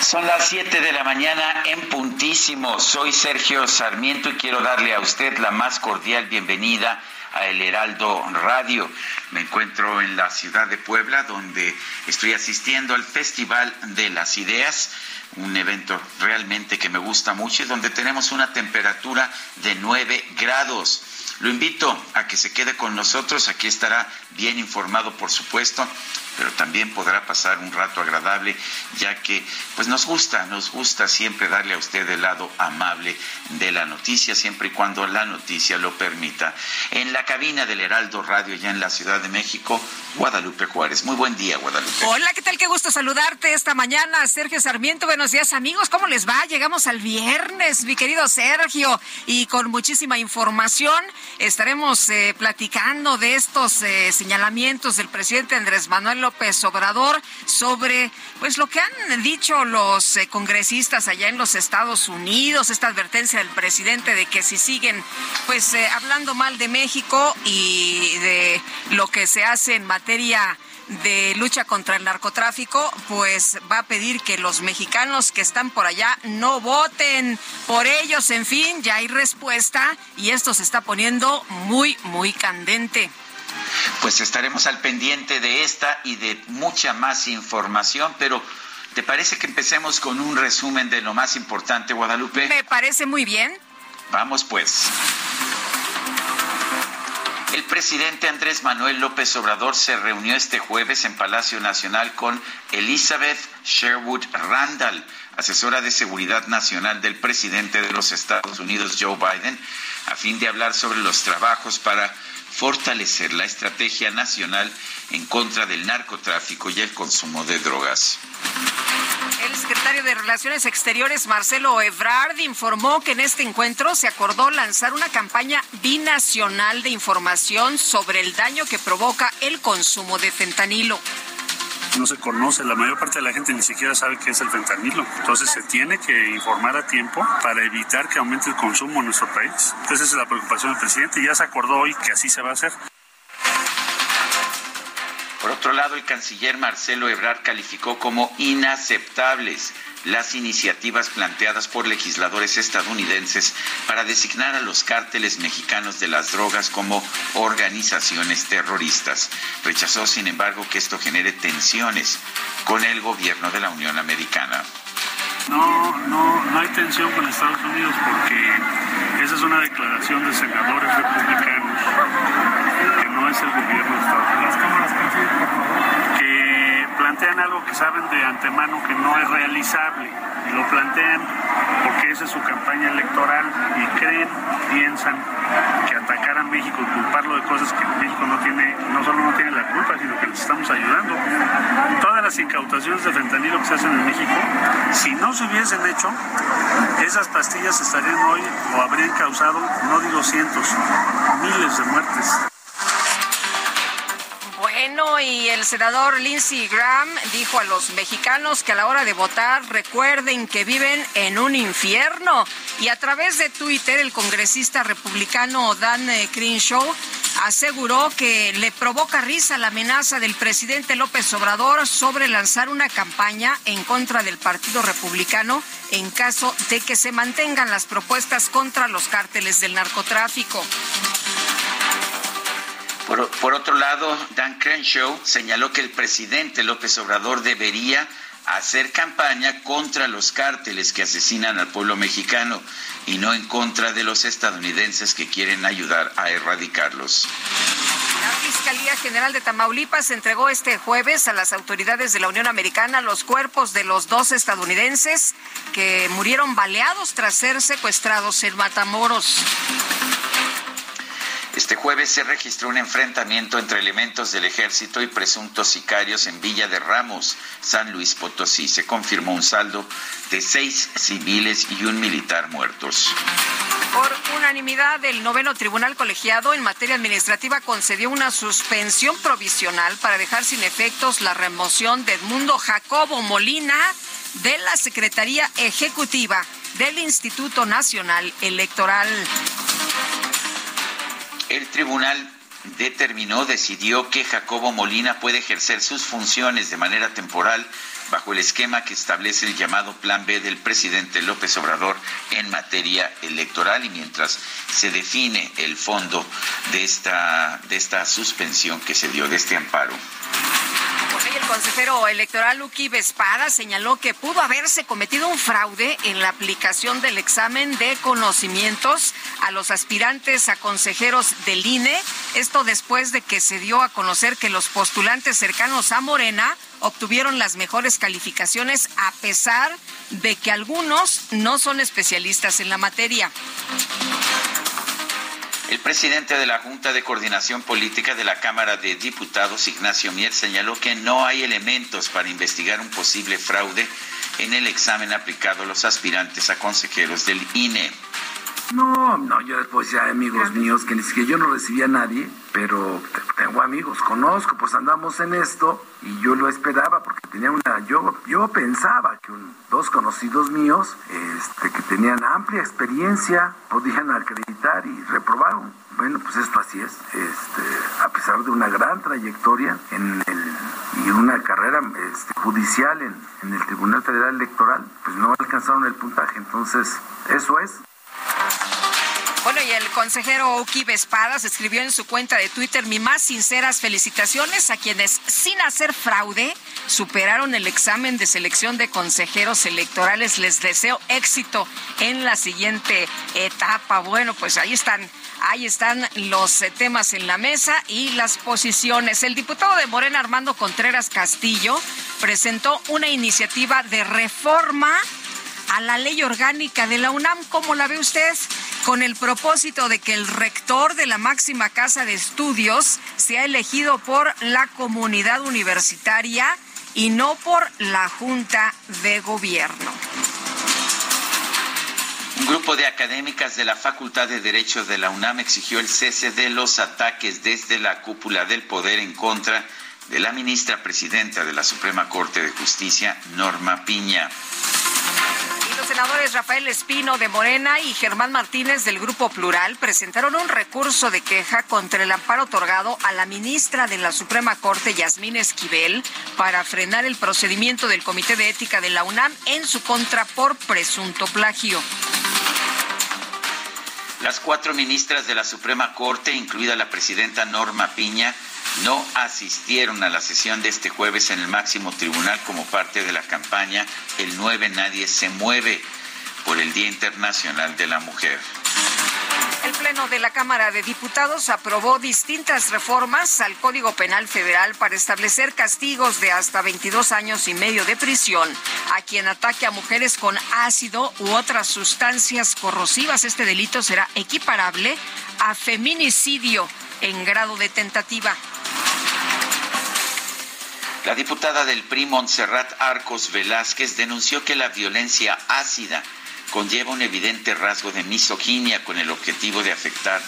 Son las 7 de la mañana en puntísimo. Soy Sergio Sarmiento y quiero darle a usted la más cordial bienvenida a El Heraldo Radio. Me encuentro en la ciudad de Puebla, donde estoy asistiendo al Festival de las Ideas, un evento realmente que me gusta mucho y donde tenemos una temperatura de 9 grados. Lo invito a que se quede con nosotros, aquí estará bien informado, por supuesto, pero también podrá pasar un rato agradable, ya que pues nos gusta siempre darle a usted el lado amable de la noticia, siempre y cuando la noticia lo permita. En la cabina del Heraldo Radio, ya en la Ciudad de México, Guadalupe Juárez. Muy buen día, Guadalupe. Hola, ¿qué tal? Qué gusto saludarte esta mañana, Sergio Sarmiento. Buenos días, amigos. ¿Cómo les va? Llegamos al viernes, mi querido Sergio, y con muchísima información. Estaremos platicando de estos señalamientos del presidente Andrés Manuel López Obrador sobre pues lo que han dicho los congresistas allá en los Estados Unidos, esta advertencia del presidente de que si siguen pues hablando mal de México y de lo que se hace en materia de lucha contra el narcotráfico, pues va a pedir que los mexicanos que están por allá no voten por ellos. En fin, ya hay respuesta y esto se está poniendo muy, muy candente. Pues estaremos al pendiente de esta y de mucha más información, pero ¿te parece que empecemos con un resumen de lo más importante, Guadalupe? Me parece muy bien. Vamos pues. El presidente Andrés Manuel López Obrador se reunió este jueves en Palacio Nacional con Elizabeth Sherwood Randall, asesora de Seguridad Nacional del presidente de los Estados Unidos, Joe Biden, a fin de hablar sobre los trabajos para fortalecer la estrategia nacional en contra del narcotráfico y el consumo de drogas. El secretario de Relaciones Exteriores, Marcelo Ebrard, informó que en este encuentro se acordó lanzar una campaña binacional de información sobre el daño que provoca el consumo de fentanilo. No se conoce, la mayor parte de la gente ni siquiera sabe qué es el fentanilo. Entonces se tiene que informar a tiempo para evitar que aumente el consumo en nuestro país. Entonces esa es la preocupación del presidente y ya se acordó hoy que así se va a hacer. Por otro lado, el canciller Marcelo Ebrard calificó como inaceptables las iniciativas planteadas por legisladores estadounidenses para designar a los cárteles mexicanos de las drogas como organizaciones terroristas. Rechazó, sin embargo, que esto genere tensiones con el gobierno de la Unión Americana. No hay tensión con Estados Unidos porque esa es una declaración de senadores republicanos, que no es el gobierno de Estados Unidos. Las cámaras confían, por favor. Que plantean algo que saben de antemano que no es realizable y lo plantean porque esa es su campaña electoral y creen, piensan que atacar a México y culparlo de cosas que México no solo no tiene la culpa, sino que les estamos ayudando. Todas las incautaciones de fentanilo que se hacen en México, si no se hubiesen hecho, esas pastillas estarían hoy o habrían causado, no digo cientos, miles de muertes. Bueno, y el senador Lindsey Graham dijo a los mexicanos que a la hora de votar recuerden que viven en un infierno. Y a través de Twitter, el congresista republicano Dan Crenshaw aseguró que le provoca risa la amenaza del presidente López Obrador sobre lanzar una campaña en contra del Partido Republicano en caso de que se mantengan las propuestas contra los cárteles del narcotráfico. Por otro lado, Dan Crenshaw señaló que el presidente López Obrador debería hacer campaña contra los cárteles que asesinan al pueblo mexicano y no en contra de los estadounidenses que quieren ayudar a erradicarlos. La Fiscalía General de Tamaulipas entregó este jueves a las autoridades de la Unión Americana los cuerpos de los 2 estadounidenses que murieron baleados tras ser secuestrados en Matamoros. Este jueves se registró un enfrentamiento entre elementos del ejército y presuntos sicarios en Villa de Ramos, San Luis Potosí. Se confirmó un saldo de 6 civiles y un militar muertos. Por unanimidad, el 9º Tribunal Colegiado en materia administrativa concedió una suspensión provisional para dejar sin efectos la remoción de Edmundo Jacobo Molina de la Secretaría Ejecutiva del Instituto Nacional Electoral. El tribunal decidió que Jacobo Molina puede ejercer sus funciones de manera temporal bajo el esquema que establece el llamado Plan B del presidente López Obrador en materia electoral, y mientras se define el fondo de esta suspensión que se dio, de este amparo. El consejero electoral Uuc-kib Espadas señaló que pudo haberse cometido un fraude en la aplicación del examen de conocimientos a los aspirantes a consejeros del INE. Esto después de que se dio a conocer que los postulantes cercanos a Morena obtuvieron las mejores calificaciones, a pesar de que algunos no son especialistas en la materia. El presidente de la Junta de Coordinación Política de la Cámara de Diputados, Ignacio Mier, señaló que no hay elementos para investigar un posible fraude en el examen aplicado a los aspirantes a consejeros del INE. No, yo después ya amigos míos, que yo no recibí a nadie, pero tengo amigos, conozco, pues andamos en esto, y yo lo esperaba porque tenía yo pensaba que dos conocidos míos, que tenían amplia experiencia, podían acreditar y reprobaron. Bueno, pues esto así es, a pesar de una gran trayectoria y una carrera judicial en el Tribunal Federal Electoral, pues no alcanzaron el puntaje, entonces eso es. Bueno, y el consejero Uuc-kib Espadas escribió en su cuenta de Twitter: mis más sinceras felicitaciones a quienes, sin hacer fraude, superaron el examen de selección de consejeros electorales. Les deseo éxito en la siguiente etapa. Bueno, pues ahí están los temas en la mesa y las posiciones. El diputado de Morena, Armando Contreras Castillo, presentó una iniciativa de reforma a la ley orgánica de la UNAM, ¿cómo la ve usted? Con el propósito de que el rector de la máxima casa de estudios sea elegido por la comunidad universitaria y no por la Junta de Gobierno. Un grupo de académicas de la Facultad de Derecho de la UNAM exigió el cese de los ataques desde la cúpula del poder en contra de la ministra presidenta de la Suprema Corte de Justicia, Norma Piña. Senadores Rafael Espino de Morena y Germán Martínez del Grupo Plural presentaron un recurso de queja contra el amparo otorgado a la ministra de la Suprema Corte, Yasmín Esquivel, para frenar el procedimiento del Comité de Ética de la UNAM en su contra por presunto plagio. Las 4 ministras de la Suprema Corte, incluida la presidenta Norma Piña, no asistieron a la sesión de este jueves en el máximo tribunal como parte de la campaña El 9 Nadie se Mueve por el Día Internacional de la Mujer. El Pleno de la Cámara de Diputados aprobó distintas reformas al Código Penal Federal para establecer castigos de hasta 22 años y medio de prisión a quien ataque a mujeres con ácido u otras sustancias corrosivas. Este delito será equiparable a feminicidio en grado de tentativa. La diputada del PRI, Montserrat Arcos Velázquez, denunció que la violencia ácida conlleva un evidente rasgo de misoginia con el objetivo de afectar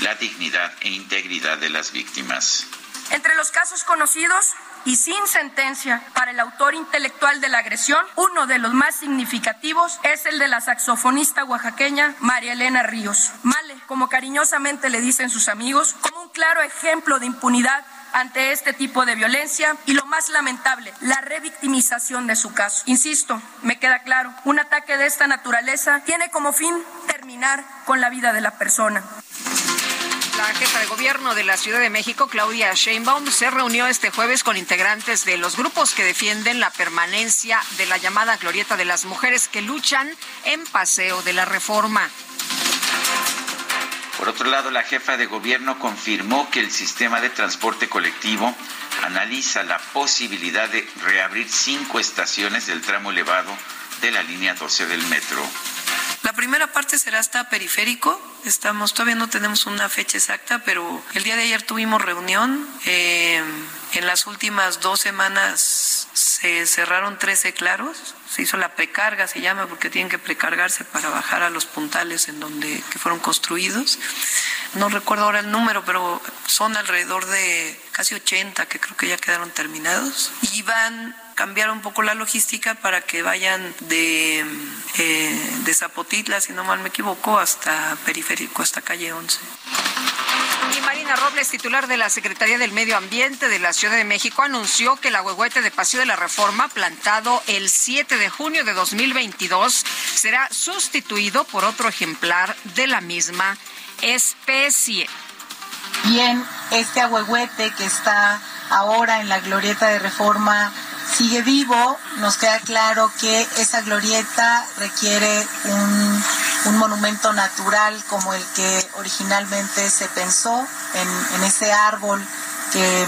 la dignidad e integridad de las víctimas. Entre los casos conocidos y sin sentencia para el autor intelectual de la agresión, uno de los más significativos es el de la saxofonista oaxaqueña María Elena Ríos, Male, como cariñosamente le dicen sus amigos, como un claro ejemplo de impunidad ante este tipo de violencia y, lo más lamentable, la revictimización de su caso. Insisto, me queda claro, un ataque de esta naturaleza tiene como fin terminar con la vida de la persona. La jefa de gobierno de la Ciudad de México, Claudia Sheinbaum, se reunió este jueves con integrantes de los grupos que defienden la permanencia de la llamada glorieta de las mujeres que luchan en Paseo de la Reforma. Por otro lado, la jefa de gobierno confirmó que el sistema de transporte colectivo analiza la posibilidad de reabrir 5 estaciones del tramo elevado de la línea 12 del metro. La primera parte será hasta periférico. Todavía no tenemos una fecha exacta, pero el día de ayer tuvimos reunión. En las últimas 2 semanas se cerraron 13 claros. Se hizo la precarga, se llama, porque tienen que precargarse para bajar a los puntales en donde que fueron construidos. No recuerdo ahora el número, pero son alrededor de casi 80 que creo que ya quedaron terminados. Y van a cambiar un poco la logística para que vayan de Zapotitla, si no mal me equivoco, hasta periférico, hasta calle 11. Y Marina Robles, titular de la Secretaría del Medio Ambiente de la Ciudad de México, anunció que el ahuehuete de Paseo de la Reforma, plantado el 7 de junio de 2022, será sustituido por otro ejemplar de la misma especie. Y en este ahuehuete que está ahora en la glorieta de Reforma sigue vivo. Nos queda claro que esa glorieta requiere un monumento natural como el que originalmente se pensó, en ese árbol que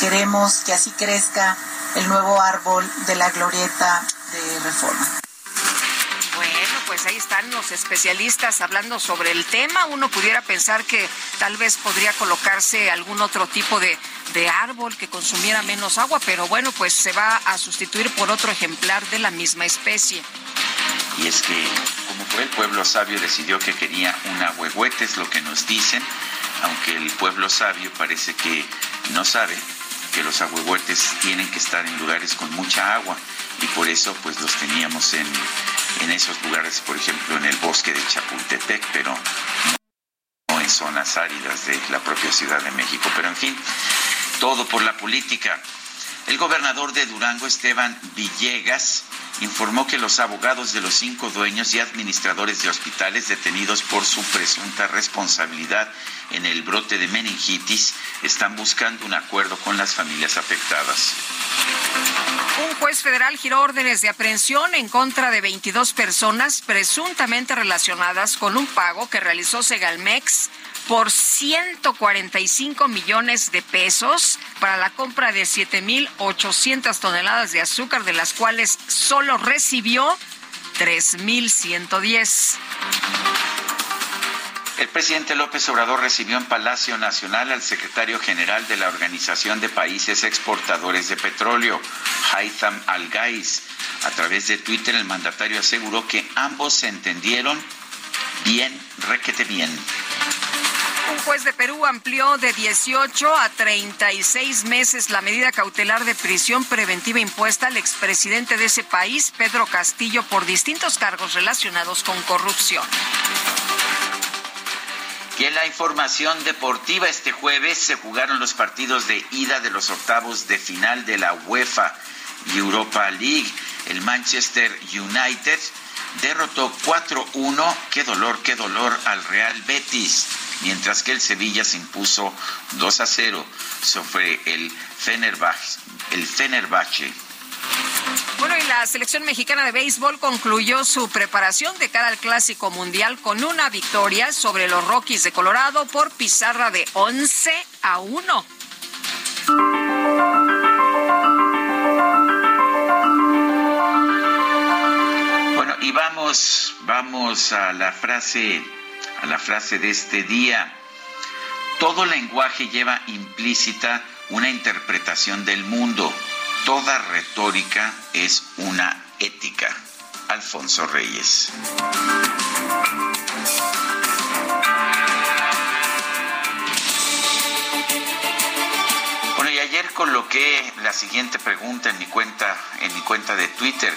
queremos que así crezca el nuevo árbol de la glorieta de Reforma. Bueno, pues ahí están los especialistas hablando sobre el tema. Uno pudiera pensar que tal vez podría colocarse algún otro tipo de árbol que consumiera menos agua, pero bueno, pues se va a sustituir por otro ejemplar de la misma especie. Y es que, como fue el pueblo sabio, decidió que quería un ahuehuete, es lo que nos dicen, aunque el pueblo sabio parece que no sabe que los ahuehuetes tienen que estar en lugares con mucha agua, y por eso pues los teníamos en esos lugares, por ejemplo en el bosque de Chapultepec, pero no en zonas áridas de la propia Ciudad de México. Pero en fin, todo por la política. El gobernador de Durango, Esteban Villegas, informó que los abogados de los 5 dueños y administradores de hospitales detenidos por su presunta responsabilidad en el brote de meningitis están buscando un acuerdo con las familias afectadas. Un juez federal giró órdenes de aprehensión en contra de 22 personas presuntamente relacionadas con un pago que realizó Segalmex por 145 millones de pesos para la compra de 7.800 toneladas de azúcar, de las cuales solo recibió 3.110. El presidente López Obrador recibió en Palacio Nacional al secretario general de la Organización de Países Exportadores de Petróleo, Haitham Al-Gais. A través de Twitter, el mandatario aseguró que ambos se entendieron bien, requete bien. Un juez de Perú amplió de 18 a 36 meses la medida cautelar de prisión preventiva impuesta al expresidente de ese país, Pedro Castillo, por distintos cargos relacionados con corrupción. Y en la información deportiva, este jueves se jugaron los partidos de ida de los octavos de final de la UEFA Europa League. El Manchester United derrotó 4-1, qué dolor, al Real Betis, mientras que el Sevilla se impuso 2-0 sobre el Fenerbahce. Bueno, y la selección mexicana de béisbol concluyó su preparación de cara al Clásico Mundial con una victoria sobre los Rockies de Colorado por pizarra de 11-1. Bueno, y vamos a la frase. A la frase de este día: todo lenguaje lleva implícita una interpretación del mundo. Toda retórica es una ética. Alfonso Reyes. Bueno, y ayer coloqué la siguiente pregunta en mi cuenta de Twitter.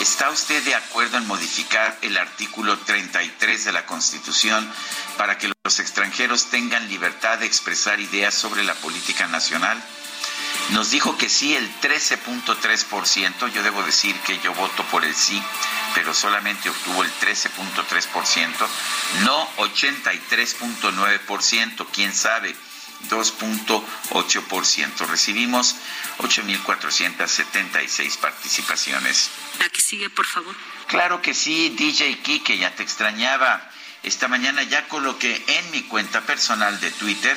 ¿Está usted de acuerdo en modificar el artículo 33 de la Constitución para que los extranjeros tengan libertad de expresar ideas sobre la política nacional? Nos dijo que sí el 13.3%. Yo debo decir que yo voto por el sí, pero solamente obtuvo el 13.3%, no 83.9%, quién sabe, 2.8%. Recibimos 8,476 participaciones. La que sigue, por favor. Claro que sí, DJ Kike, ya te extrañaba. Esta mañana ya coloqué en mi cuenta personal de Twitter,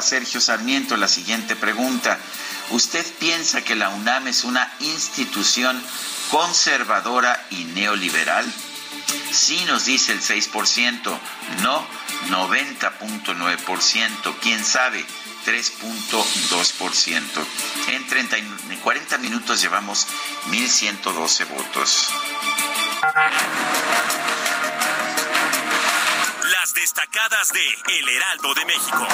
@SergioSarmiento, la siguiente pregunta. ¿Usted piensa que la UNAM es una institución conservadora y neoliberal? Sí, nos dice el 6%, no 90.9%, quién sabe, 3.2%. En 40 minutos llevamos 1,112 votos. Las destacadas de El Heraldo de México.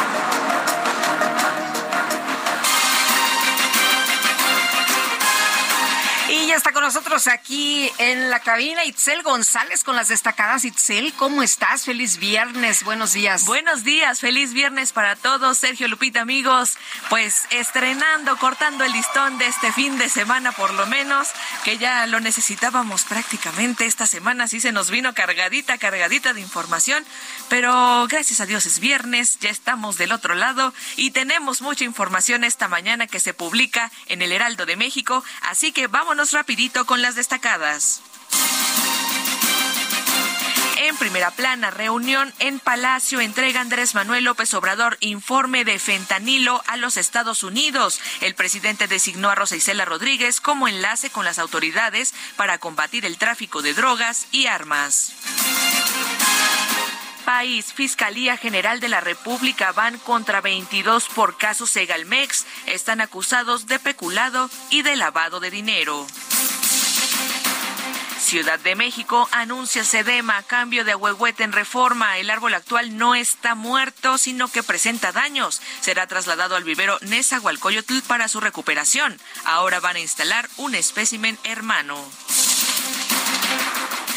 Y ya está con nosotros aquí en la cabina Itzel González con las destacadas. Itzel, ¿cómo estás? Feliz viernes, buenos días. Buenos días, feliz viernes para todos. Sergio, Lupita, amigos, pues estrenando, cortando el listón de este fin de semana por lo menos, que ya lo necesitábamos prácticamente. Esta semana sí se nos vino cargadita de información, pero gracias a Dios es viernes, ya estamos del otro lado y tenemos mucha información esta mañana que se publica en El Heraldo de México, así que vámonos rapidito con las destacadas. En primera plana, reunión en Palacio, entrega Andrés Manuel López Obrador informe de fentanilo a los Estados Unidos. El presidente designó a Rosa Isela Rodríguez como enlace con las autoridades para combatir el tráfico de drogas y armas. País, Fiscalía General de la República van contra 22 por caso Segalmex. Están acusados de peculado y de lavado de dinero. Ciudad de México anuncia Sedema, cambio de ahuehuete en Reforma. El árbol actual no está muerto, sino que presenta daños. Será trasladado al vivero Nezahualcóyotl para su recuperación. Ahora van a instalar un espécimen hermano.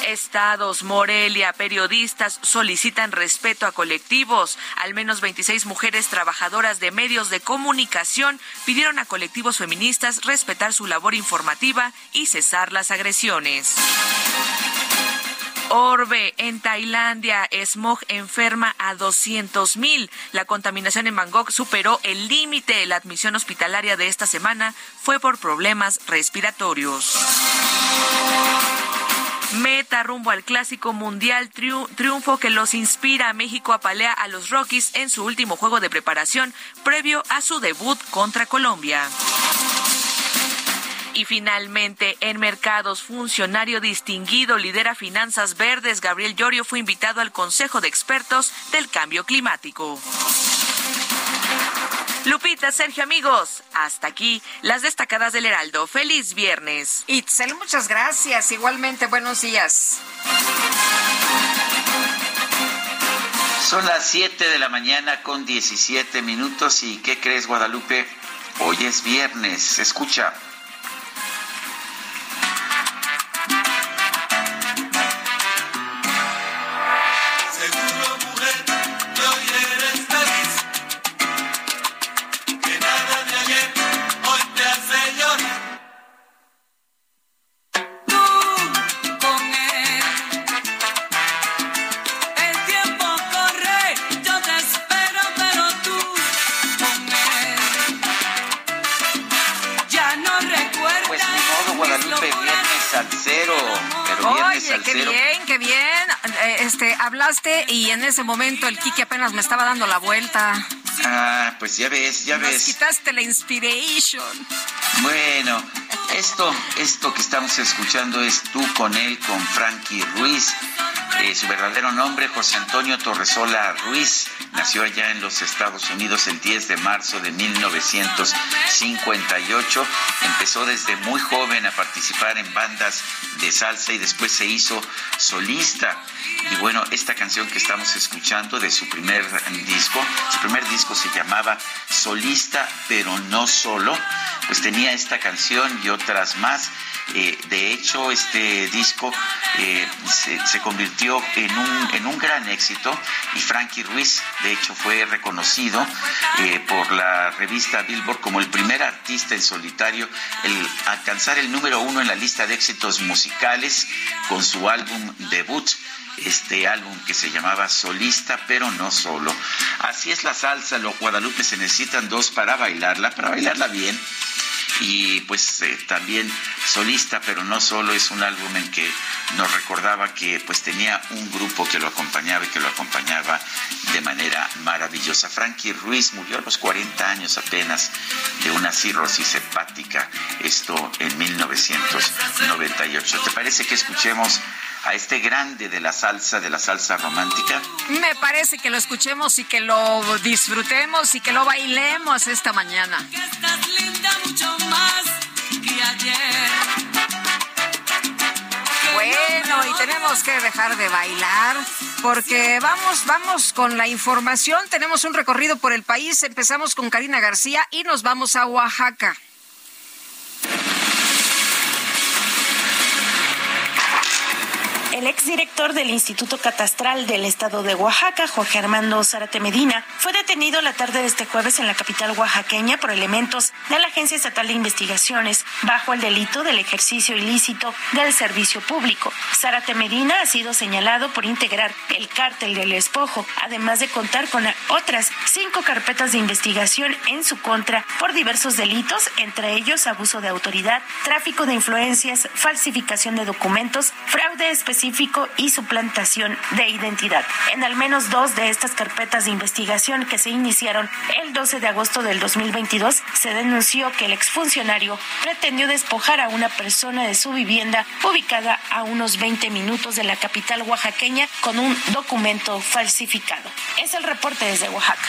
Estados, Morelia, periodistas solicitan respeto a colectivos. Al menos 26 mujeres trabajadoras de medios de comunicación pidieron a colectivos feministas respetar su labor informativa y cesar las agresiones. Orbe, en Tailandia, smog enferma a 200,000. La contaminación en Bangkok superó el límite. La admisión hospitalaria de esta semana fue por problemas respiratorios. Meta rumbo al Clásico Mundial, triunfo que los inspira. México apalea a los Rockies en su último juego de preparación previo a su debut contra Colombia. Y finalmente, en mercados, funcionario distinguido, lidera Finanzas Verdes. Gabriel Llorio fue invitado al Consejo de Expertos del Cambio Climático. Lupita, Sergio, amigos, hasta aquí las destacadas del Heraldo. ¡Feliz viernes! Itzel, muchas gracias. Igualmente, buenos días. Son las 7 de la mañana con 17 minutos. ¿Y qué crees, Guadalupe? Hoy es viernes. Escucha. Hablaste y en ese momento el Kiki apenas me estaba dando la vuelta. Ah, pues ya ves. Nos quitaste la inspiration. Bueno, esto que estamos escuchando es Tú con él, con Frankie Ruiz. Su verdadero nombre, José Antonio Torresola Ruiz, nació allá en los Estados Unidos el 10 de marzo de 1958. Empezó desde muy joven a participar en bandas de salsa y después se hizo solista. Y bueno, esta canción que estamos escuchando de su primer disco se llamaba Solista, pero no solo, pues tenía esta canción y otras más. De hecho, este disco se convirtió en un gran éxito y Frankie Ruiz, de hecho, fue reconocido por la revista Billboard como el primer artista en solitario en alcanzar el número 1 en la lista de éxitos musicales con su álbum debut. Este álbum que se llamaba Solista, pero no solo. Así es la salsa, los Guadalupe, se necesitan dos para bailarla bien. Y pues también Solista, pero no solo, es un álbum en que nos recordaba que pues tenía un grupo que lo acompañaba y que lo acompañaba de manera maravillosa. Frankie Ruiz murió a los 40 años apenas de una cirrosis hepática, esto en 1998. ¿Te parece que escuchemos a este grande de la salsa romántica? Me parece que lo escuchemos y que lo disfrutemos y que lo bailemos esta mañana. Que estás linda mucho más que ayer. Bueno, y tenemos que dejar de bailar porque vamos con la información. Tenemos un recorrido por el país. Empezamos con Karina García y nos vamos a Oaxaca. El exdirector del Instituto Catastral del Estado de Oaxaca, Jorge Armando Zárate Medina, fue detenido la tarde de este jueves en la capital oaxaqueña por elementos de la Agencia Estatal de Investigaciones bajo el delito del ejercicio ilícito del servicio público. Zárate Medina ha sido señalado por integrar el Cártel del Espojo, además de contar con otras 5 carpetas de investigación en su contra por diversos delitos, entre ellos abuso de autoridad, tráfico de influencias, falsificación de documentos, fraude especial y suplantación de identidad. En al menos 2 de estas carpetas de investigación que se iniciaron el 12 de agosto del 2022, se denunció que el exfuncionario pretendió despojar a una persona de su vivienda ubicada a unos 20 minutos de la capital oaxaqueña con un documento falsificado. Es el reporte desde Oaxaca.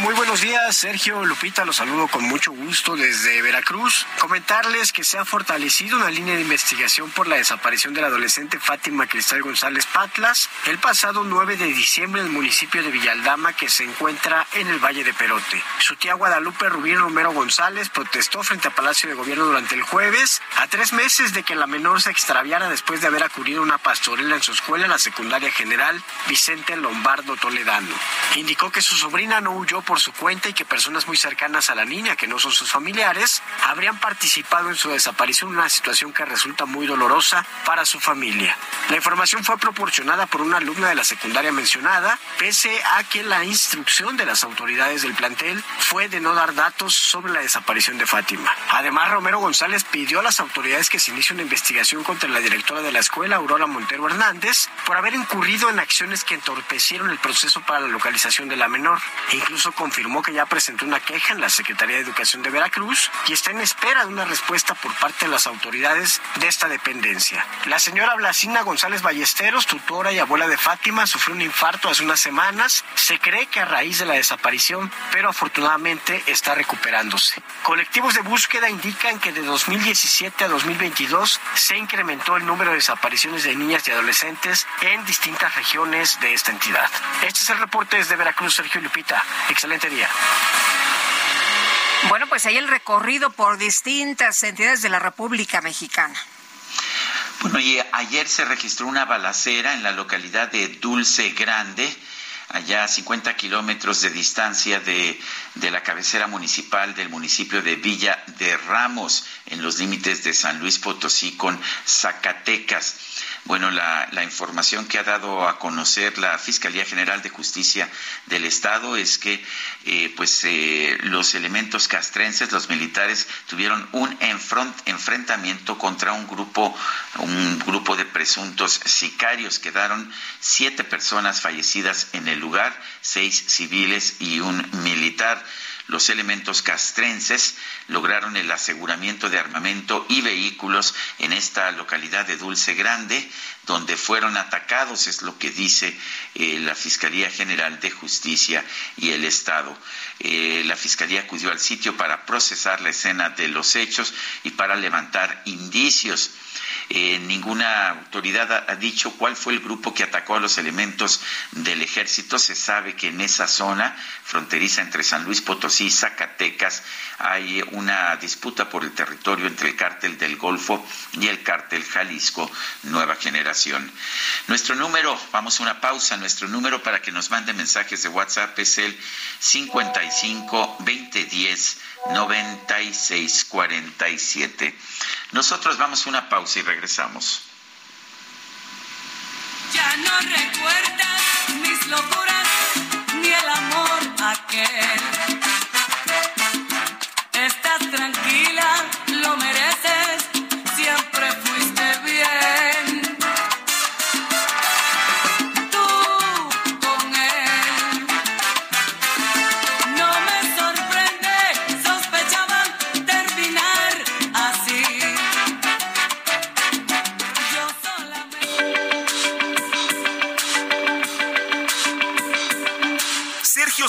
Muy buenos días, Sergio, Lupita, los saludo con mucho gusto desde Veracruz. Comentarles que se ha fortalecido una línea de investigación por la desaparición de la adolescente Fátima Cristal González Patlas el pasado 9 de diciembre en el municipio de Villaldama, que se encuentra en el Valle de Perote. Su tía Guadalupe Rubín Romero González protestó frente a Palacio de Gobierno durante el jueves, a 3 meses de que la menor se extraviara después de haber acudido a una pastorela en su escuela, la secundaria general Vicente Lombardo Toledano. Indicó que su sobrina no huyó por su cuenta y que personas muy cercanas a la niña, que no son sus familiares, habrían participado en su desaparición, una situación que resulta muy dolorosa para su familia. La información fue proporcionada por una alumna de la secundaria mencionada, pese a que la instrucción de las autoridades del plantel fue de no dar datos sobre la desaparición de Fátima. Además, Romero González pidió a las autoridades que se inicie una investigación contra la directora de la escuela, Aurora Montero Hernández, por haber incurrido en acciones que entorpecieron el proceso para la localización de la menor. Incluso confirmó que ya presentó una queja en la Secretaría de Educación de Veracruz y está en espera de una respuesta por parte de las autoridades de esta dependencia. La señora Blasina González Ballesteros, tutora y abuela de Fátima, sufrió un infarto hace unas semanas. Se cree que a raíz de la desaparición, pero afortunadamente está recuperándose. Colectivos de búsqueda indican que de 2017 a 2022 se incrementó el número de desapariciones de niñas y adolescentes en distintas regiones de esta entidad. Este es el reporte desde Veracruz, Sergio, Lupita. Excelente día. Bueno, pues ahí el recorrido por distintas entidades de la República Mexicana. Bueno, y ayer se registró una balacera en la localidad de Dulce Grande, allá a 50 kilómetros de distancia de la cabecera municipal del municipio de Villa de Ramos, en los límites de San Luis Potosí con Zacatecas. Bueno, la información que ha dado a conocer la Fiscalía General de Justicia del Estado es que los elementos castrenses, los militares, tuvieron un enfrentamiento contra un grupo de presuntos sicarios. Quedaron 7 personas fallecidas en el lugar, 6 civiles y un militar. los elementos castrenses lograron el aseguramiento de armamento y vehículos en esta localidad de Dulce Grande, donde fueron atacados, es lo que dice la Fiscalía General de Justicia y el Estado. La Fiscalía acudió al sitio para procesar la escena de los hechos y para levantar indicios. Ninguna autoridad ha dicho cuál fue el grupo que atacó a los elementos del ejército. Se sabe que en esa zona fronteriza entre San Luis Potosí y Zacatecas hay una disputa por el territorio entre el Cártel del Golfo y el Cártel Jalisco Nueva Generación. Nuestro número, vamos a una pausa, nuestro número para que nos manden mensajes de WhatsApp es el 55 2010 9647. Nosotros vamos a una pausa y regresamos. Ya no recuerdas mis locuras ni el amor aquel. Estás tranquila, lo mereces, siempre fuiste bien. Tú con él. No me sorprende, sospechaba terminar así. Yo solamente... Sergio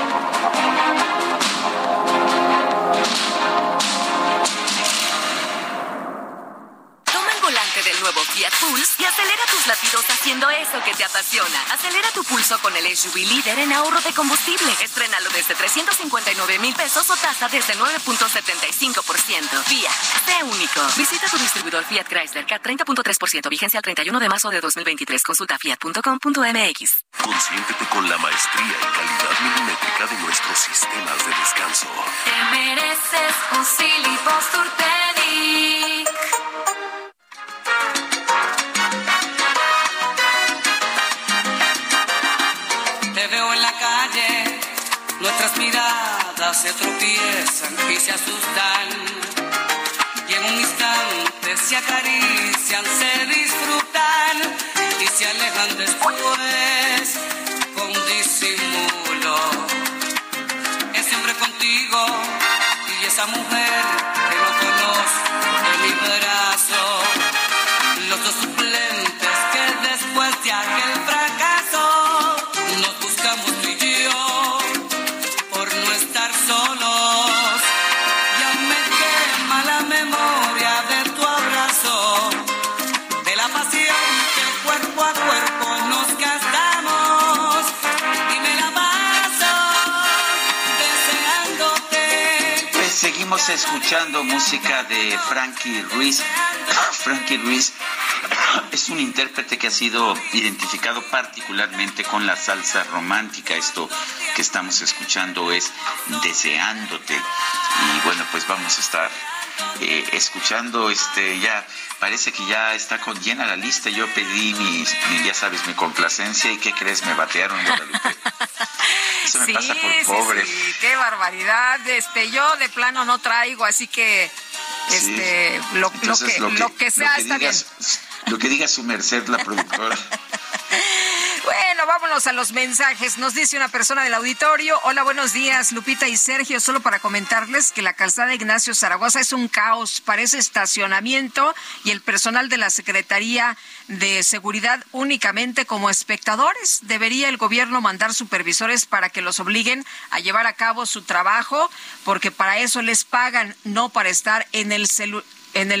Del nuevo Fiat Pulse y acelera tus latidos haciendo eso que te apasiona. Acelera tu pulso con el SUV líder en ahorro de combustible. Estrénalo desde $359,000 pesos o tasa desde 9.75%. Fiat, sé único. Visita tu distribuidor Fiat Chrysler CAT 30.3%. Vigencia al 31 de marzo de 2023. Consulta fiat.com.mx. Consiéntete con la maestría y calidad milimétrica de nuestros sistemas de descanso. Te mereces un Silly Postur Tedic. Te veo en la calle, nuestras miradas se tropiezan y se asustan, y en un instante se acarician, se disfrutan y se alejan después con disimulo. Es siempre contigo y esa mujer que no conozco en mi brazo, los dos suplentes que después de aquel fracaso estamos tú y yo, por no estar solos. Ya me quema la memoria de tu abrazo, de la pasión que cuerpo a cuerpo nos gastamos. Y me la paso deseándote. Pues seguimos escuchando música de Frankie Ruiz. Frankie Ruiz es un intérprete que ha sido identificado particularmente con la salsa romántica. Esto que estamos escuchando es Deseándote. Y bueno, pues vamos a estar escuchando ya parece que ya está con llena la lista. Yo pedí mi ya sabes, mi complacencia, y ¿qué crees? Me batearon, Guadalupe. Eso me pasa por pobre. Sí, qué barbaridad. Yo de plano no traigo, así que sí. Lo que diga su merced, la productora. Bueno, vámonos a los mensajes. Nos dice una persona del auditorio: hola, buenos días, Lupita y Sergio. Solo para comentarles que la calzada Ignacio Zaragoza es un caos, parece estacionamiento, y el personal de la Secretaría de Seguridad únicamente como espectadores. Debería el gobierno mandar supervisores para que los obliguen a llevar a cabo su trabajo, porque para eso les pagan, no para estar en el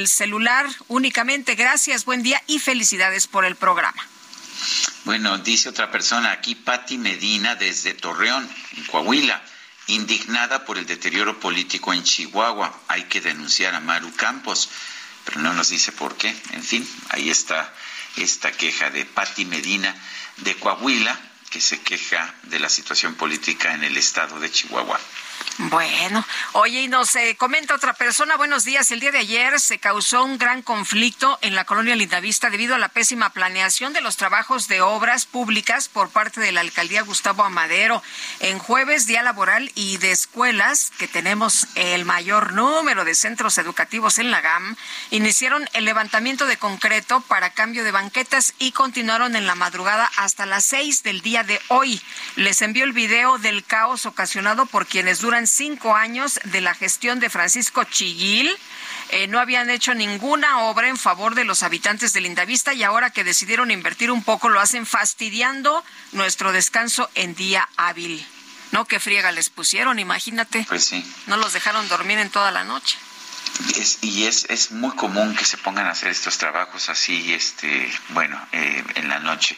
celular únicamente. Gracias, buen día y felicidades por el programa. Bueno, dice otra persona aquí, Pati Medina, desde Torreón, en Coahuila, indignada por el deterioro político en Chihuahua. Hay que denunciar a Maru Campos, pero no nos dice por qué. En fin, ahí está esta queja de Pati Medina de Coahuila, que se queja de la situación política en el estado de Chihuahua. Bueno, oye, y nos comenta otra persona, buenos días, el día de ayer se causó un gran conflicto en la colonia Lindavista debido a la pésima planeación de los trabajos de obras públicas por parte de la alcaldía Gustavo Amadero. En jueves, día laboral y de escuelas, que tenemos el mayor número de centros educativos en la GAM, iniciaron el levantamiento de concreto para cambio de banquetas y continuaron en la madrugada hasta las 6 del día de hoy. Les envió el video del caos ocasionado por quienes duran 5 años de la gestión de Francisco Chiguil. No habían hecho ninguna obra en favor de los habitantes de Lindavista y ahora que decidieron invertir un poco lo hacen fastidiando nuestro descanso en día hábil. No, qué friega les pusieron, imagínate. Pues sí. No los dejaron dormir en toda la noche. Es muy común que se pongan a hacer estos trabajos así, en la noche.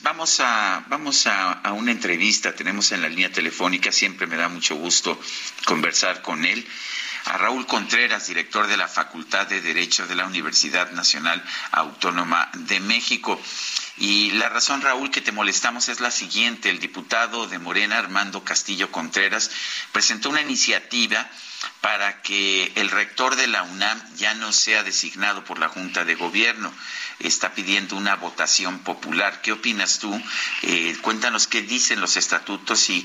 Vamos a una entrevista. Tenemos en la línea telefónica, siempre me da mucho gusto conversar con él, a Raúl Contreras, director de la Facultad de Derecho de la Universidad Nacional Autónoma de México. Y la razón, Raúl, que te molestamos es la siguiente. El diputado de Morena, Armando Castillo Contreras, presentó una iniciativa para que el rector de la UNAM ya no sea designado por la Junta de Gobierno. Está pidiendo una votación popular. ¿Qué opinas tú? Cuéntanos qué dicen los estatutos y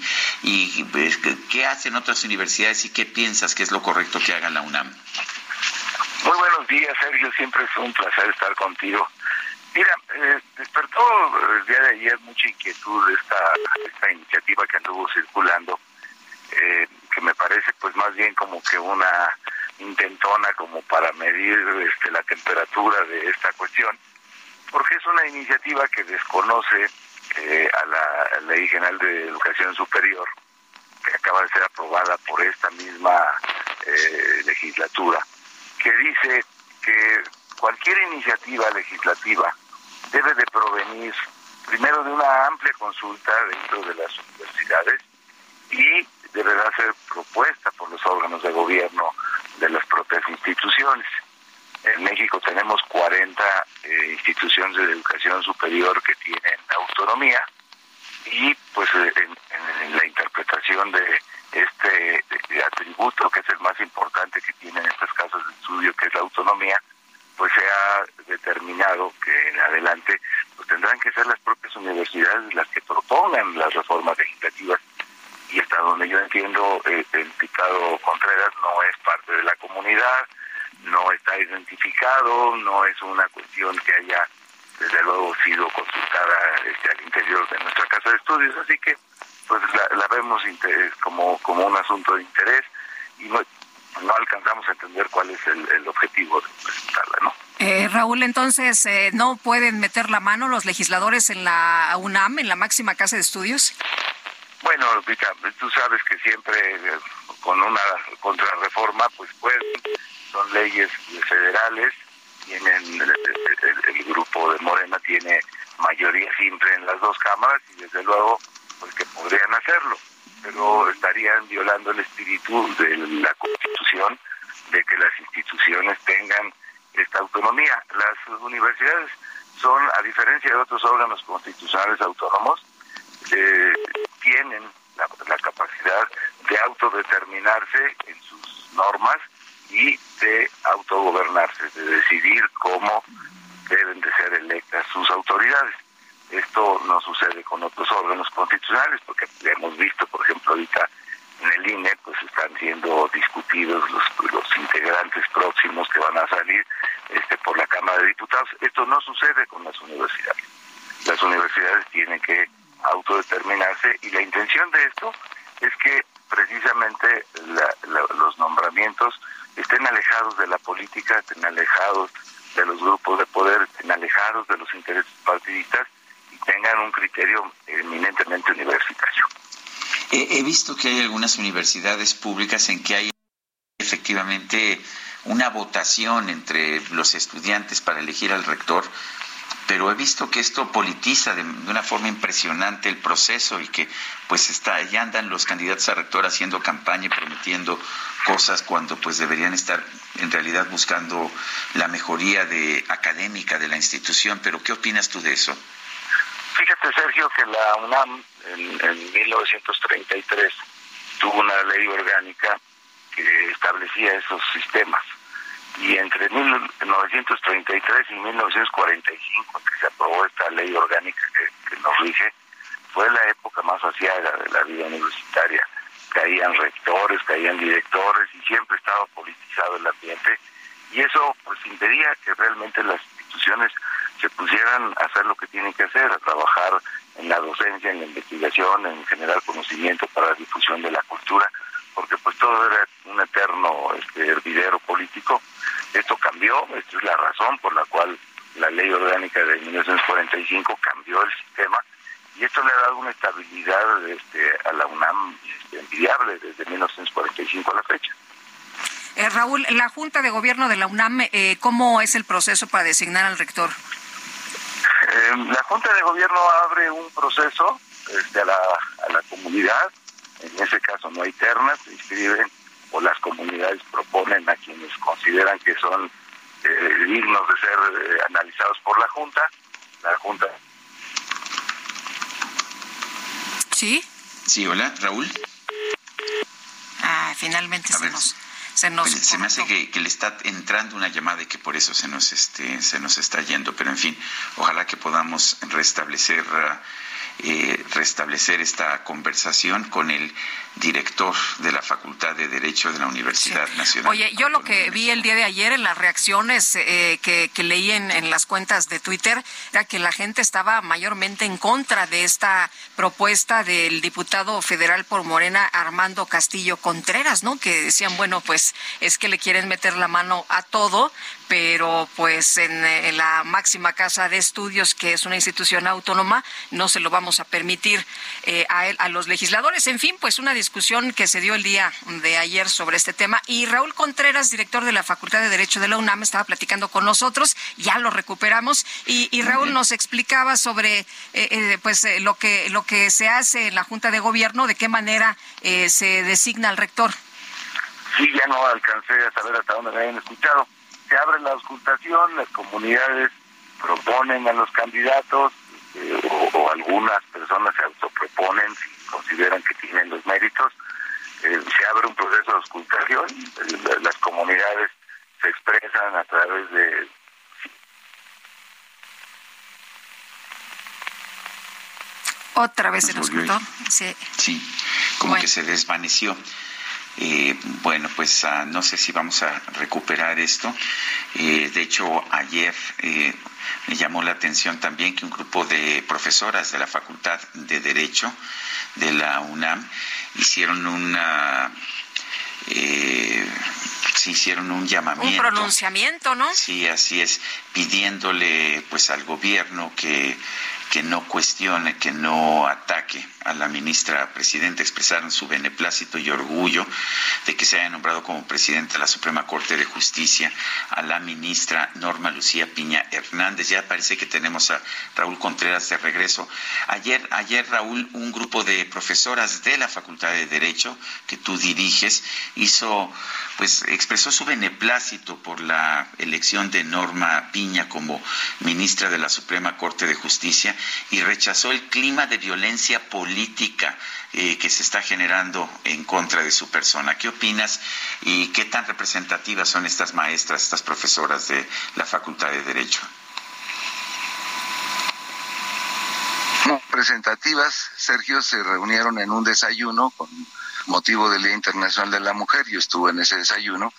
qué hacen otras universidades y qué piensas que es lo correcto que haga la UNAM. Muy buenos días, Sergio. Siempre es un placer estar contigo. Mira, despertó el día de ayer mucha inquietud esta iniciativa que anduvo circulando, que me parece pues más bien como que una intentona como para medir la temperatura de esta cuestión, porque es una iniciativa que desconoce a la Ley General de Educación Superior, que acaba de ser aprobada por esta misma legislatura, que dice que cualquier iniciativa legislativa debe de provenir primero de una amplia consulta dentro de las universidades y deberá ser propuesta por los órganos de gobierno de las propias instituciones. En México tenemos 40 instituciones de educación superior que tienen autonomía y pues en la interpretación de este atributo, que es el más importante que tienen estas casas de estudio, que es la autonomía, pues se ha determinado que en adelante pues tendrán que ser las propias universidades las que propongan las reformas legislativas. Y hasta donde yo entiendo, el diputado Contreras no es parte de la comunidad, no está identificado, no es una cuestión que haya, desde luego, sido consultada al interior de nuestra casa de estudios. Así que, pues, la vemos como un asunto de interés y no alcanzamos a entender cuál es el objetivo de presentarla, ¿no? Raúl, entonces, ¿no pueden meter la mano los legisladores en la UNAM, en la máxima casa de estudios? Bueno, Pica, tú sabes que siempre con una contrarreforma pues son leyes federales y el grupo de Morena tiene mayoría simple en las dos cámaras y desde luego pues que podrían hacerlo, pero estarían violando el espíritu de la Constitución de que las instituciones tengan esta autonomía. Las universidades son, a diferencia de otros órganos constitucionales autónomos, tienen la capacidad de autodeterminarse en sus normas y de autogobernarse, de decidir cómo deben de ser electas sus autoridades. Esto no sucede con otros órganos constitucionales, porque hemos visto, por ejemplo, ahorita en el INE, pues están siendo discutidos los integrantes próximos que van a salir por la Cámara de Diputados. Esto no sucede con las universidades. Las universidades tienen que autodeterminarse y la intención de esto es que precisamente los nombramientos estén alejados de la política, estén alejados de los grupos de poder, estén alejados de los intereses partidistas y tengan un criterio eminentemente universitario. He visto que hay algunas universidades públicas en que hay efectivamente una votación entre los estudiantes para elegir al rector, pero he visto que esto politiza de una forma impresionante el proceso y que pues ya andan los candidatos a rector haciendo campaña y prometiendo cosas cuando pues deberían estar en realidad buscando la mejoría académica de la institución. Pero ¿qué opinas tú de eso? Fíjate, Sergio, que la UNAM en 1933 tuvo una ley orgánica que establecía esos sistemas. Y entre 1933 y 1945, que se aprobó esta ley orgánica que nos rige, fue la época más aciaga de la vida universitaria. Caían rectores, caían directores, y siempre estaba politizado el ambiente. Y eso pues impedía que realmente las instituciones se pusieran a hacer lo que tienen que hacer, a trabajar en la docencia, en la investigación, en generar conocimiento para la difusión de la cultura, porque pues todo era un eterno hervidero político. Esto cambió, esta es la razón por la cual la ley orgánica de 1945 cambió el sistema, y esto le ha dado una estabilidad a la UNAM envidiable desde 1945 a la fecha. Raúl, la Junta de Gobierno de la UNAM, ¿cómo es el proceso para designar al rector? La Junta de Gobierno abre un proceso a la comunidad. En ese caso no hay ternas, se inscriben o las comunidades proponen a quienes consideran que son dignos de ser analizados por la Junta. La Junta... ¿Sí? Sí, hola, Raúl. Ah, finalmente se nos Oye, se me hace que le está entrando una llamada y que por eso se nos está yendo, pero en fin, ojalá que podamos restablecer esta conversación con el director de la Facultad de Derecho de la Universidad Nacional. Oye, yo lo que vi el día de ayer en las reacciones que leí en las cuentas de Twitter era que la gente estaba mayormente en contra de esta propuesta del diputado federal por Morena, Armando Castillo Contreras, ¿no? Que decían, bueno, pues es que le quieren meter la mano a todo, pero pues en la máxima casa de estudios, que es una institución autónoma, no se lo vamos a permitir a los legisladores. En fin, pues una discusión que se dio el día de ayer sobre este tema. Y Raúl Contreras, director de la Facultad de Derecho de la UNAM, estaba platicando con nosotros, ya lo recuperamos, y Raúl nos explicaba sobre lo que se hace en la Junta de Gobierno, de qué manera se designa al rector. Sí, ya no alcancé a saber hasta dónde me habían escuchado. Se abre la auscultación, las comunidades proponen a los candidatos o algunas personas se autoproponen si consideran que tienen los méritos. Se abre un proceso de auscultación, las comunidades se expresan a través de... ¿Otra vez se nos cortó? Sí, como bueno, que se desvaneció. Bueno, pues no sé si vamos a recuperar esto. De hecho, ayer me llamó la atención también que un grupo de profesoras de la Facultad de Derecho de la UNAM hicieron un llamamiento. Un pronunciamiento, ¿no? Sí, así es, pidiéndole pues al gobierno que no cuestione, que no ataque a la ministra presidenta. Expresaron su beneplácito y orgullo de que se haya nombrado como presidenta de la Suprema Corte de Justicia a la ministra Norma Lucía Piña Hernández. Ya parece que tenemos a Raúl Contreras de regreso. Ayer, Raúl, un grupo de profesoras de la Facultad de Derecho que tú diriges expresó su beneplácito por la elección de Norma Piña como ministra de la Suprema Corte de Justicia y rechazó el clima de violencia política que se está generando en contra de su persona. ¿Qué opinas y qué tan representativas son estas maestras, estas profesoras de la Facultad de Derecho? Representativas, Sergio, se reunieron en un desayuno con motivo del Día Internacional de la Mujer. Yo estuve en ese desayuno.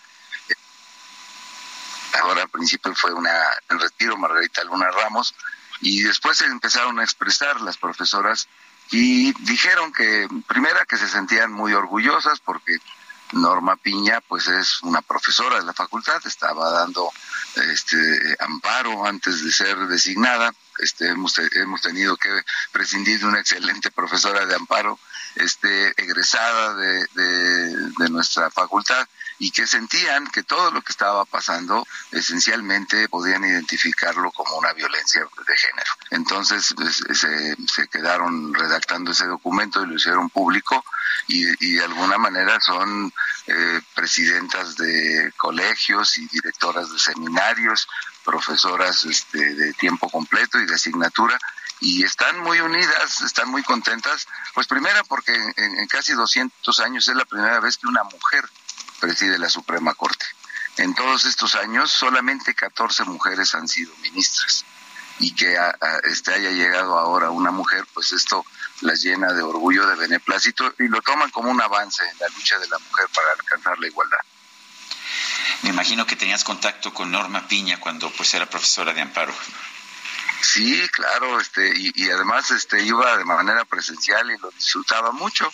Ahora al principio fue en retiro, Margarita Luna Ramos, y después se empezaron a expresar las profesoras y dijeron que, primera, que se sentían muy orgullosas porque Norma Piña pues es una profesora de la facultad, estaba dando amparo antes de ser designada. Hemos tenido que prescindir de una excelente profesora de amparo, egresada de nuestra facultad, y que sentían que todo lo que estaba pasando esencialmente podían identificarlo como una violencia de género. Entonces se quedaron redactando ese documento y lo hicieron público, y de alguna manera son presidentas de colegios y directoras de seminarios, profesoras de tiempo completo y de asignatura, y están muy unidas, están muy contentas, pues primera porque en casi 200 años es la primera vez que una mujer preside la Suprema Corte. En todos estos años solamente 14 mujeres han sido ministras, y que haya llegado ahora una mujer, pues esto las llena de orgullo, de beneplácito, y lo toman como un avance en la lucha de la mujer para alcanzar la igualdad. Me imagino que tenías contacto con Norma Piña cuando pues era profesora de Amparo. Sí, claro, y además iba de manera presencial y lo disfrutaba mucho,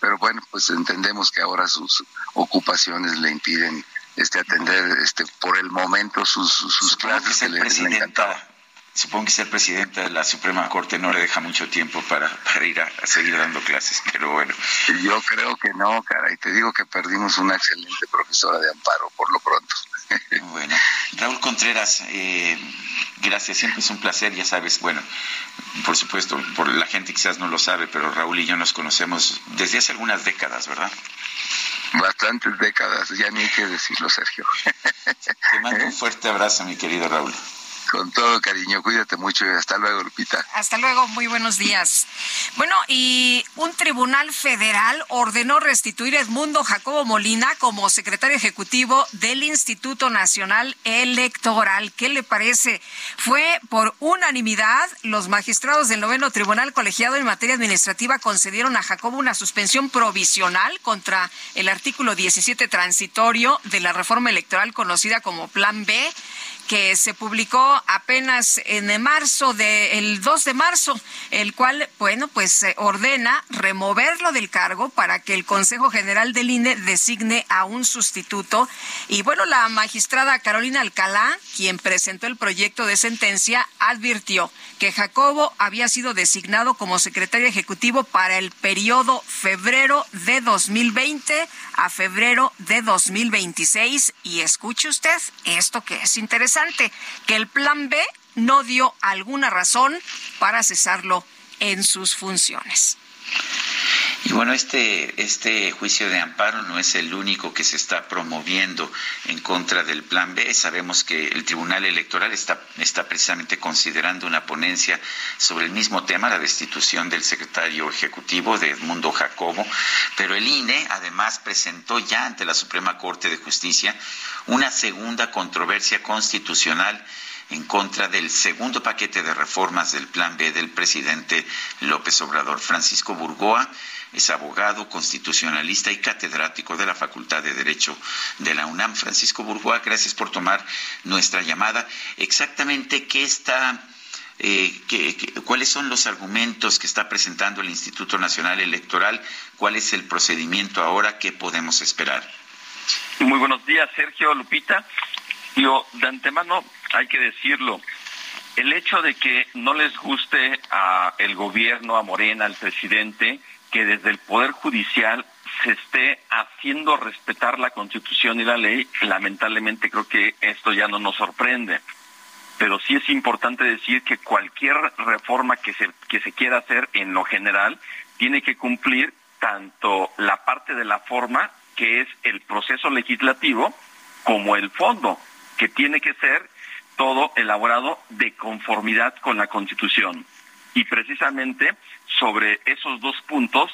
pero bueno, pues entendemos que ahora sus ocupaciones le impiden atender por el momento sus clases que le encantaban. Supongo que ser presidenta de la Suprema Corte no le deja mucho tiempo para ir a seguir dando clases, pero bueno. Yo creo que no, caray. Te digo que perdimos una excelente profesora de Amparo, por lo pronto. Bueno, Raúl Contreras, gracias, siempre es un placer, ya sabes, bueno, por supuesto, por la gente quizás no lo sabe, pero Raúl y yo nos conocemos desde hace algunas décadas, ¿verdad? Bastantes décadas, ya ni hay que decirlo, Sergio. Te mando un fuerte abrazo, mi querido Raúl. Con todo cariño, cuídate mucho y hasta luego, Lupita. Hasta luego, muy buenos días. Bueno, y un tribunal federal ordenó restituir a Edmundo Jacobo Molina como secretario ejecutivo del Instituto Nacional Electoral. ¿Qué le parece? Fue por unanimidad, los magistrados del Noveno Tribunal Colegiado en Materia Administrativa concedieron a Jacobo una suspensión provisional contra el artículo 17 transitorio de la reforma electoral conocida como Plan B, que se publicó apenas en marzo, el 2 de marzo, el cual, bueno, pues ordena removerlo del cargo para que el Consejo General del INE designe a un sustituto. Y bueno, la magistrada Carolina Alcalá, quien presentó el proyecto de sentencia, advirtió que Jacobo había sido designado como secretario ejecutivo para el periodo febrero de 2020 a febrero de 2026. Y escuche usted esto que es interesante, que el Plan B no dio alguna razón para cesarlo en sus funciones. Y bueno, este juicio de amparo no es el único que se está promoviendo en contra del Plan B. Sabemos que el Tribunal Electoral está precisamente considerando una ponencia sobre el mismo tema, la destitución del secretario ejecutivo de Edmundo Jacobo, pero el INE además presentó ya ante la Suprema Corte de Justicia una segunda controversia constitucional en contra del segundo paquete de reformas del Plan B del presidente López Obrador. Francisco Burgoa es abogado, constitucionalista y catedrático de la Facultad de Derecho de la UNAM. Francisco Burgoa, gracias por tomar nuestra llamada. Exactamente, ¿cuáles son los argumentos que está presentando el Instituto Nacional Electoral? ¿Cuál es el procedimiento ahora? ¿Qué podemos esperar? Muy buenos días, Sergio, Lupita. Yo, de antemano, hay que decirlo, el hecho de que no les guste al gobierno, a Morena, al presidente, que desde el Poder Judicial se esté haciendo respetar la Constitución y la ley, lamentablemente creo que esto ya no nos sorprende. Pero sí es importante decir que cualquier reforma que se quiera hacer en lo general tiene que cumplir tanto la parte de la forma, que es el proceso legislativo, como el fondo, que tiene que ser todo elaborado de conformidad con la Constitución. Y precisamente sobre esos dos puntos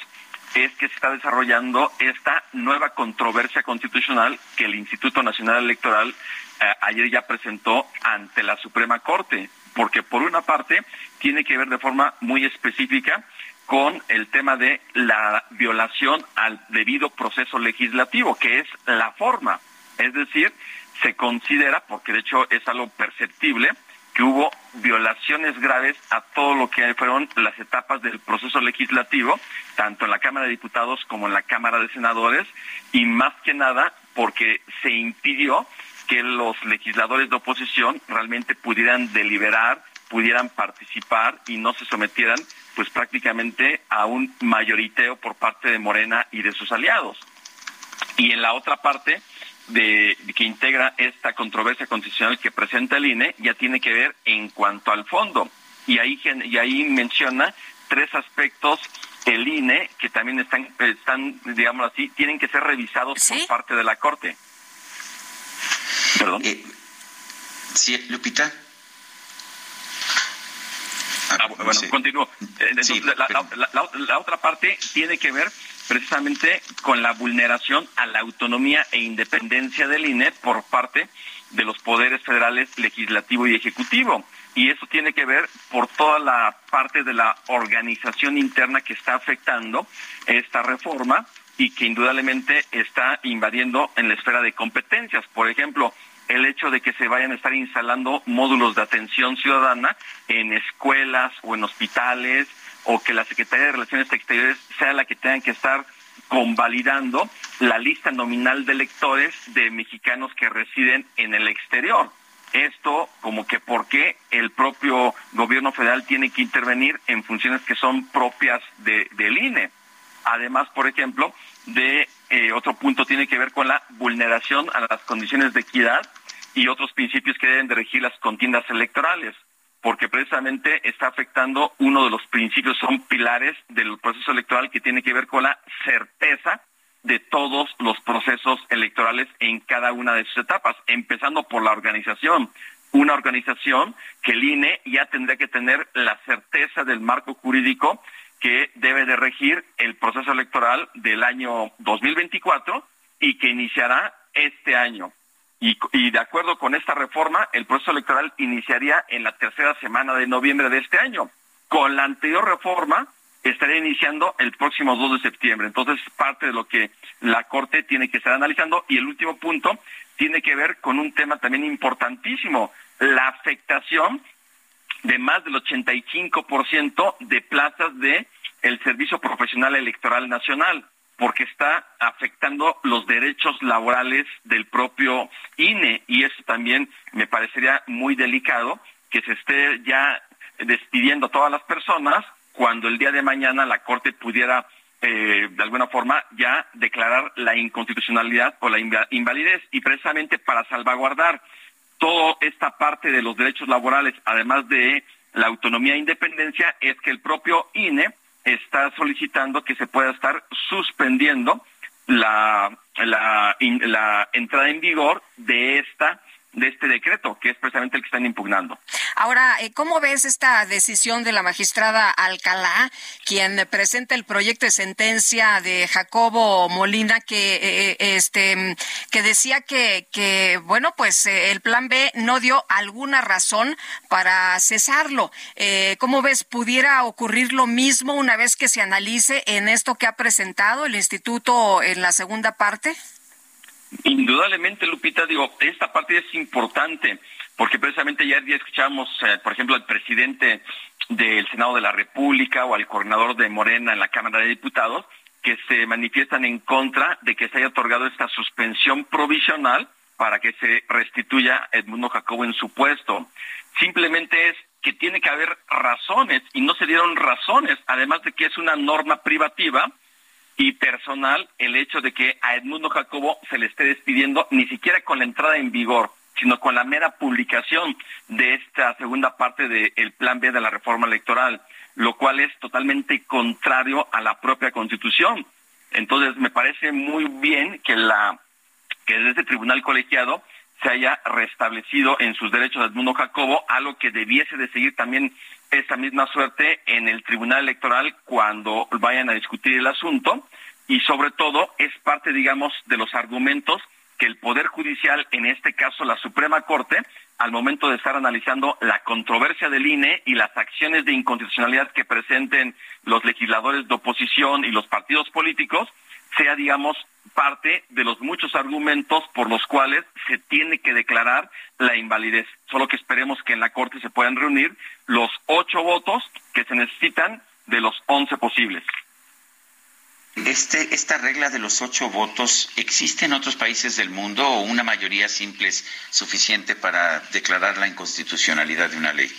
es que se está desarrollando esta nueva controversia constitucional que el Instituto Nacional Electoral ayer ya presentó ante la Suprema Corte, porque por una parte tiene que ver de forma muy específica con el tema de la violación al debido proceso legislativo, que es la forma. Es decir, se considera, porque de hecho es algo perceptible, que hubo violaciones graves a todo lo que fueron las etapas del proceso legislativo, tanto en la Cámara de Diputados como en la Cámara de Senadores, y más que nada porque se impidió que los legisladores de oposición realmente pudieran deliberar, pudieran participar y no se sometieran pues prácticamente a un mayoriteo por parte de Morena y de sus aliados. Y en la otra parte que integra esta controversia constitucional que presenta el INE, ya tiene que ver en cuanto al fondo. Y ahí menciona tres aspectos el INE que también están, digamos así, tienen que ser revisados, ¿sí?, por parte de la Corte. ¿Perdón? Sí, Lupita. bueno, sí. Continúo. Entonces, sí, la otra parte tiene que ver precisamente con la vulneración a la autonomía e independencia del INE por parte de los poderes federales, legislativo y ejecutivo. Y eso tiene que ver por toda la parte de la organización interna que está afectando esta reforma y que indudablemente está invadiendo en la esfera de competencias. Por ejemplo, el hecho de que se vayan a estar instalando módulos de atención ciudadana en escuelas o en hospitales, o que la Secretaría de Relaciones Exteriores sea la que tengan que estar convalidando la lista nominal de electores de mexicanos que residen en el exterior. Esto, como que por qué el propio gobierno federal tiene que intervenir en funciones que son propias del INE. Además, por ejemplo, otro punto tiene que ver con la vulneración a las condiciones de equidad y otros principios que deben de regir las contiendas electorales, porque precisamente está afectando uno de los principios, son pilares del proceso electoral, que tiene que ver con la certeza de todos los procesos electorales en cada una de sus etapas, empezando por la organización. Una organización que el INE ya tendría que tener la certeza del marco jurídico que debe de regir el proceso electoral del año 2024 y que iniciará este año. Y de acuerdo con esta reforma, el proceso electoral iniciaría en la tercera semana de noviembre de este año. Con la anterior reforma, estaría iniciando el próximo 2 de septiembre. Entonces, parte de lo que la Corte tiene que estar analizando. Y el último punto tiene que ver con un tema también importantísimo, la afectación de más del 85% de plazas de el Servicio Profesional Electoral Nacional, porque está afectando los derechos laborales del propio INE, y eso también me parecería muy delicado, que se esté ya despidiendo a todas las personas cuando el día de mañana la Corte pudiera de alguna forma ya declarar la inconstitucionalidad o la invalidez, y precisamente para salvaguardar toda esta parte de los derechos laborales, además de la autonomía e independencia, es que el propio INE está solicitando que se pueda estar suspendiendo la entrada en vigor de este decreto, que es precisamente el que están impugnando. Ahora, ¿cómo ves esta decisión de la magistrada Alcalá, quien presenta el proyecto de sentencia de Jacobo Molina, que decía que bueno, pues el plan B no dio alguna razón para cesarlo? ¿Cómo ves? ¿Pudiera ocurrir lo mismo una vez que se analice en esto que ha presentado el instituto en la segunda parte? Indudablemente, Lupita, digo, esta parte es importante, porque precisamente ayer ya escuchamos, por ejemplo, al presidente del Senado de la República o al coordinador de Morena en la Cámara de Diputados, que se manifiestan en contra de que se haya otorgado esta suspensión provisional para que se restituya a Edmundo Jacobo en su puesto. Simplemente es que tiene que haber razones, y no se dieron razones, además de que es una norma privativa y personal el hecho de que a Edmundo Jacobo se le esté despidiendo ni siquiera con la entrada en vigor, sino con la mera publicación de esta segunda parte del plan B de la reforma electoral, lo cual es totalmente contrario a la propia Constitución. Entonces, me parece muy bien que desde este tribunal colegiado se haya restablecido en sus derechos de Edmundo Jacobo, algo que debiese de seguir también esa misma suerte en el Tribunal Electoral cuando vayan a discutir el asunto, y sobre todo es parte, digamos, de los argumentos que el Poder Judicial, en este caso la Suprema Corte, al momento de estar analizando la controversia del INE y las acciones de inconstitucionalidad que presenten los legisladores de oposición y los partidos políticos, sea, digamos, parte de los muchos argumentos por los cuales se tiene que declarar la invalidez. Solo que esperemos que en la Corte se puedan reunir los 8 votos que se necesitan de los 11 posibles. ¿Esta regla de los 8 votos existe en otros países del mundo, o una mayoría simple es suficiente para declarar la inconstitucionalidad de una ley?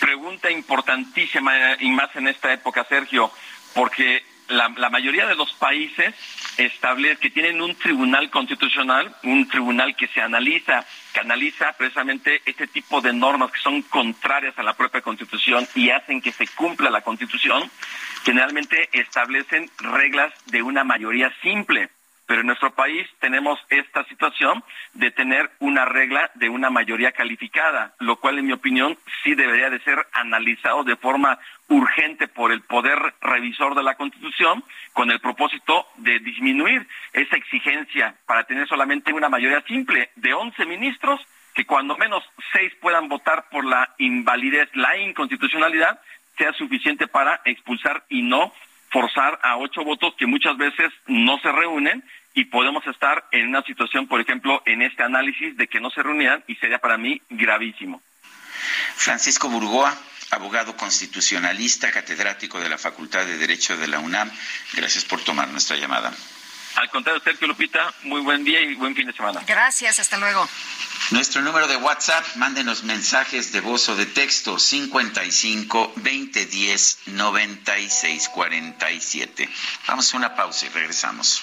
Pregunta importantísima, y más en esta época, Sergio, porque la mayoría de los países establece que tienen un tribunal constitucional, un tribunal que analiza precisamente este tipo de normas que son contrarias a la propia Constitución y hacen que se cumpla la Constitución, generalmente establecen reglas de una mayoría simple. Pero en nuestro país tenemos esta situación de tener una regla de una mayoría calificada, lo cual, en mi opinión, sí debería de ser analizado de forma urgente por el Poder Revisor de la Constitución, con el propósito de disminuir esa exigencia para tener solamente una mayoría simple de 11 ministros, que cuando menos 6 puedan votar por la invalidez, la inconstitucionalidad, sea suficiente para expulsar y no forzar a 8 votos que muchas veces no se reúnen, y podemos estar en una situación, por ejemplo, en este análisis de que no se reunían, y sería para mí gravísimo. Francisco Burgoa, abogado constitucionalista, catedrático de la Facultad de Derecho de la UNAM, gracias por tomar nuestra llamada. Al contrario, Sergio, Lupita, muy buen día y buen fin de semana. Gracias, hasta luego. Nuestro número de WhatsApp, mándenos mensajes de voz o de texto, 55-2010-9647. Vamos a una pausa y regresamos.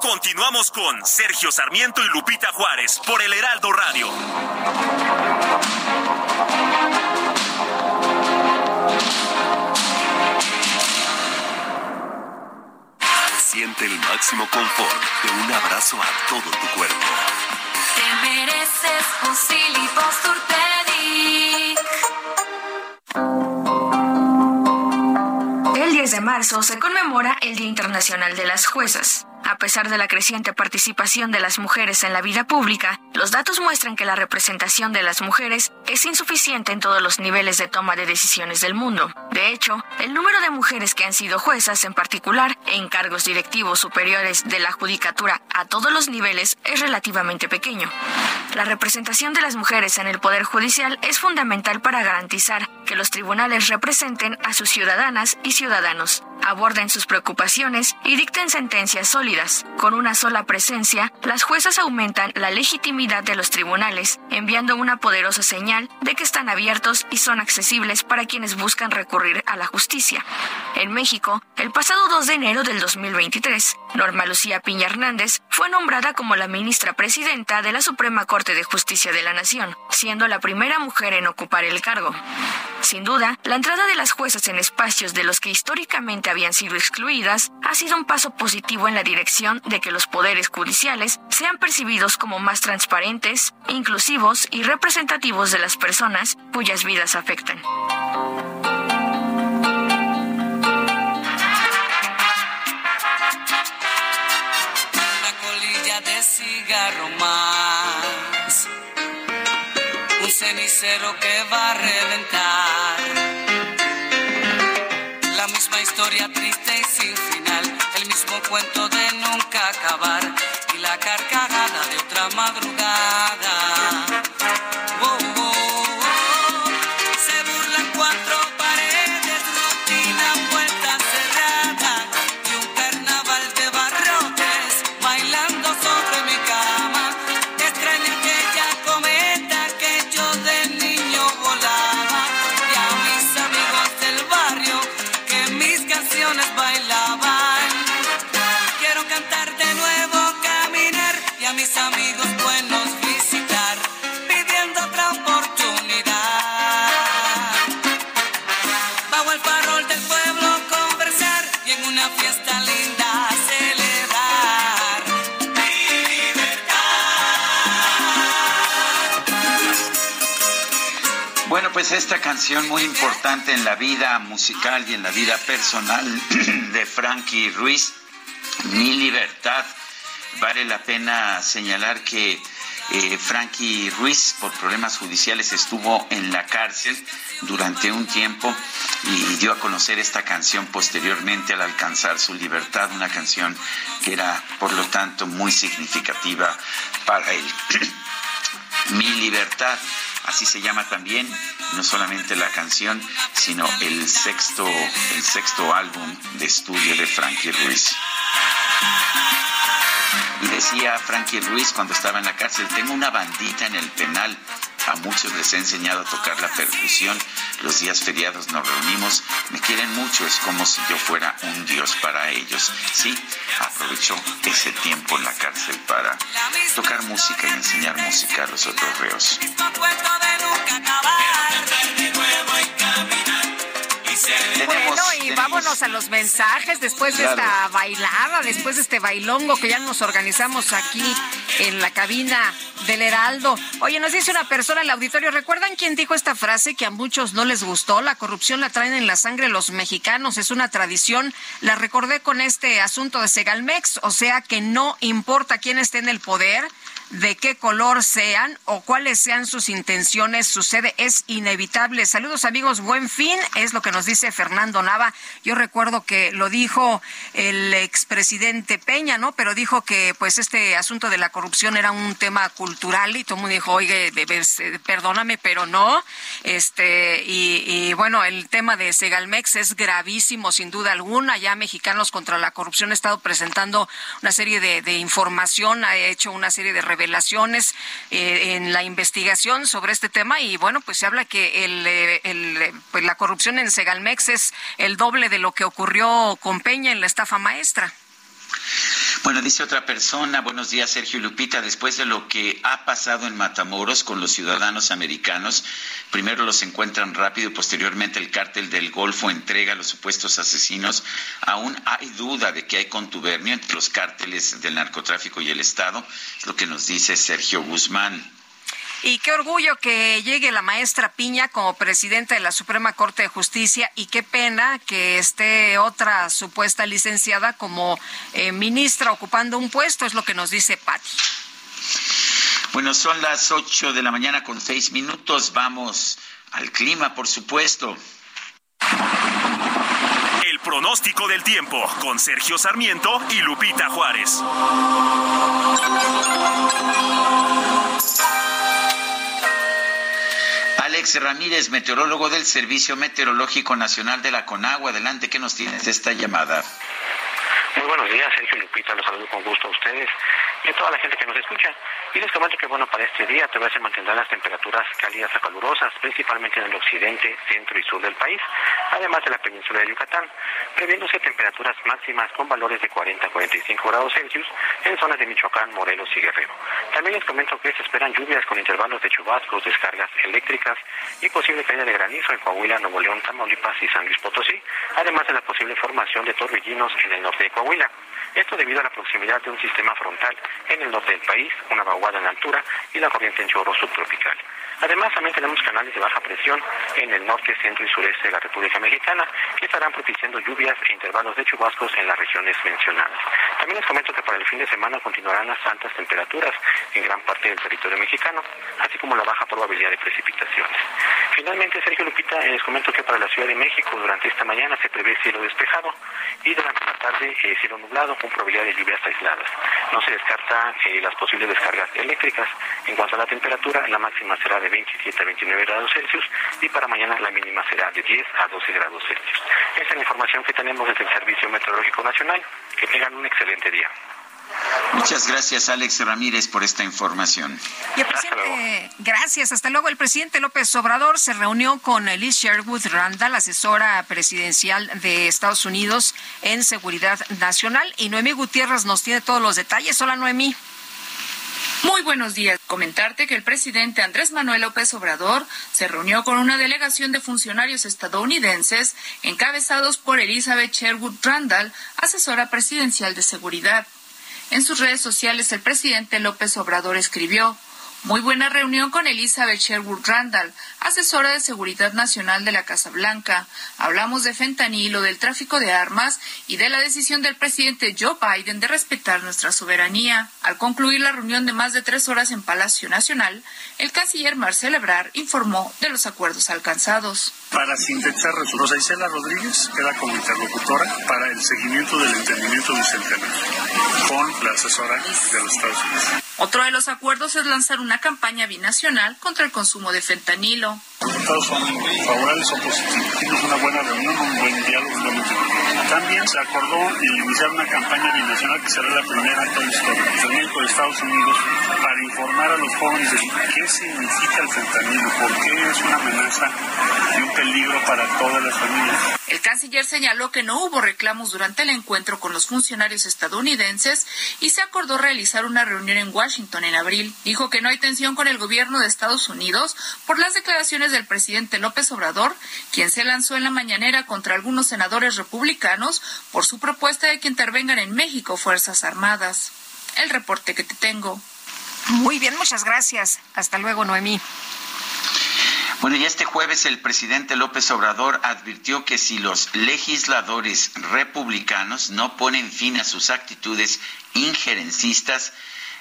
Continuamos con Sergio Sarmiento y Lupita Juárez por El Heraldo Radio. Siente el máximo confort de un abrazo a todo tu cuerpo. Te mereces un Silly Postur Pedic. El 10 de marzo se conmemora el Día Internacional de las Juezas. A pesar de la creciente participación de las mujeres en la vida pública, los datos muestran que la representación de las mujeres es insuficiente en todos los niveles de toma de decisiones del mundo. De hecho, el número de mujeres que han sido juezas en particular en cargos directivos superiores de la judicatura a todos los niveles es relativamente pequeño. La representación de las mujeres en el Poder Judicial es fundamental para garantizar que los tribunales representen a sus ciudadanas y ciudadanos, aborden sus preocupaciones y dicten sentencias sólidas. Con una sola presencia, las juezas aumentan la legitimidad de los tribunales, enviando una poderosa señal de que están abiertos y son accesibles para quienes buscan recurrir a la justicia. En México, el pasado 2 de enero del 2023, Norma Lucía Piña Hernández fue nombrada como la ministra presidenta de la Suprema Corte de Justicia de la Nación, siendo la primera mujer en ocupar el cargo. Sin duda, la entrada de las juezas en espacios de los que históricamente habían sido excluidas ha sido un paso positivo en la dirección de que los poderes judiciales sean percibidos como más transparentes, inclusivos y representativos de las personas cuyas vidas afectan. Una colilla de cigarro más, un cenicero que va a reventar, la misma historia triste y sin final, el mismo cuento de nunca acabar y la carcajada de otra madrugada. Oh, oh, oh. Se burlan 4 paredes, rutina, puerta cerrada y un carnaval de barrotes bailando sobre mi cama. Extraña aquella cometa que yo de niño volaba y a mis amigos del barrio que mis canciones bailaban. Pues esta canción muy importante en la vida musical y en la vida personal de Frankie Ruiz, Mi Libertad. Vale la pena señalar que Frankie Ruiz, por problemas judiciales, estuvo en la cárcel durante un tiempo y dio a conocer esta canción posteriormente al alcanzar su libertad, una canción que era, por lo tanto, muy significativa para él. Mi Libertad. Así se llama también, no solamente la canción, sino el sexto álbum de estudio de Frankie Ruiz. Y decía Frankie Ruiz cuando estaba en la cárcel: tengo una bandita en el penal. A muchos les he enseñado a tocar la percusión. Los días feriados nos reunimos. Me quieren mucho. Es como si yo fuera un dios para ellos. Sí, aprovechó ese tiempo en la cárcel para tocar música y enseñar música a los otros reos. Bueno, y vámonos a los mensajes después de esta bailada, después de este bailongo que ya nos organizamos aquí en la cabina del Heraldo. Oye, nos dice una persona en el auditorio, ¿recuerdan quién dijo esta frase que a muchos no les gustó? La corrupción la traen en la sangre los mexicanos, es una tradición. La recordé con este asunto de Segalmex, o sea que no importa quién esté en el poder, de qué color sean o cuáles sean sus intenciones, sucede, es inevitable. Saludos amigos, buen fin, es lo que nos dice Fernando Nava. Yo recuerdo que lo dijo el expresidente Peña, ¿no? Pero dijo que pues este asunto de la corrupción era un tema cultural y todo el mundo dijo, oye, perdóname, pero no. Y bueno, el tema de Segalmex es gravísimo, sin duda alguna. Ya Mexicanos contra la Corrupción ha estado presentando una serie de información, ha hecho una serie de revelaciones en la investigación sobre este tema y bueno, pues se habla que pues la corrupción en Segalmex es el doble de lo que ocurrió con Peña en la estafa maestra. Bueno, dice otra persona, buenos días Sergio Lupita, después de lo que ha pasado en Matamoros con los ciudadanos americanos, primero los encuentran rápido y posteriormente el Cártel del Golfo entrega a los supuestos asesinos, aún hay duda de que hay contubernio entre los cárteles del narcotráfico y el Estado, es lo que nos dice Sergio Guzmán. Y qué orgullo que llegue la maestra Piña como presidenta de la Suprema Corte de Justicia y qué pena que esté otra supuesta licenciada como ministra ocupando un puesto, es lo que nos dice Patti. Bueno, son las 8:06 a.m. Vamos al clima, por supuesto. El pronóstico del tiempo con Sergio Sarmiento y Lupita Juárez. Alex Ramírez, meteorólogo del Servicio Meteorológico Nacional de la CONAGUA. Adelante, ¿qué nos tienes esta llamada? Muy buenos días, Sergio Lupita, los saludo con gusto a ustedes y a toda la gente que nos escucha. Y les comento que bueno, para este día todavía se mantendrán las temperaturas cálidas a calurosas, principalmente en el occidente, centro y sur del país, además de la península de Yucatán, previéndose temperaturas máximas con valores de 40 a 45 grados Celsius en zonas de Michoacán, Morelos y Guerrero. También les comento que se esperan lluvias con intervalos de chubascos, descargas eléctricas y posible caída de granizo en Coahuila, Nuevo León, Tamaulipas y San Luis Potosí, además de la posible formación de torbellinos en el norte de Coahuila. Esto debido a la proximidad de un sistema frontal en el norte del país, una vaguada en altura y la corriente en chorro subtropical. Además, también tenemos canales de baja presión en el norte, centro y sureste de la República Mexicana que estarán propiciando lluvias e intervalos de chubascos en las regiones mencionadas. También les comento que para el fin de semana continuarán las altas temperaturas en gran parte del territorio mexicano, así como la baja probabilidad de precipitaciones. Finalmente, Sergio Lupita, les comento que para la Ciudad de México durante esta mañana se prevé cielo despejado y durante la tarde cielo nublado con probabilidad de lluvias aisladas. No se descartan las posibles descargas eléctricas. En cuanto a la temperatura, la máxima será de 27 a 29 grados Celsius y para mañana la mínima será de 10 a 12 grados Celsius. Esta es la información que tenemos desde el Servicio Meteorológico Nacional. Que tengan un excelente día. Muchas gracias, Alex Ramírez, por esta información. Y el presidente, gracias, hasta luego. El presidente López Obrador se reunió con Elizabeth Sherwood Randall, asesora presidencial de Estados Unidos en Seguridad Nacional. Y Noemí Gutiérrez nos tiene todos los detalles. Hola, Noemí. Muy buenos días. Comentarte que el presidente Andrés Manuel López Obrador se reunió con una delegación de funcionarios estadounidenses encabezados por Elizabeth Sherwood Randall, asesora presidencial de seguridad. En sus redes sociales, el presidente López Obrador escribió: muy buena reunión con Elizabeth Sherwood Randall, asesora de Seguridad Nacional de la Casa Blanca. Hablamos de fentanilo, del tráfico de armas y de la decisión del presidente Joe Biden de respetar nuestra soberanía. Al concluir la reunión de más de 3 horas en Palacio Nacional, el canciller Marcelo Ebrard informó de los acuerdos alcanzados. Para sintetizar resultados, Ana Rodríguez queda como interlocutora para el seguimiento del entendimiento bicentenario con la asesora de los Estados Unidos. Otro de los acuerdos es lanzar una campaña binacional contra el consumo de fentanilo. Los resultados son favorables o positivos. Tuvimos una buena reunión, un buen diálogo. También se acordó iniciar una campaña binacional que será la primera en todo el establecimiento de Estados Unidos para informar a los jóvenes de qué significa el fentanilo, por qué es una amenaza y un peligro para todas las familias. El canciller señaló que no hubo reclamos durante el encuentro con los funcionarios estadounidenses y se acordó realizar una reunión en Washington en abril. Dijo que no hay tensión con el gobierno de Estados Unidos por las declaraciones del presidente López Obrador, quien se lanzó en la mañanera contra algunos senadores republicanos por su propuesta de que intervengan en México Fuerzas Armadas. El reporte que te tengo. Muy bien, muchas gracias. Hasta luego, Noemí. Bueno, y este jueves el presidente López Obrador advirtió que si los legisladores republicanos no ponen fin a sus actitudes injerencistas,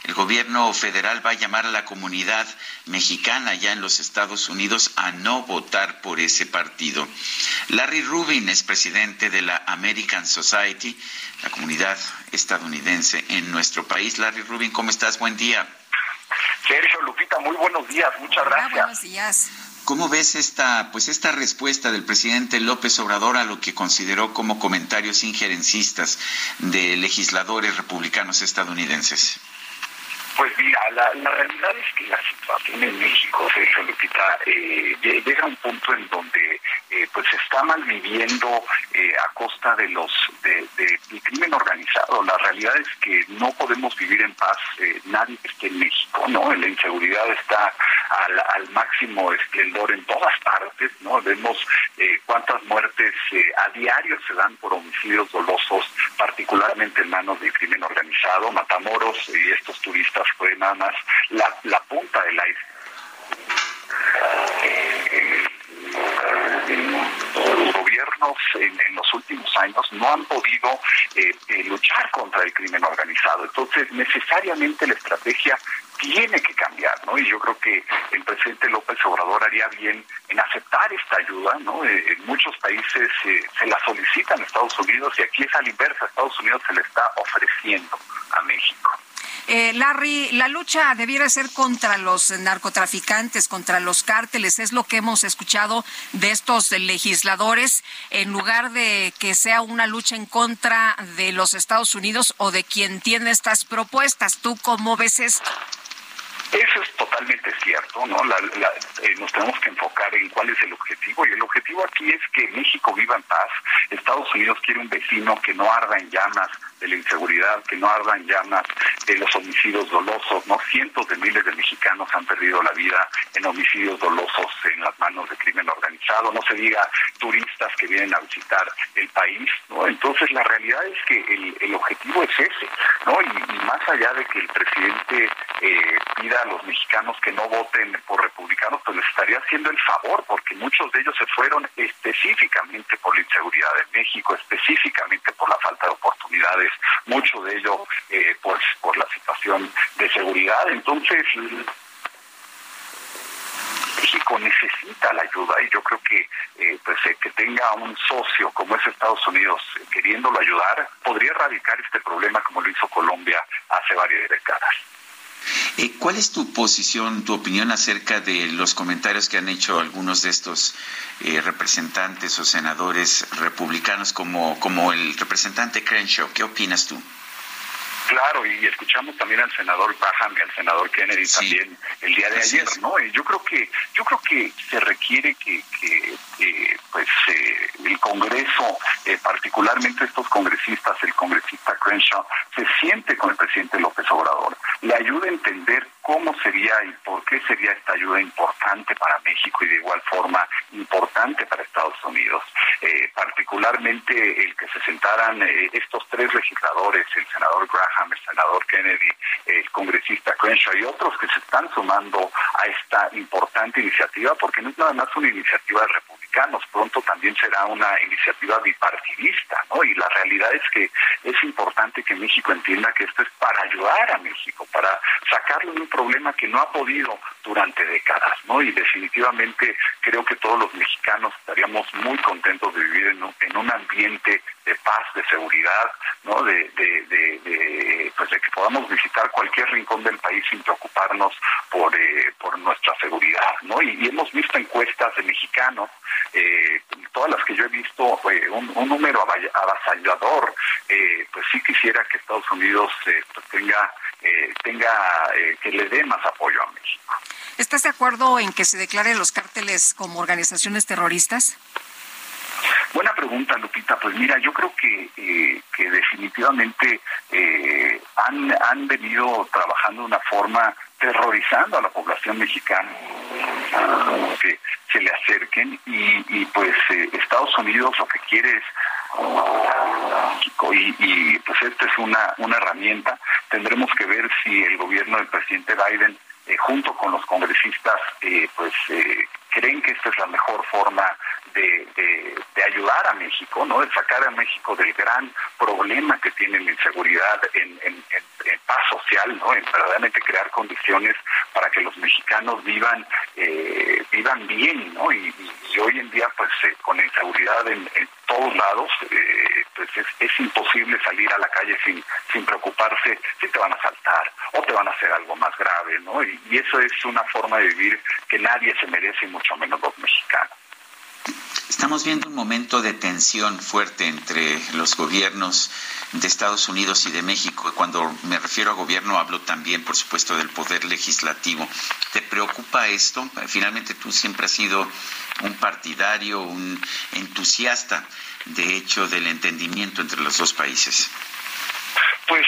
el gobierno federal va a llamar a la comunidad mexicana allá en los Estados Unidos a no votar por ese partido. Larry Rubin es presidente de la American Society, la comunidad estadounidense en nuestro país. Larry Rubin, ¿cómo estás? Buen día. Sergio, Lupita, muy buenos días. Muchas gracias. Buenos días. ¿Cómo ves esta respuesta del presidente López Obrador a lo que consideró como comentarios injerencistas de legisladores republicanos estadounidenses? Pues mira, la realidad es que la situación en México, Sergio, Lupita, llega a un punto en donde pues se está malviviendo a costa de del crimen organizado. La realidad es que no podemos vivir en paz nadie que esté en México, ¿no? La inseguridad está al máximo esplendor en todas partes, ¿no? Vemos cuántas muertes a diario se dan por homicidios dolosos, particularmente en manos del crimen organizado. Matamoros y estos turistas fue nada más la punta del aire. Los gobiernos en los últimos años no han podido luchar contra el crimen organizado. Entonces, necesariamente la estrategia tiene que cambiar, ¿no? Y yo creo que el presidente López Obrador haría bien en aceptar esta ayuda, ¿no? En muchos países se la solicitan a Estados Unidos y aquí es a la inversa. Estados Unidos se le está ofreciendo a México. Larry, la lucha debiera ser contra los narcotraficantes, contra los cárteles, es lo que hemos escuchado de estos legisladores, en lugar de que sea una lucha en contra de los Estados Unidos o de quien tiene estas propuestas. ¿Tú cómo ves esto? Eso es totalmente cierto, ¿no? Nos tenemos que enfocar en cuál es el objetivo, y el objetivo aquí es que México viva en paz. Estados Unidos quiere un vecino que no arda en llamas de la inseguridad, que no arda en llamas de los homicidios dolosos, ¿no? Cientos de miles de mexicanos han perdido la vida en homicidios dolosos en las manos de crimen organizado, no se diga turistas que vienen a visitar el país, ¿no? Entonces la realidad es que el objetivo es ese, ¿no? Y más allá de que el presidente pida a los mexicanos que no voten por republicanos, pues les estaría haciendo el favor, porque muchos de ellos se fueron específicamente por la inseguridad de México, específicamente por la falta de oportunidades, mucho de ello pues por la situación de seguridad. Entonces México necesita la ayuda y yo creo que que tenga un socio como es Estados Unidos queriéndolo ayudar, podría erradicar este problema como lo hizo Colombia hace varias décadas. ¿Cuál es tu posición, tu opinión acerca de los comentarios que han hecho algunos de estos representantes o senadores republicanos como el representante Crenshaw? ¿Qué opinas tú? Claro, y escuchamos también al senador Graham y al senador Kennedy también el día de ayer, ¿no? Y yo creo que se requiere que el Congreso, particularmente estos congresistas, el congresista Crenshaw, se siente con el presidente López Obrador, le ayuda a entender cómo sería y por qué sería esta ayuda importante para México y de igual forma importante para Estados Unidos. Particularmente el que se sentaran estos tres legisladores, el senador Graham, el senador Kennedy, el congresista Crenshaw y otros que se están sumando a esta importante iniciativa, porque no es nada más una iniciativa republicana, mexicanos. Pronto también será una iniciativa bipartidista, ¿no? Y la realidad es que es importante que México entienda que esto es para ayudar a México, para sacarlo de un problema que no ha podido durante décadas, ¿no? Y definitivamente creo que todos los mexicanos estaríamos muy contentos de vivir en un ambiente de paz, de seguridad, ¿no? De que podamos visitar cualquier rincón del país sin preocuparnos por nuestra seguridad, ¿no? Y hemos visto encuestas de mexicanos, todas las que yo he visto, un número avasallador. Pues sí quisiera que Estados Unidos tenga que le dé más apoyo a México. ¿Estás de acuerdo en que se declaren los cárteles como organizaciones terroristas? Buena pregunta, Lupita. Pues mira, yo creo que definitivamente han venido trabajando de una forma terrorizando a la población mexicana, que se le acerquen y pues Estados Unidos lo que quiere es y pues esta es una herramienta. Tendremos que ver si el gobierno del presidente Biden junto con los congresistas creen que esta es la mejor forma de ayudar a México, ¿no? De sacar a México del gran problema que tienen en seguridad, en paz social, ¿no? En verdaderamente crear condiciones para que los mexicanos vivan bien, ¿no? Y hoy en día, pues, con inseguridad en todos lados, pues es imposible salir a la calle sin preocuparse si te van a asaltar o te van a hacer algo más grave, ¿no? Y eso es una forma de vivir que nadie se merece, y mucho menos los mexicanos. Estamos viendo un momento de tensión fuerte entre los gobiernos de Estados Unidos y de México. Cuando me refiero a gobierno, hablo también, por supuesto, del poder legislativo. ¿Te preocupa esto? Finalmente, tú siempre has sido un partidario, un entusiasta, de hecho, del entendimiento entre los dos países. Pues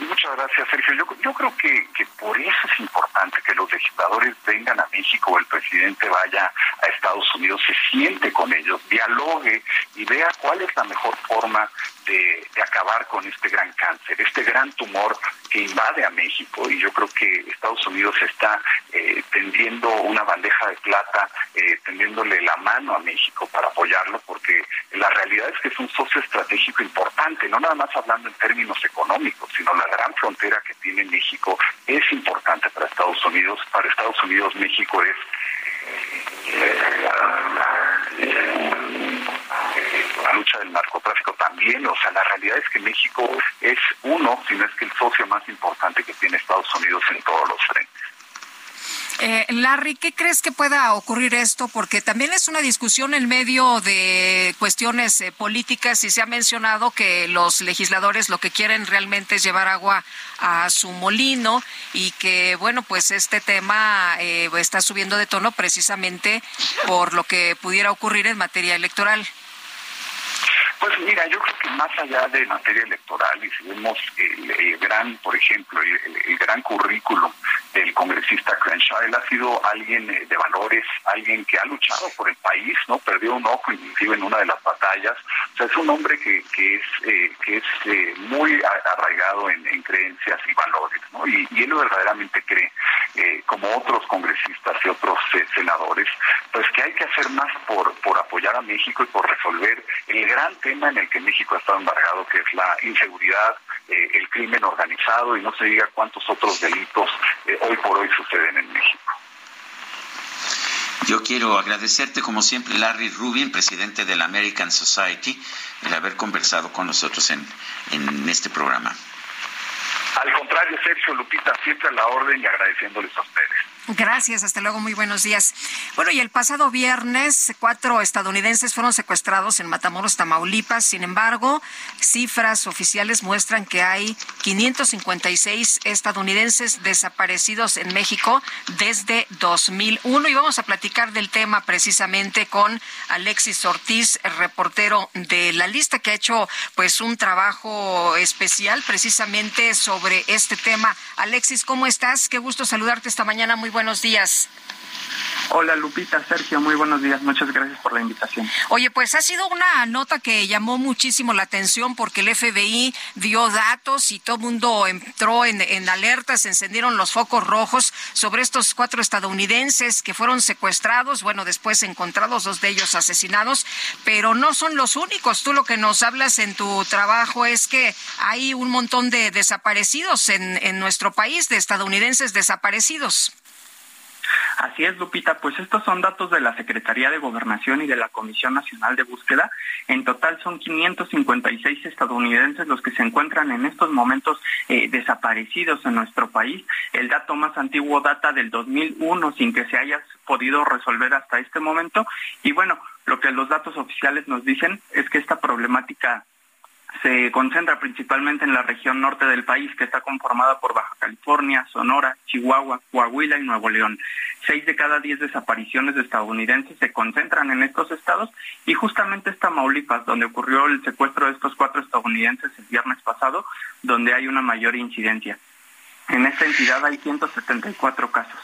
muchas gracias, Sergio. Yo creo que por eso es importante que los legisladores vengan a México, el presidente vaya a Estados Unidos, se siente con ellos, dialogue y vea cuál es la mejor forma de acabar con este gran cáncer, este gran tumor que invade a México. Y yo creo que Estados Unidos está tendiendo una bandeja de plata, tendiéndole la mano a México para apoyarlo, porque la realidad es que es un socio estratégico importante, no nada más hablando en términos económicos, sino la gran frontera que tiene México es importante para Estados Unidos. Para Estados Unidos, México es la lucha del narcotráfico también. O sea, la realidad es que México es uno, si no es que el socio más importante que tiene Estados Unidos en todos los frentes. Larry, ¿qué crees que pueda ocurrir esto? Porque también es una discusión en medio de cuestiones políticas y se ha mencionado que los legisladores lo que quieren realmente es llevar agua a su molino y que, bueno, pues este tema está subiendo de tono precisamente por lo que pudiera ocurrir en materia electoral. Pues mira, yo creo que más allá de materia electoral, y si vemos el gran currículum del congresista Crenshaw, él ha sido alguien de valores, alguien que ha luchado por el país, ¿no? Perdió un ojo inclusive en una de las batallas. O sea, es un hombre que es muy arraigado en creencias y valores, ¿no? Y él verdaderamente cree, como otros congresistas y otros senadores, pues que hay que hacer más por apoyar a México y por resolver el gran tema en el que México ha estado embargado, que es la inseguridad, el crimen organizado y no se diga cuántos otros delitos hoy por hoy suceden en México. Yo quiero agradecerte, como siempre, Larry Rubin, presidente de la American Society, el haber conversado con nosotros en este programa. Al contrario, Sergio, Lupita, siempre a la orden y agradeciéndoles a ustedes. Gracias, hasta luego, muy buenos días. Bueno, y el pasado viernes, 4 estadounidenses fueron secuestrados en Matamoros, Tamaulipas. Sin embargo, cifras oficiales muestran que hay 556 estadounidenses desaparecidos en México desde 2001. Y vamos a platicar del tema precisamente con Alexis Ortiz, reportero de La Lista, que ha hecho pues un trabajo especial precisamente sobre este tema. Alexis, ¿cómo estás? Qué gusto saludarte esta mañana, muy buenos días. Hola Lupita, Sergio, muy buenos días, muchas gracias por la invitación. Oye, pues ha sido una nota que llamó muchísimo la atención porque el FBI dio datos y todo el mundo entró en alerta, se encendieron los focos rojos sobre estos 4 estadounidenses que fueron secuestrados, bueno, después encontrados, 2 de ellos asesinados, pero no son los únicos. Tú lo que nos hablas en tu trabajo es que hay un montón de desaparecidos en nuestro país, de estadounidenses desaparecidos. Así es, Lupita, pues estos son datos de la Secretaría de Gobernación y de la Comisión Nacional de Búsqueda. En total son 556 estadounidenses los que se encuentran en estos momentos desaparecidos en nuestro país. El dato más antiguo data del 2001 sin que se haya podido resolver hasta este momento. Y bueno, lo que los datos oficiales nos dicen es que esta problemática se concentra principalmente en la región norte del país, que está conformada por Baja California, Sonora, Chihuahua, Coahuila y Nuevo León. 6 de cada 10 desapariciones de estadounidenses se concentran en estos estados, y justamente es Tamaulipas donde ocurrió el secuestro de estos 4 estadounidenses el viernes pasado, donde hay una mayor incidencia. En esta entidad hay 174 casos.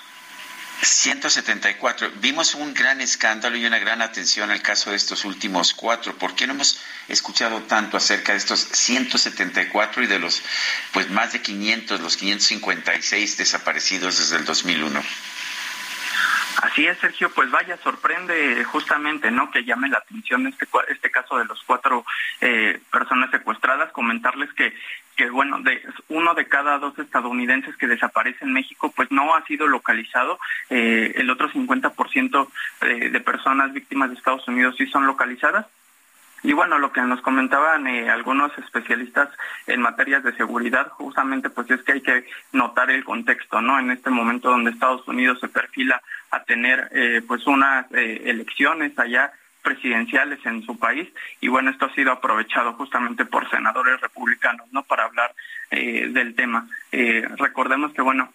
174. Vimos un gran escándalo y una gran atención al caso de estos últimos 4. ¿Por qué no hemos escuchado tanto acerca de estos 174 y de los pues más de 500, los 556 desaparecidos desde el 2001? Así es, Sergio, pues vaya, sorprende justamente, ¿no?, que llame la atención este caso de los 4 personas secuestradas. Comentarles que bueno, de 1 de cada 2 estadounidenses que desaparece en México, pues no ha sido localizado. El otro 50% de personas víctimas de Estados Unidos sí son localizadas. Y bueno, lo que nos comentaban algunos especialistas en materias de seguridad, justamente pues es que hay que notar el contexto, ¿no? En este momento donde Estados Unidos se perfila a tener pues unas elecciones allá presidenciales en su país, y bueno, esto ha sido aprovechado justamente por senadores republicanos, ¿no?, para hablar del tema. Recordemos que bueno,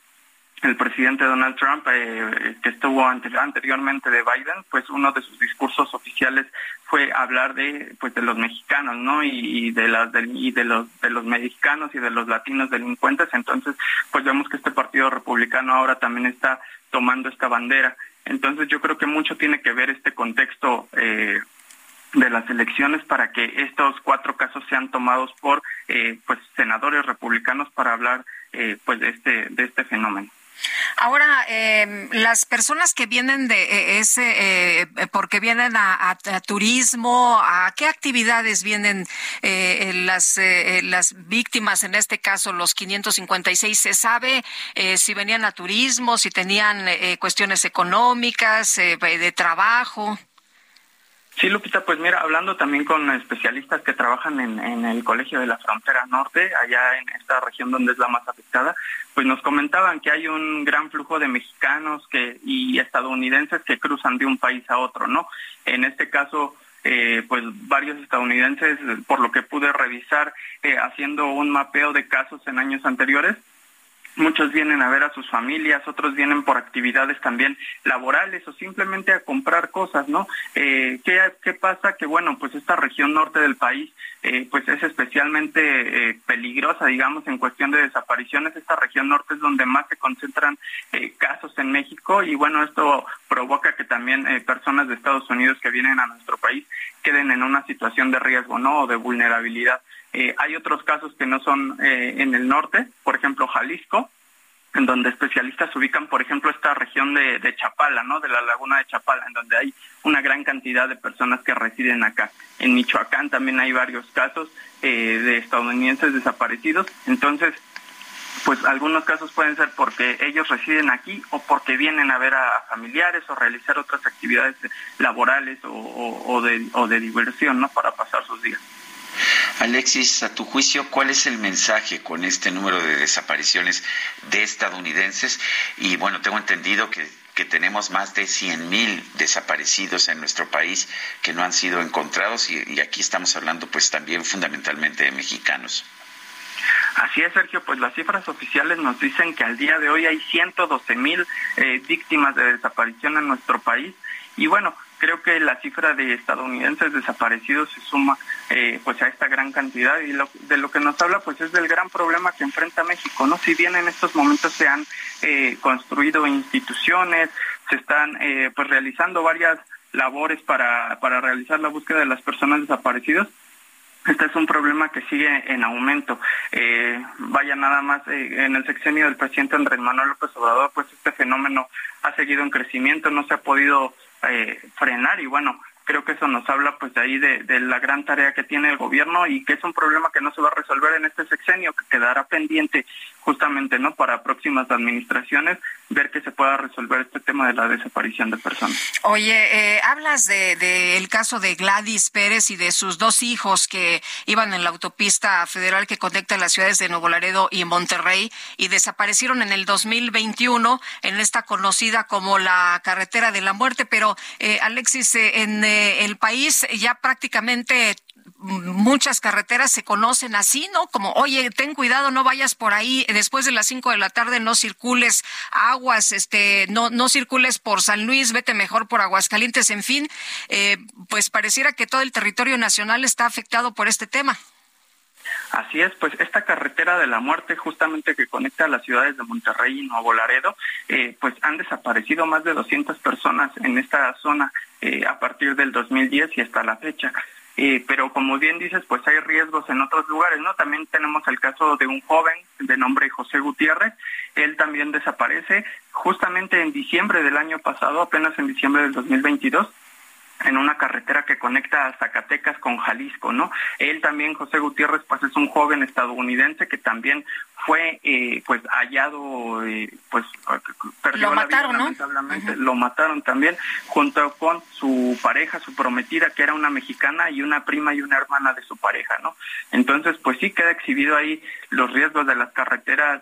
el presidente Donald Trump, que estuvo anteriormente de Biden, pues uno de sus discursos oficiales fue hablar de los mexicanos, ¿no?, y de los mexicanos y de los latinos delincuentes. Entonces, pues vemos que este partido republicano ahora también está tomando esta bandera. Entonces, yo creo que mucho tiene que ver este contexto de las elecciones para que estos 4 casos sean tomados por pues senadores republicanos para hablar pues de este fenómeno. Ahora, las personas que vienen porque vienen a turismo, ¿a qué actividades vienen las víctimas? En este caso, los 556, ¿se sabe si venían a turismo, si tenían cuestiones económicas, de trabajo? Sí, Lupita, pues mira, hablando también con especialistas que trabajan en el Colegio de la Frontera Norte, allá en esta región donde es la más afectada, pues nos comentaban que hay un gran flujo de mexicanos y estadounidenses que cruzan de un país a otro, ¿no? En este caso, pues varios estadounidenses, por lo que pude revisar, haciendo un mapeo de casos en años anteriores, muchos vienen a ver a sus familias, otros vienen por actividades también laborales o simplemente a comprar cosas, ¿no? ¿Qué pasa? Que bueno, pues esta región norte del país pues es especialmente peligrosa, digamos, en cuestión de desapariciones. Esta región norte es donde más se concentran casos en México, y bueno, esto provoca que también personas de Estados Unidos que vienen a nuestro país queden en una situación de riesgo, ¿no?, o de vulnerabilidad. Hay otros casos que no son en el norte, por ejemplo Jalisco, en donde especialistas ubican, por ejemplo, esta región de Chapala, ¿no?, de la laguna de Chapala, en donde hay una gran cantidad de personas que residen acá. En Michoacán también hay varios casos de estadounidenses desaparecidos. Entonces, pues algunos casos pueden ser porque ellos residen aquí o porque vienen a ver a familiares o realizar otras actividades laborales o de diversión, ¿no?, para pasar sus días. Alexis, a tu juicio, ¿cuál es el mensaje con este número de desapariciones de estadounidenses? Y bueno, tengo entendido que tenemos más de 100,000 desaparecidos en nuestro país que no han sido encontrados, y aquí estamos hablando pues también fundamentalmente de mexicanos. Así es, Sergio, pues las cifras oficiales nos dicen que al día de hoy hay 112,000 víctimas de desaparición en nuestro país, y bueno, creo que la cifra de estadounidenses desaparecidos se suma pues a esta gran cantidad, y de lo que nos habla pues es del gran problema que enfrenta México, ¿no? Si bien en estos momentos se han construido instituciones, se están pues realizando varias labores para realizar la búsqueda de las personas desaparecidas. Este es un problema que sigue en aumento. Nada más en el sexenio del presidente Andrés Manuel López Obrador, pues este fenómeno ha seguido en crecimiento, no se ha podido frenar, y bueno, creo que eso nos habla pues de ahí de la gran tarea que tiene el gobierno, y que es un problema que no se va a resolver en este sexenio, que quedará pendiente justamente, ¿no?, para próximas administraciones, ver que se pueda resolver este tema de la desaparición de personas. Oye, hablas del caso de Gladys Pérez y de sus dos hijos que iban en la autopista federal que conecta las ciudades de Nuevo Laredo y Monterrey y desaparecieron en el 2021 en esta conocida como la carretera de la muerte, pero Alexis, en el país ya prácticamente muchas carreteras se conocen así, ¿no? Como, oye, ten cuidado, no vayas por ahí, después de las 5 de la tarde no circules, aguas, no circules por San Luis, vete mejor por Aguascalientes, en fin, pues pareciera que todo el territorio nacional está afectado por este tema. Así es, pues esta carretera de la muerte justamente que conecta a las ciudades de Monterrey y Nuevo Laredo, pues han desaparecido más de 200 personas en esta zona a partir del 2010 y hasta la fecha. Pero como bien dices, pues hay riesgos en otros lugares, ¿no? También tenemos el caso de un joven de nombre José Gutiérrez, él también desaparece justamente en diciembre del año pasado, apenas en diciembre del 2022, en una carretera que conecta a Zacatecas con Jalisco, ¿no? Él también, José Gutiérrez, pues es un joven estadounidense que también fue pues hallado, pues perdió la vida, ¿no?, lamentablemente. Lo mataron también, junto con su pareja, su prometida, que era una mexicana, y una prima y una hermana de su pareja, ¿no? Entonces, pues sí queda exhibido ahí los riesgos de las carreteras.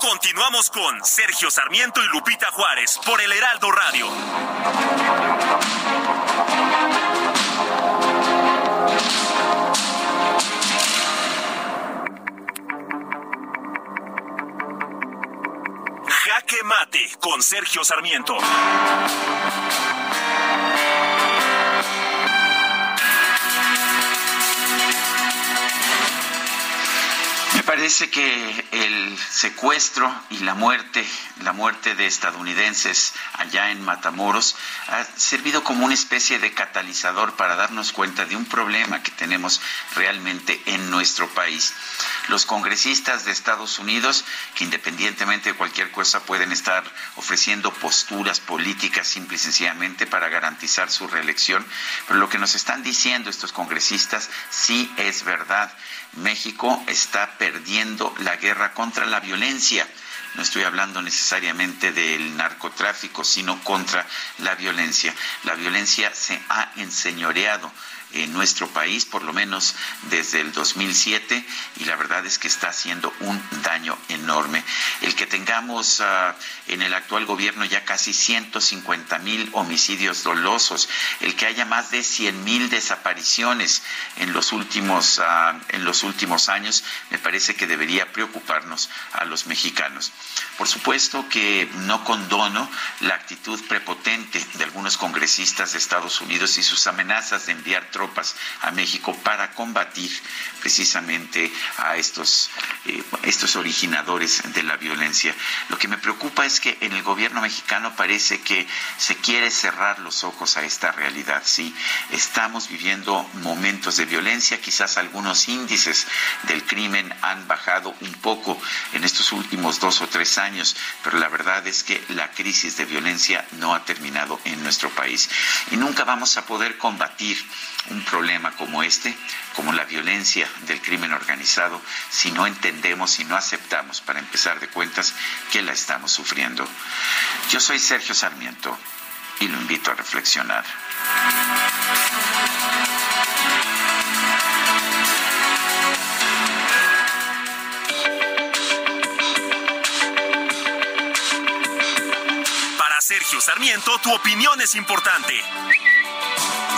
Continuamos con Sergio Sarmiento y Lupita Juárez por El Heraldo Radio. Jaque Mate con Sergio Sarmiento. Parece que el secuestro y la muerte de estadounidenses allá en Matamoros ha servido como una especie de catalizador para darnos cuenta de un problema que tenemos realmente en nuestro país. Los congresistas de Estados Unidos, que independientemente de cualquier cosa pueden estar ofreciendo posturas políticas simple y sencillamente para garantizar su reelección, pero lo que nos están diciendo estos congresistas sí es verdad. México está perdiendo la guerra contra la violencia. No estoy hablando necesariamente del narcotráfico, sino contra la violencia. La violencia se ha enseñoreado en nuestro país, por lo menos desde el 2007, y la verdad es que está haciendo un daño enorme. El que tengamos en el actual gobierno ya casi 150,000 homicidios dolosos, el que haya más de 100,000 desapariciones en los últimos años, me parece que debería preocuparnos a los mexicanos. Por supuesto que no condono la actitud prepotente de algunos congresistas de Estados Unidos y sus amenazas de enviar tropas a México para combatir precisamente a estos originadores de la violencia. Lo que me preocupa es que en el gobierno mexicano parece que se quiere cerrar los ojos a esta realidad, ¿sí? Estamos viviendo momentos de violencia, quizás algunos índices del crimen han bajado un poco en estos últimos 2 o 3 años, pero la verdad es que la crisis de violencia no ha terminado en nuestro país y nunca vamos a poder combatir un problema como este, como la violencia del crimen organizado, si no entendemos y no aceptamos, para empezar de cuentas, que la estamos sufriendo. Yo soy Sergio Sarmiento y lo invito a reflexionar. Sergio Sarmiento, tu opinión es importante.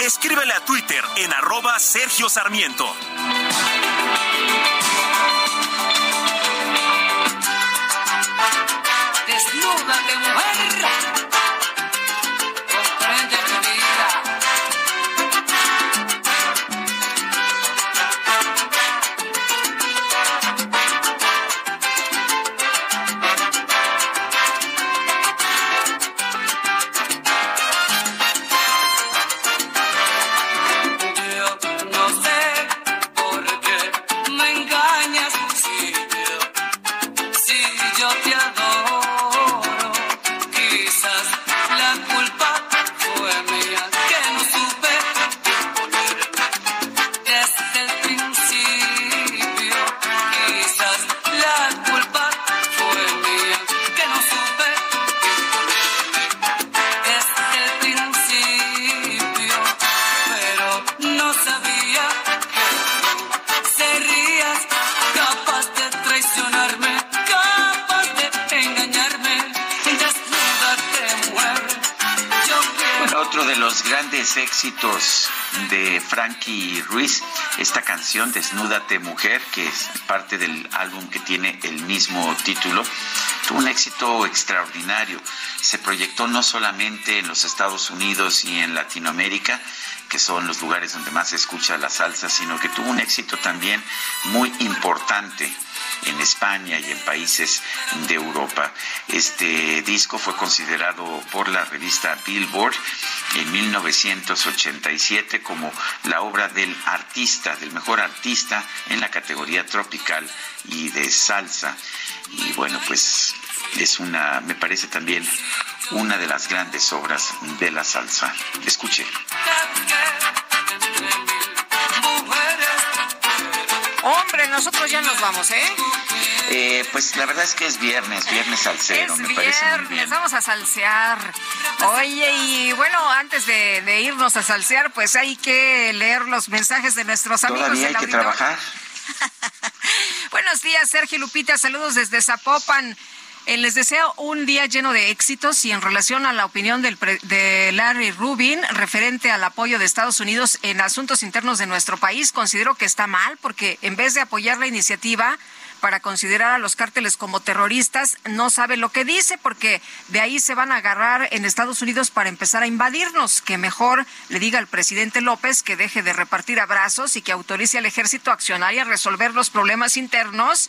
Escríbele a Twitter en @SergioSarmiento. Desnúdate, mujer. Comprende mi vida. Yo no sé por qué me engañas, si yo te adoro. Grandes éxitos de Frankie Ruiz, esta canción Desnúdate Mujer, que es parte del álbum que tiene el mismo título, tuvo un éxito extraordinario. Se proyectó no solamente en los Estados Unidos y en Latinoamérica, que son los lugares donde más se escucha la salsa, sino que tuvo un éxito también muy importante en España y en países de Europa. Este disco fue considerado por la revista Billboard en 1987 como la obra del artista, del mejor artista en la categoría tropical y de salsa. Y bueno, pues es una, me parece también una de las grandes obras de la salsa. Escuche. Hombre, nosotros ya nos vamos, ¿eh? Pues la verdad es que es viernes salsero, me parece muy bien. Vamos a salsear. Oye, y bueno, antes de irnos a salsear, pues hay que leer los mensajes de nuestros amigos. Todavía hay que trabajar. Buenos días, Sergio Lupita, saludos desde Zapopan. Les deseo un día lleno de éxitos y en relación a la opinión de Larry Rubin referente al apoyo de Estados Unidos en asuntos internos de nuestro país, considero que está mal porque en vez de apoyar la iniciativa para considerar a los cárteles como terroristas, no sabe lo que dice porque de ahí se van a agarrar en Estados Unidos para empezar a invadirnos. Que mejor le diga al presidente López que deje de repartir abrazos y que autorice al ejército a accionar y a resolver los problemas internos.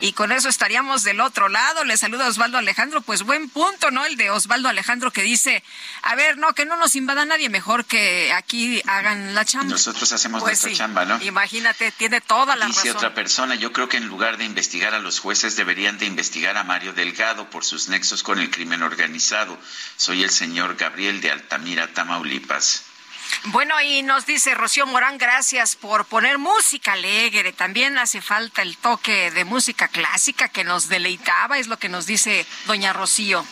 Y con eso estaríamos del otro lado. Le saluda Osvaldo Alejandro. Pues buen punto, ¿no? El de Osvaldo Alejandro que dice, a ver, no, que no nos invada nadie, mejor que aquí hagan la chamba. Nosotros hacemos pues nuestra chamba, ¿no? Imagínate, tiene toda la razón. Dice otra persona, yo creo que en lugar de investigar a los jueces, deberían de investigar a Mario Delgado por sus nexos con el crimen organizado. Soy el señor Gabriel de Altamira, Tamaulipas. Bueno, y nos dice Rocío Morán, gracias por poner música alegre. También hace falta el toque de música clásica que nos deleitaba, es lo que nos dice doña Rocío.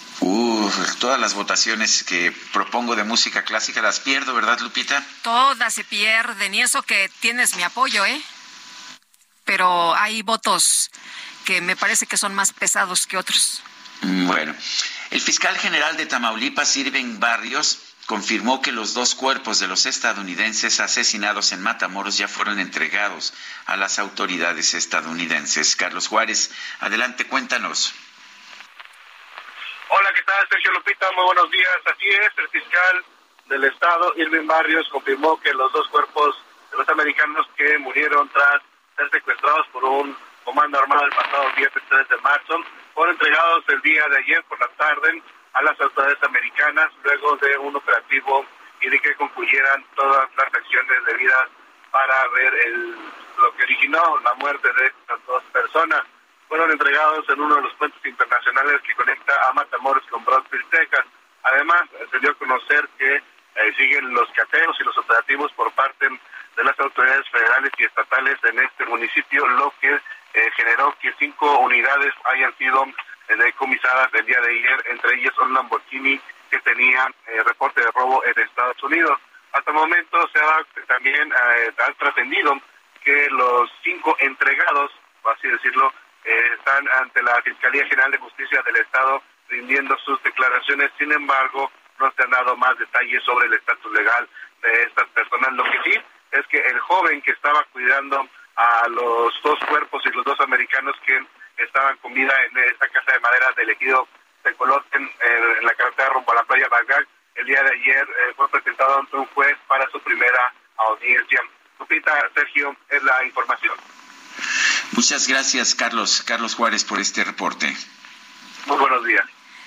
Todas las votaciones que propongo de música clásica las pierdo, ¿verdad, Lupita? Todas se pierden, y eso que tienes mi apoyo, ¿eh? Pero hay votos que me parece que son más pesados que otros. Bueno, el fiscal general de Tamaulipas, Irving Barrios, confirmó que los 2 cuerpos de los estadounidenses asesinados en Matamoros ya fueron entregados a las autoridades estadounidenses. Carlos Juárez, adelante, cuéntanos. Hola, ¿qué tal, Sergio Lupita? Muy buenos días. Así es, el fiscal del estado, Irving Barrios, confirmó que los 2 cuerpos de los americanos que murieron tras ser secuestrados por un comando armado el pasado 13 de marzo fueron entregados el día de ayer por la tarde a las autoridades americanas, luego de un operativo y de que concluyeran todas las acciones debidas para ver lo que originó la muerte de estas 2 personas. fueron entregados en uno de los puentes internacionales que conecta a Matamoros con Brownsville, Texas. Además, se dio a conocer que siguen los cateos y los operativos por parte de las autoridades federales y estatales en este municipio, lo que generó que 5 unidades hayan sido decomisadas el día de ayer, entre ellas un Lamborghini que tenía reporte de robo en Estados Unidos. Hasta el momento se ha también trascendido que los 5 entregados, por así decirlo, están ante la Fiscalía General de Justicia del Estado rindiendo sus declaraciones. Sin embargo, no se han dado más detalles sobre el estatus legal de estas personas. Lo que sí es que el joven que estaba cuidando a los 2 cuerpos y los 2 americanos que estaban con vida en esta casa de madera del ejido Tecolote, en la carretera rumbo a la playa Bagag, el día de ayer fue presentado ante un juez para su primera audiencia. Lupita, Sergio, es la información. Muchas gracias, Carlos Juárez, por este reporte. Muy buenos días.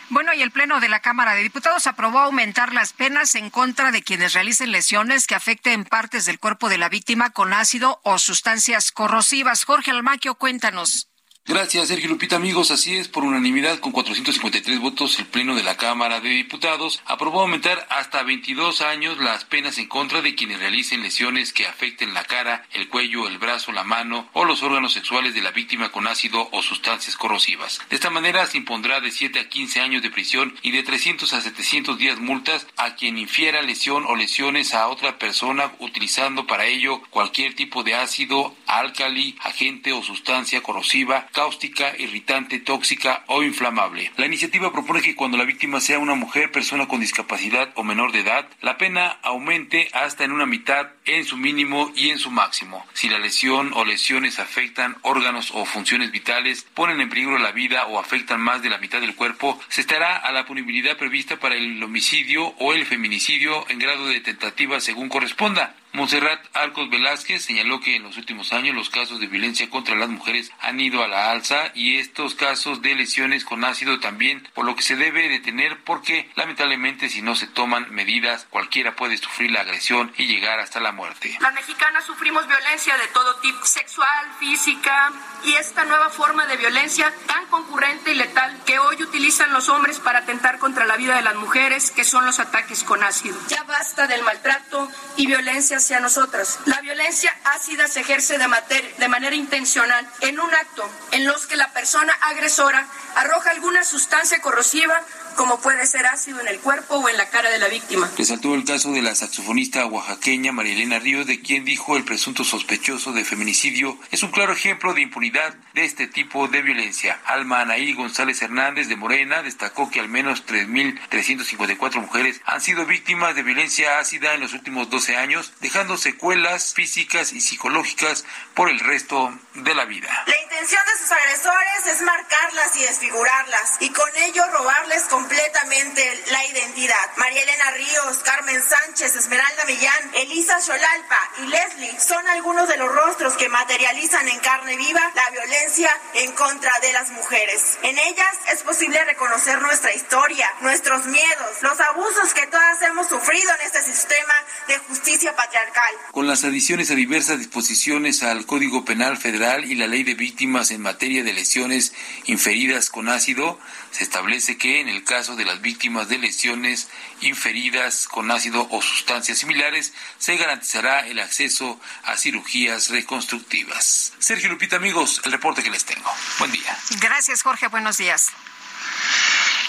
Bueno, y el Pleno de la Cámara de Diputados aprobó aumentar las penas en contra de quienes realicen lesiones que afecten partes del cuerpo de la víctima con ácido o sustancias corrosivas. Jorge Almaquio, cuéntanos. Gracias, Sergio, Lupita, amigos. Así es, por unanimidad, con 453 votos, el Pleno de la Cámara de Diputados aprobó aumentar hasta 22 años las penas en contra de quienes realicen lesiones que afecten la cara, el cuello, el brazo, la mano o los órganos sexuales de la víctima con ácido o sustancias corrosivas. De esta manera se impondrá de 7 a 15 años de prisión y de 300 a 700 días multas a quien infiera lesión o lesiones a otra persona utilizando para ello cualquier tipo de ácido, álcali, agente o sustancia corrosiva, cáustica, irritante, tóxica o inflamable. La iniciativa propone que cuando la víctima sea una mujer, persona con discapacidad o menor de edad, la pena aumente hasta en una mitad en su mínimo y en su máximo. Si la lesión o lesiones afectan órganos o funciones vitales, ponen en peligro la vida o afectan más de la mitad del cuerpo, se estará a la punibilidad prevista para el homicidio o el feminicidio en grado de tentativa según corresponda. Montserrat Arcos Velázquez señaló que en los últimos años los casos de violencia contra las mujeres han ido a la alza y estos casos de lesiones con ácido también, por lo que se debe detener porque lamentablemente si no se toman medidas cualquiera puede sufrir la agresión y llegar hasta la muerte. Las mexicanas sufrimos violencia de todo tipo, sexual, física, y esta nueva forma de violencia tan concurrente y letal que hoy utilizan los hombres para atentar contra la vida de las mujeres, que son los ataques con ácido. Ya basta del maltrato y violencia hacia nosotras. La violencia ácida se ejerce de manera intencional en un acto en los que la persona agresora arroja alguna sustancia corrosiva como puede ser ácido en el cuerpo o en la cara de la víctima. Resaltó el caso de la saxofonista oaxaqueña María Elena Ríos, de quien dijo el presunto sospechoso de feminicidio es un claro ejemplo de impunidad de este tipo de violencia. Alma Anaí González Hernández de Morena destacó que al menos 3,354 mujeres han sido víctimas de violencia ácida en los últimos 12 años, dejando secuelas físicas y psicológicas por el resto de la vida. La intención de sus agresores es marcarlas y desfigurarlas, y con ello robarles completamente la identidad. María Elena Ríos, Carmen Sánchez, Esmeralda Millán, Elisa Xolalpa y Leslie son algunos de los rostros que materializan en carne viva la violencia en contra de las mujeres. En ellas es posible reconocer nuestra historia, nuestros miedos, los abusos que todas hemos sufrido en este sistema de justicia patriarcal. Con las adiciones a diversas disposiciones al Código Penal Federal y la Ley de Víctimas en materia de lesiones inferidas con ácido, se establece que en el caso de las víctimas de lesiones inferidas con ácido o sustancias similares, se garantizará el acceso a cirugías reconstructivas. Sergio, Lupita, amigos, el reporte que les tengo. Buen día. Gracias, Jorge. Buenos días.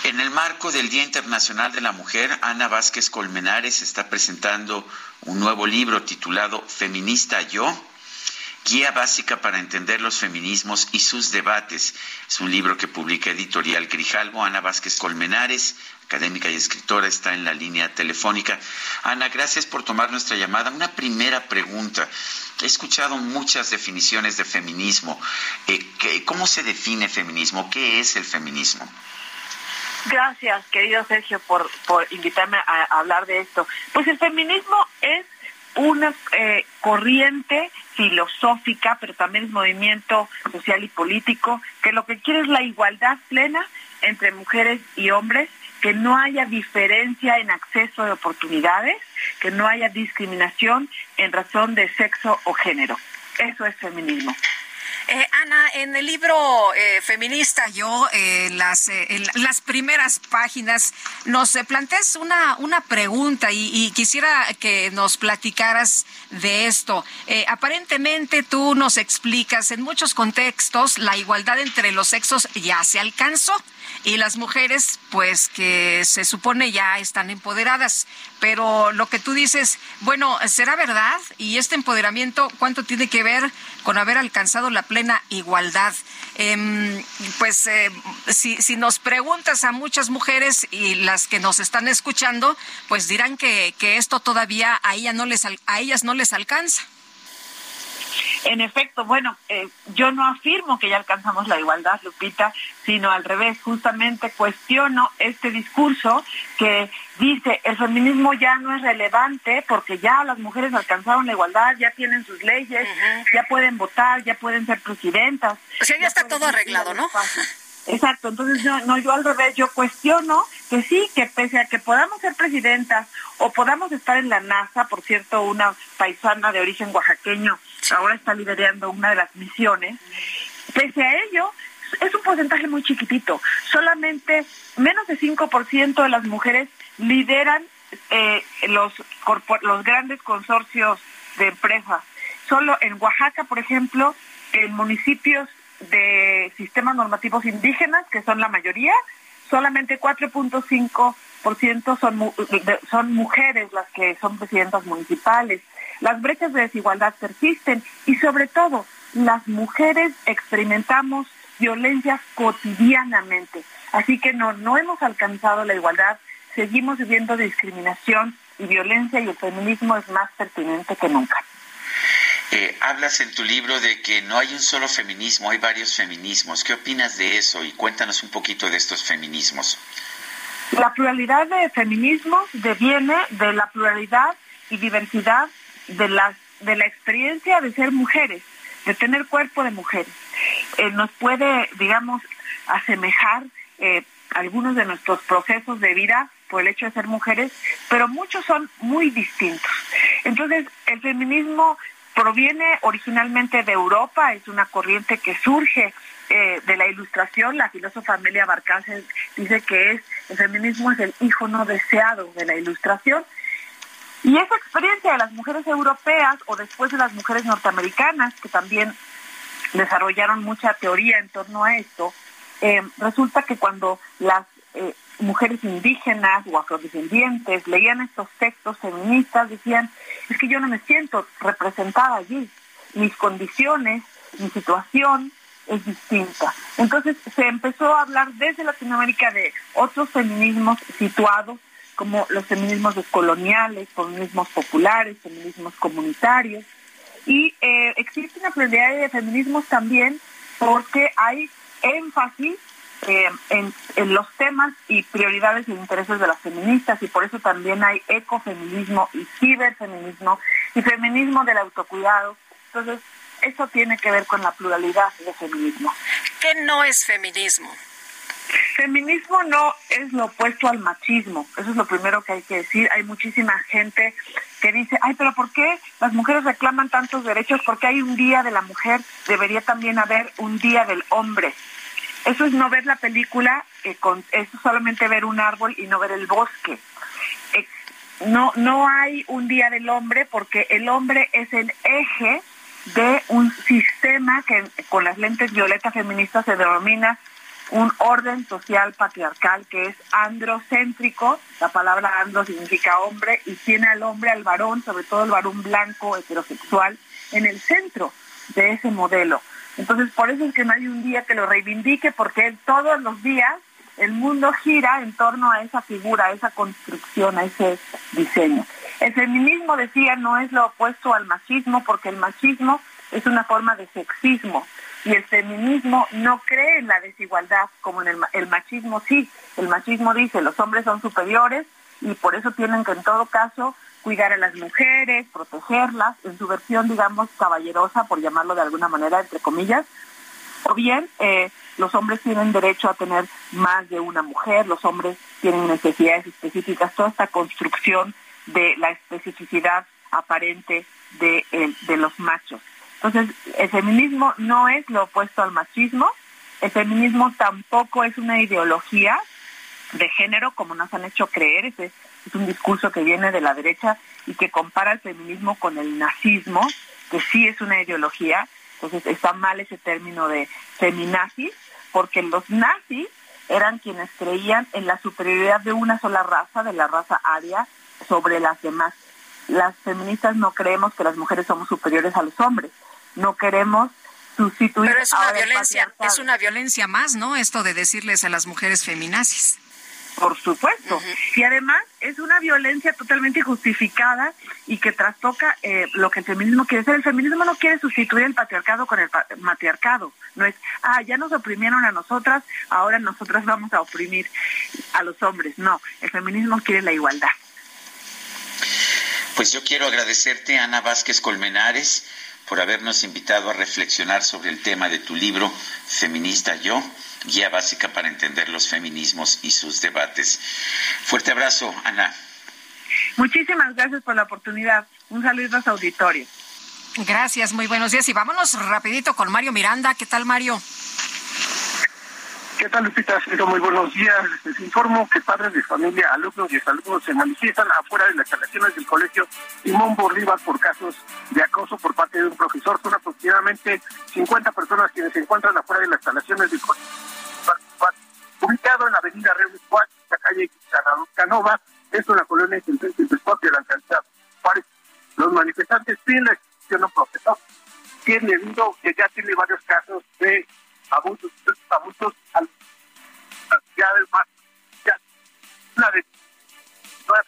En el marco del Día Internacional de la Mujer, Ana Vázquez Colmenares está presentando un nuevo libro titulado Feminista Yo, Guía básica para entender los feminismos y sus debates. Es un libro que publica Editorial Grijalvo. Ana Vázquez Colmenares, académica y escritora, está en la línea telefónica. Ana, gracias por tomar nuestra llamada. Una primera pregunta. He escuchado muchas definiciones de feminismo. ¿Cómo se define feminismo? ¿Qué es el feminismo? Gracias, querido Sergio, por invitarme a hablar de esto. Pues el feminismo es una corriente filosófica, pero también es movimiento social y político, que lo que quiere es la igualdad plena entre mujeres y hombres, que no haya diferencia en acceso de oportunidades, que no haya discriminación en razón de sexo o género. Eso es feminismo. Ana, en el libro feminista Yo, en las primeras páginas, nos planteas una pregunta y quisiera que nos platicaras de esto. Aparentemente tú nos explicas, en muchos contextos la igualdad entre los sexos ya se alcanzó y las mujeres, pues que se supone ya están empoderadas. Pero lo que tú dices, bueno, ¿será verdad? Y este empoderamiento, ¿cuánto tiene que ver con haber alcanzado la plena igualdad? Si nos preguntas a muchas mujeres y las que nos están escuchando, pues dirán que esto todavía a ellas no les alcanza. En efecto, bueno, yo no afirmo que ya alcanzamos la igualdad, Lupita, sino al revés, justamente cuestiono este discurso que dice el feminismo ya no es relevante porque ya las mujeres alcanzaron la igualdad, ya tienen sus leyes, uh-huh, ya pueden votar, ya pueden ser presidentas. O sea, ya está todo arreglado, ¿no? Exacto, entonces yo al revés, yo cuestiono que sí, que pese a que podamos ser presidentas o podamos estar en la NASA, por cierto, una paisana de origen oaxaqueño ahora está liderando una de las misiones, pese a ello, es un porcentaje muy chiquitito, solamente menos de 5% de las mujeres lideran los grandes consorcios de empresas. Solo en Oaxaca, por ejemplo, en municipios de sistemas normativos indígenas, que son la mayoría, solamente 4.5% son mujeres las que son presidentas municipales. Las brechas de desigualdad persisten y, sobre todo, las mujeres experimentamos violencia cotidianamente. Así que no hemos alcanzado la igualdad, seguimos viviendo discriminación y violencia, y el feminismo es más pertinente que nunca. Hablas en tu libro de que no hay un solo feminismo, hay varios feminismos. ¿Qué opinas de eso? Y cuéntanos un poquito de estos feminismos. La pluralidad de feminismos deviene de la pluralidad y diversidad de la experiencia de ser mujeres, de tener cuerpo de mujeres. Nos puede, digamos, asemejar algunos de nuestros procesos de vida por el hecho de ser mujeres, pero muchos son muy distintos. Entonces, el feminismo proviene originalmente de Europa, es una corriente que surge de la Ilustración. La filósofa Amelia Barcácer dice que el feminismo es el hijo no deseado de la Ilustración. Y esa experiencia de las mujeres europeas o después de las mujeres norteamericanas, que también desarrollaron mucha teoría en torno a esto, resulta que cuando las mujeres indígenas o afrodescendientes leían estos textos feministas, decían, es que yo no me siento representada allí, mis condiciones, mi situación es distinta. Entonces se empezó a hablar desde Latinoamérica de otros feminismos situados, como los feminismos descoloniales, feminismos populares, feminismos comunitarios, y existe una pluralidad de feminismos también porque hay énfasis en los temas y prioridades e intereses de las feministas, y por eso también hay ecofeminismo y ciberfeminismo y feminismo del autocuidado. Entonces, eso tiene que ver con la pluralidad de feminismo. ¿Qué no es feminismo? Feminismo no es lo opuesto al machismo, eso es lo primero que hay que decir. Hay muchísima gente que dice, ay, pero ¿por qué las mujeres reclaman tantos derechos? ¿Por qué hay un día de la mujer? Debería también haber un día del hombre. Eso es no ver la película, eso es solamente ver un árbol y no ver el bosque. No hay un día del hombre porque el hombre es el eje de un sistema que con las lentes violetas feministas se denomina un orden social patriarcal que es androcéntrico. La palabra andro significa hombre y tiene al hombre, al varón, sobre todo el varón blanco, heterosexual, en el centro de ese modelo. Entonces, por eso es que no hay un día que lo reivindique, porque todos los días el mundo gira en torno a esa figura, a esa construcción, a ese diseño. El feminismo, decía, no es lo opuesto al machismo, porque el machismo es una forma de sexismo, y el feminismo no cree en la desigualdad, como en el machismo sí. El machismo dice, los hombres son superiores, y por eso tienen que, en todo caso, cuidar a las mujeres, protegerlas, en su versión, digamos, caballerosa, por llamarlo de alguna manera, entre comillas. O bien, los hombres tienen derecho a tener más de una mujer, los hombres tienen necesidades específicas, toda esta construcción de la especificidad aparente de los machos. Entonces, el feminismo no es lo opuesto al machismo, el feminismo tampoco es una ideología de género, como nos han hecho creer. Es un discurso que viene de la derecha y que compara el feminismo con el nazismo, que sí es una ideología. Entonces está mal ese término de feminazis, porque los nazis eran quienes creían en la superioridad de una sola raza, de la raza aria, sobre las demás. Las feministas no creemos que las mujeres somos superiores a los hombres. No queremos sustituir. Pero es una violencia, es una violencia más, ¿no? Esto de decirles a las mujeres feminazis. Por supuesto. Uh-huh. Y además es una violencia totalmente injustificada y que trastoca lo que el feminismo quiere hacer. El feminismo no quiere sustituir el patriarcado con el matriarcado. No es, ya nos oprimieron a nosotras, ahora nosotras vamos a oprimir a los hombres. No, el feminismo quiere la igualdad. Pues yo quiero agradecerte, Ana Vázquez Colmenares, por habernos invitado a reflexionar sobre el tema de tu libro, Feminista Yo, guía básica para entender los feminismos y sus debates. Fuerte abrazo, Ana. Muchísimas gracias por la oportunidad. Un saludo a su auditorio. Gracias, muy buenos días. Y vámonos rapidito con Mario Miranda. ¿Qué tal, Mario? ¿Qué tal, Lupita? Muy buenos días. Les informo que padres de familia, alumnos y exalumnos se manifiestan afuera de las instalaciones del colegio Simón Bolívar por casos de acoso por parte de un profesor. Son aproximadamente 50 personas quienes se encuentran afuera de las instalaciones del colegio ubicado en la avenida Reyes Juárez, la calle Canova, esto en la colonia de Centro Espacio de la alcaldía Juárez. Los manifestantes piden la excepción a un profesor, quien debido que ya tiene varios casos de abusos a las ciudades más.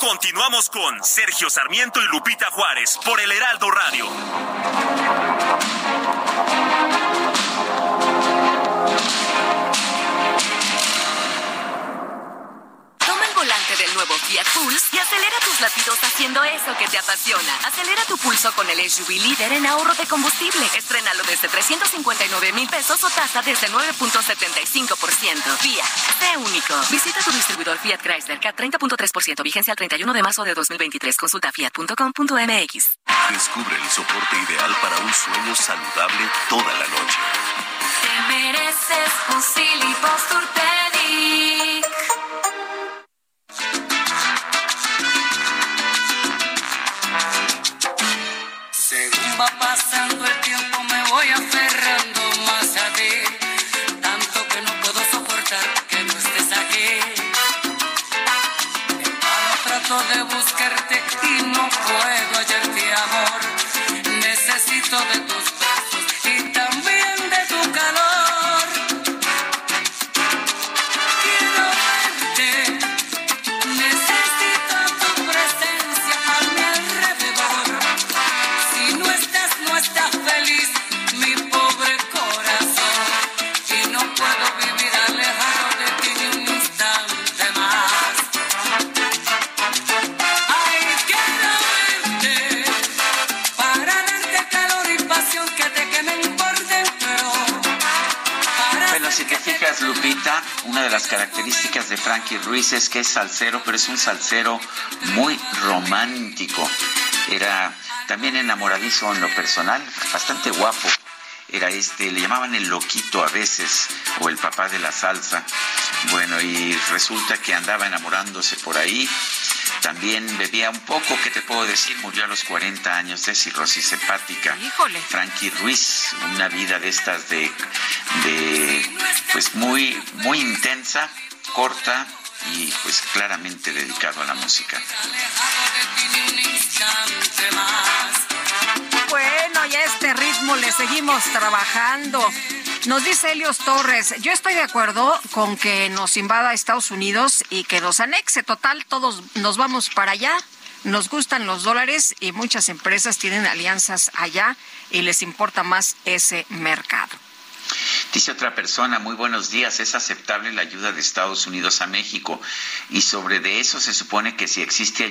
Continuamos con Sergio Sarmiento y Lupita Juárez por El Heraldo Radio. Toma el volante del nuevo Fiat Pulse y acelera tus latidos haciendo eso que te apasiona. Acelera tu pulso con el SUV líder en ahorro de combustible. Estrénalo desde $359,000 o tasa desde 9.75%. Fiat, sé único. Visita tu distribuidor Fiat Chrysler CAT 30.3%. Vigencia al 31 de marzo de 2023. Consulta fiat.com.mx. Descubre el soporte ideal para un sueño saludable toda la noche. Te mereces un Silly Posturpedic. Según va pasando el tiempo me voy aferrando más a ti, tanto que no puedo soportar que no estés aquí. Hermano, trato de buscarte y no puedo hallarte, amor. Necesito de tus besos y también de tu calor. Quiero verte, necesito tu presencia a mi alrededor. No estás feliz, mi pobre corazón, y no puedo vivir alejado de ti ni un instante más. Ay, quiero verte, para darte calor y pasión que te quemen por dentro. Bueno, si te fijas, Lupita, una de las características de Frankie Ruiz es que es salsero, pero es un salsero muy romántico. Era También enamoradizo en lo personal, bastante guapo. Era le llamaban el loquito a veces, o el papá de la salsa. Bueno, y resulta que andaba enamorándose por ahí. También bebía un poco, ¿qué te puedo decir? Murió a los 40 años de cirrosis hepática. ¡Híjole! Frankie Ruiz, una vida de estas pues muy, muy intensa, corta y pues claramente dedicado a la música. Bueno, y a este ritmo le seguimos trabajando. Nos dice Helios Torres, yo estoy de acuerdo con que nos invada Estados Unidos y que nos anexe. Total, todos nos vamos para allá. Nos gustan los dólares y muchas empresas tienen alianzas allá y les importa más ese mercado. Dice otra persona, muy buenos días, es aceptable la ayuda de Estados Unidos a México y sobre de eso se supone que sí existe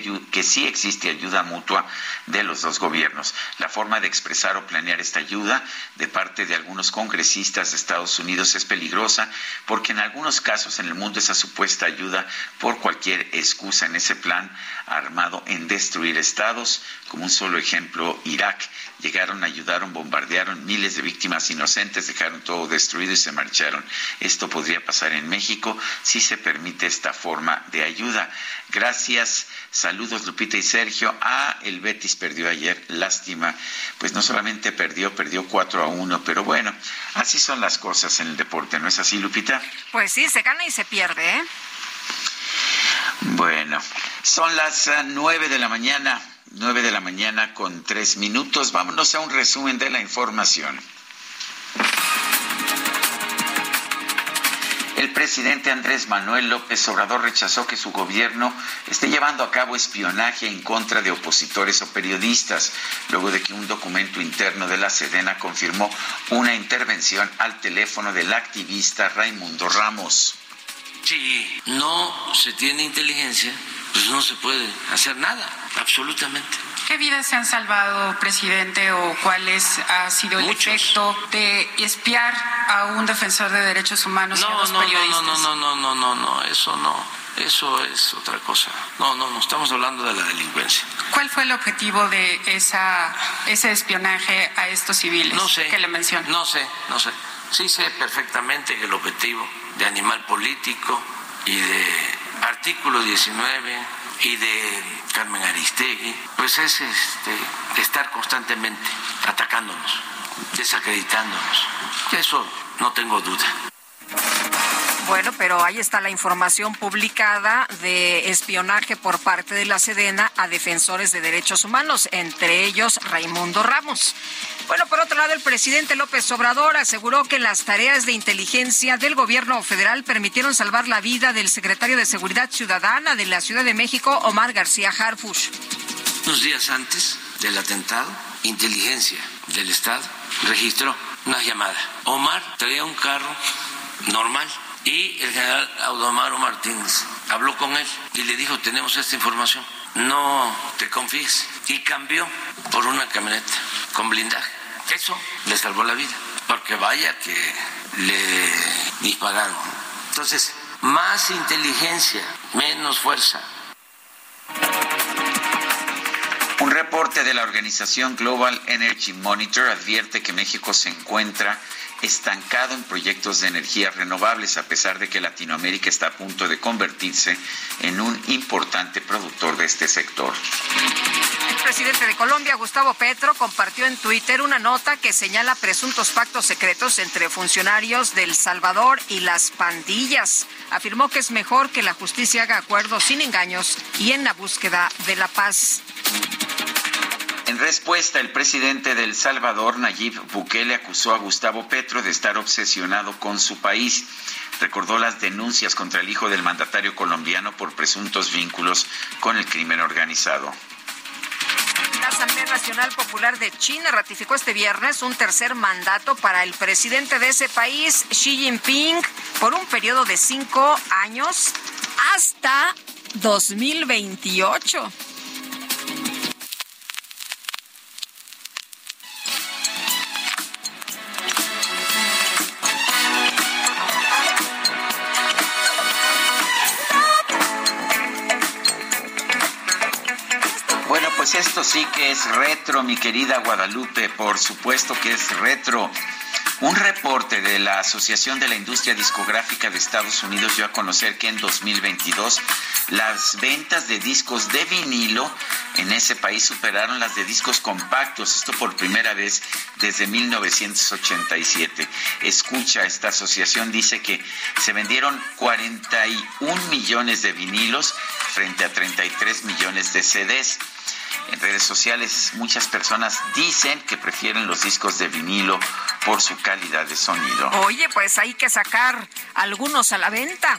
ayuda mutua de los dos gobiernos. La forma de expresar o planear esta ayuda de parte de algunos congresistas de Estados Unidos es peligrosa porque en algunos casos en el mundo esa supuesta ayuda por cualquier excusa en ese plan armado en destruir estados, como un solo ejemplo, Irak. Llegaron, ayudaron, bombardearon, miles de víctimas inocentes, dejaron todo destruido y se marcharon. Esto podría pasar en México si se permite esta forma de ayuda. Gracias, saludos Lupita y Sergio. El Betis perdió ayer, lástima. Pues no solamente perdió 4-1, pero bueno, así son las cosas en el deporte, ¿no es así, Lupita? Pues sí, se gana y se pierde, ¿eh? Bueno, son las 9:00 a.m. 9:03 a.m. Vámonos a un resumen de la información. El presidente Andrés Manuel López Obrador rechazó que su gobierno esté llevando a cabo espionaje en contra de opositores o periodistas, luego de que un documento interno de la Sedena confirmó una intervención al teléfono del activista Raimundo Ramos. Si no se tiene inteligencia, pues no se puede hacer nada, absolutamente. ¿Qué vidas se han salvado, presidente, o cuál ha sido el efecto de espiar a un defensor de derechos humanos y a los periodistas? No, eso no. Eso es otra cosa. No, estamos hablando de la delincuencia. ¿Cuál fue el objetivo de ese espionaje a estos civiles que le mencioné? No sé. Sí sé perfectamente que el objetivo de animal político y de artículo 19 y de Carmen Aristegui, pues es estar constantemente atacándonos, desacreditándonos. Eso no tengo duda. Bueno, pero ahí está la información publicada de espionaje por parte de la Sedena a defensores de derechos humanos, entre ellos Raimundo Ramos. Bueno, por otro lado, el presidente López Obrador aseguró que las tareas de inteligencia del gobierno federal permitieron salvar la vida del secretario de Seguridad Ciudadana de la Ciudad de México, Omar García Harfuch. Unos días antes del atentado, inteligencia del Estado registró una llamada. Omar traía un carro normal. Y el general Audomaro Martínez habló con él y le dijo, tenemos esta información, no te confíes. Y cambió por una camioneta con blindaje. Eso le salvó la vida, porque vaya que le dispararon. Entonces, más inteligencia, menos fuerza. Un reporte de la organización Global Energy Monitor advierte que México se encuentra estancado en proyectos de energías renovables, a pesar de que Latinoamérica está a punto de convertirse en un importante productor de este sector. El presidente de Colombia, Gustavo Petro, compartió en Twitter una nota que señala presuntos pactos secretos entre funcionarios de El Salvador y las pandillas. Afirmó que es mejor que la justicia haga acuerdos sin engaños y en la búsqueda de la paz. En respuesta, el presidente de El Salvador, Nayib Bukele, acusó a Gustavo Petro de estar obsesionado con su país. Recordó las denuncias contra el hijo del mandatario colombiano por presuntos vínculos con el crimen organizado. La Asamblea Nacional Popular de China ratificó este viernes un tercer mandato para el presidente de ese país, Xi Jinping, por un periodo de 5 años hasta 2028. pues esto sí que es retro, mi querida Guadalupe, por supuesto que es retro. Un reporte de la Asociación de la Industria Discográfica de Estados Unidos dio a conocer que en 2022 las ventas de discos de vinilo en ese país superaron las de discos compactos, esto por primera vez desde 1987. Escucha, esta asociación dice que se vendieron 41 millones de vinilos frente a 33 millones de CDs. En redes sociales muchas personas dicen que prefieren los discos de vinilo por su calidad de sonido. Oye, pues hay que sacar algunos a la venta.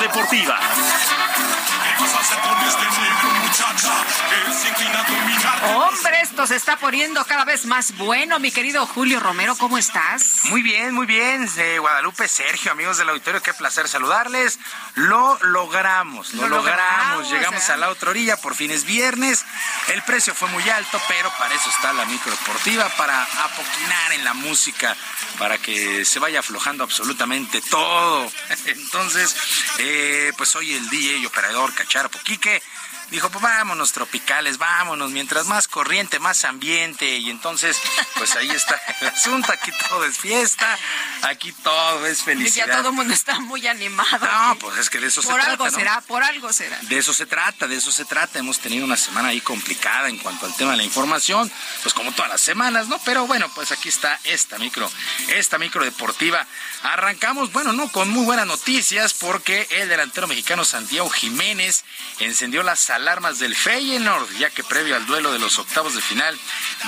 Deportiva. Hombre, esto se está poniendo cada vez más bueno, mi querido Julio Romero, ¿cómo estás? Muy bien, Guadalupe, Sergio, amigos del auditorio, qué placer saludarles. Lo logramos, llegamos a la otra orilla, por fin es viernes. El precio fue muy alto, pero para eso está la micro deportiva, para apoquinar en la música, para que se vaya aflojando absolutamente todo. Entonces, pues hoy el DJ y operador Cacharpo Quique dijo, pues vámonos tropicales, vámonos, mientras más corriente, más ambiente, y entonces, pues ahí está el asunto, aquí todo es fiesta, aquí todo es felicidad. Y ya todo el mundo está muy animado. No, pues es que de eso se trata. Por algo será. De eso se trata, hemos tenido una semana ahí complicada en cuanto al tema de la información, pues como todas las semanas, ¿no? Pero bueno, pues aquí está esta micro deportiva. Arrancamos, bueno, no con muy buenas noticias, porque el delantero mexicano Santiago Jiménez encendió las alarmas del Feyenoord, ya que previo al duelo de los octavos de final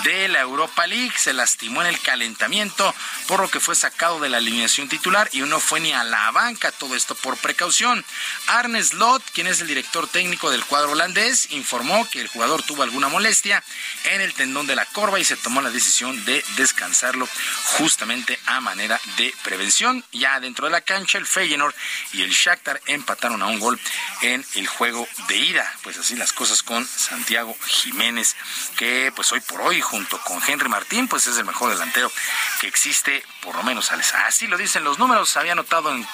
de la Europa League se lastimó en el calentamiento, por lo que fue sacado de la alineación titular y no fue ni a la banca, todo esto por precaución. Arne Slot, quien es el director técnico del cuadro holandés, informó que el jugador tuvo alguna molestia en el tendón de la corva y se tomó la decisión de descansarlo justamente a manera de prevención. Ya dentro de la cancha, el Feyenoord y el Shakhtar empataron a un gol en el juego de ida. Pues así las cosas con Santiago Jiménez, que pues hoy por hoy junto con Henry Martín, pues es el mejor delantero que existe, por lo menos así lo dicen los números. Había anotado en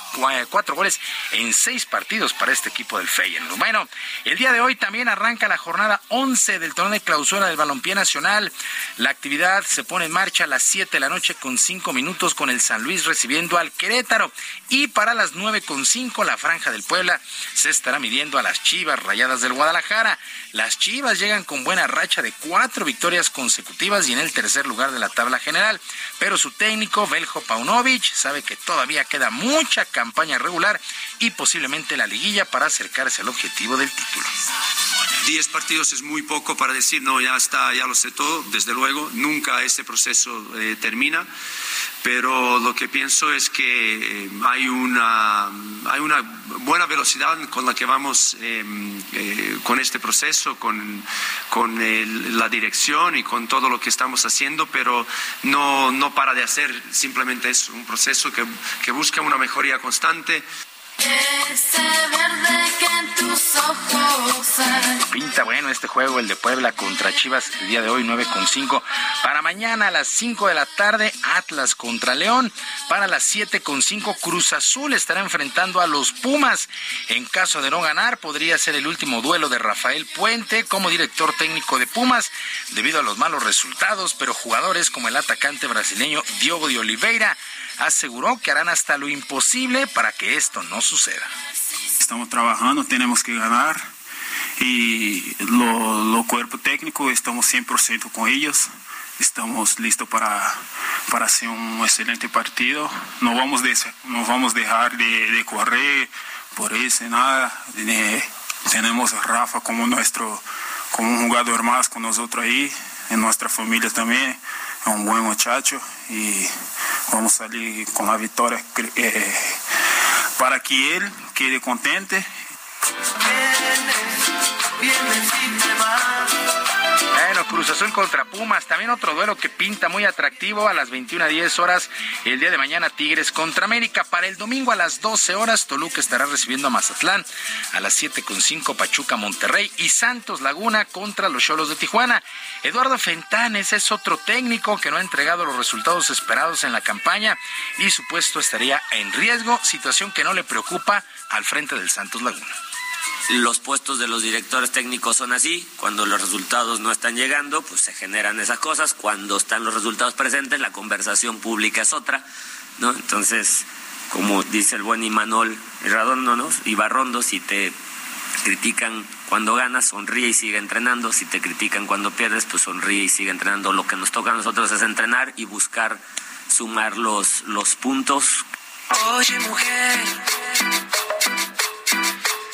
4 goles en 6 partidos para este equipo del Feyenoord. Bueno, el día de hoy también arranca la jornada 11 del torneo de clausura del balompié nacional. La actividad se pone en marcha a las 7:05 p.m. con el San Luis recibiendo al Querétaro, y para las 9:05 la Franja del Puebla se estará midiendo a las Chivas Rayadas del Guadalajara. Las Chivas llegan con buena racha de 4 victorias consecutivas y en el tercer lugar de la tabla general, pero su técnico Veljko Paunovic sabe que todavía queda mucha campaña regular y posiblemente la liguilla para acercarse al objetivo del título. 10 partidos es muy poco para decir, no, ya está, ya lo sé todo. Desde luego, nunca este proceso termina, pero lo que pienso es que hay una buena velocidad con la que vamos con este proceso, con la dirección y con todo lo que estamos haciendo, pero no para de hacer, simplemente es un proceso que busca una mejoría constante. Ese verde que en tus ojos hay. Pinta bueno este juego, el de Puebla contra Chivas, el día de hoy 9:05. Para mañana a las 5:00 p.m, Atlas contra León. Para las 7:05, Cruz Azul estará enfrentando a los Pumas. En caso de no ganar, podría ser el último duelo de Rafael Puente como director técnico de Pumas, debido a los malos resultados, pero jugadores como el atacante brasileño Diogo de Oliveira aseguró que harán hasta lo imposible para que esto no suceda. Estamos trabajando, tenemos que ganar, y lo cuerpo técnico, estamos 100% con ellos, estamos listos para hacer un excelente partido. No vamos a dejar de correr, por eso nada. Tenemos a Rafa como un jugador más con nosotros ahí, en nuestra familia también, es un buen muchacho, y vamos a salir con la victoria para que él quede contente. Vienes y te vas. Bueno, Cruz Azul contra Pumas, también otro duelo que pinta muy atractivo a las 21:10 horas, el día de mañana Tigres contra América. Para el domingo a las 12 horas, Toluca estará recibiendo a Mazatlán, a las 7:05 Pachuca Monterrey y Santos Laguna contra los Xolos de Tijuana. Eduardo Fentanes es otro técnico que no ha entregado los resultados esperados en la campaña y su puesto estaría en riesgo, situación que no le preocupa al frente del Santos Laguna. Los puestos de los directores técnicos son así, cuando los resultados no están llegando, pues se generan esas cosas, cuando están los resultados presentes, la conversación pública es otra, ¿no? Entonces, como dice el buen Imanol Radondo, ¿no? Ibarrondo, si te critican cuando ganas, sonríe y sigue entrenando, si te critican cuando pierdes, pues sonríe y sigue entrenando. Lo que nos toca a nosotros es entrenar y buscar sumar los puntos. Oye, mujer.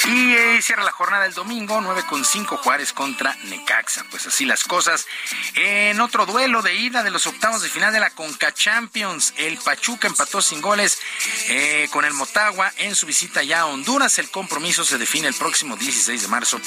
Y cierra la jornada el domingo, 9:05 Juárez contra Necaxa. Pues así las cosas. En otro duelo de ida de los octavos de final de la Conca Champions, el Pachuca empató sin goles con el Motagua en su visita ya a Honduras. El compromiso se define el próximo 16 de marzo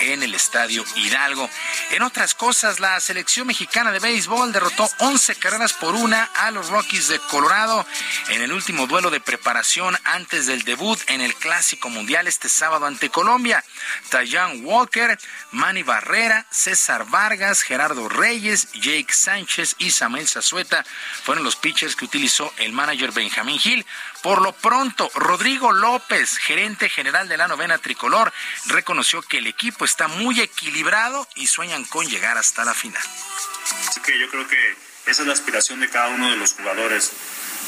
en el Estadio Hidalgo. En otras cosas, la selección mexicana de béisbol derrotó 11 carreras por 1 a los Rockies de Colorado en el último duelo de preparación antes del debut en el Clásico Mundial este sábado ante Colombia. Taijuan Walker, Manny Barrera, César Vargas, Gerardo Reyes, Jake Sánchez y Samuel Zazueta fueron los pitchers que utilizó el manager Benjamín Gil. Por lo pronto, Rodrigo López, gerente general de la novena tricolor, reconoció que el equipo está muy equilibrado y sueñan con llegar hasta la final. Así que yo creo que esa es la aspiración de cada uno de los jugadores.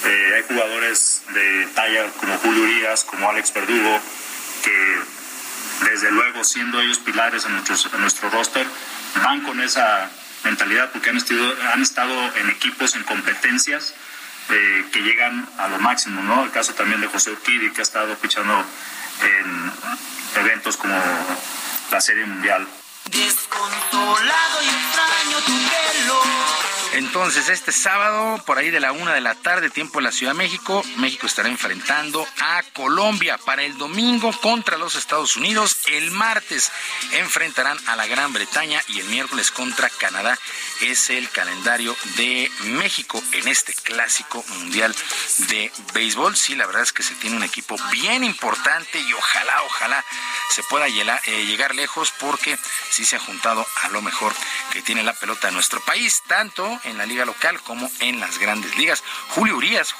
Hay jugadores de talla como Julio Urías, como Alex Verdugo, que desde luego, siendo ellos pilares en nuestro roster, van con esa mentalidad porque han estado en equipos, en competencias que llegan a lo máximo, ¿no? El caso también de José Urquidi, que ha estado pichando en eventos como la Serie Mundial. Desconsolado y extraño tu pelo. Entonces, este sábado, por ahí de la 1:00 p.m, tiempo en la Ciudad de México, México estará enfrentando a Colombia. Para el domingo contra los Estados Unidos, el martes enfrentarán a la Gran Bretaña y el miércoles contra Canadá. Es el calendario de México en este Clásico Mundial de Béisbol. Sí, la verdad es que se tiene un equipo bien importante y ojalá se pueda llegar lejos porque sí se ha juntado a lo mejor que tiene la pelota en nuestro país, tanto en la liga local como en las grandes ligas. Julio Urías,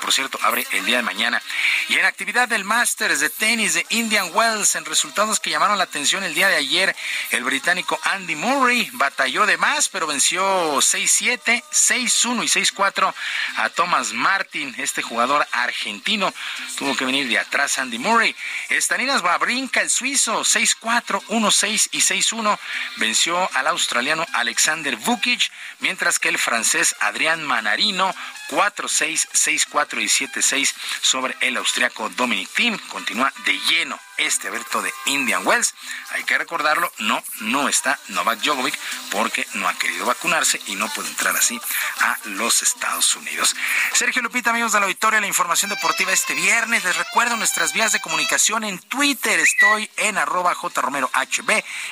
por cierto, abre el día de mañana. Y en actividad del Masters de tenis de Indian Wells, en resultados que llamaron la atención el día de ayer, el británico Andy Murray batalló de más, pero venció 6-7, 6-1 y 6-4 a Thomas Martin. Este jugador argentino tuvo que venir de atrás. Andy Murray. Stanislav Wawrinka, el suizo, 6-4, 1-6 y 6-1, venció al australiano Alexander Vukic, mientras que el francés Adrián Manarino 4-6, 6-4 y 7-6 sobre el austriaco Dominic Thiem. Continúa de lleno este evento de Indian Wells. Hay que recordarlo, no está Novak Djokovic porque no ha querido vacunarse y no puede entrar así a los Estados Unidos. Sergio, Lupita, amigos del auditorio, la información deportiva este viernes. Les recuerdo nuestras vías de comunicación. En Twitter estoy en @jromerohb,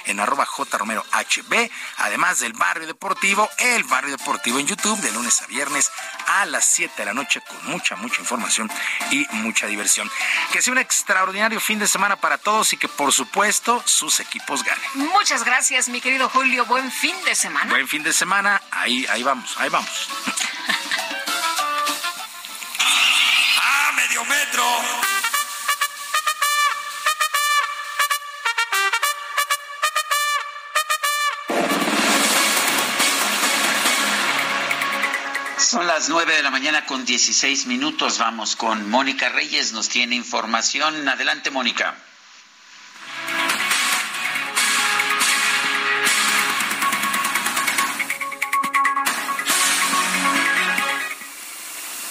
en @jromerohb, además del Barrio Deportivo, el Barrio Deportivo en YouTube, de lunes a viernes a las 7 de la noche con mucha información y mucha diversión. Que sea un extraordinario fin de semana para todos y que, por supuesto, sus equipos ganen. Muchas gracias, mi querido Julio. Buen fin de semana. Buen fin de semana. Ahí vamos. ¡Ah, medio metro! Son las 9:16 a.m. Vamos con Mónica Reyes, nos tiene información. Adelante, Mónica.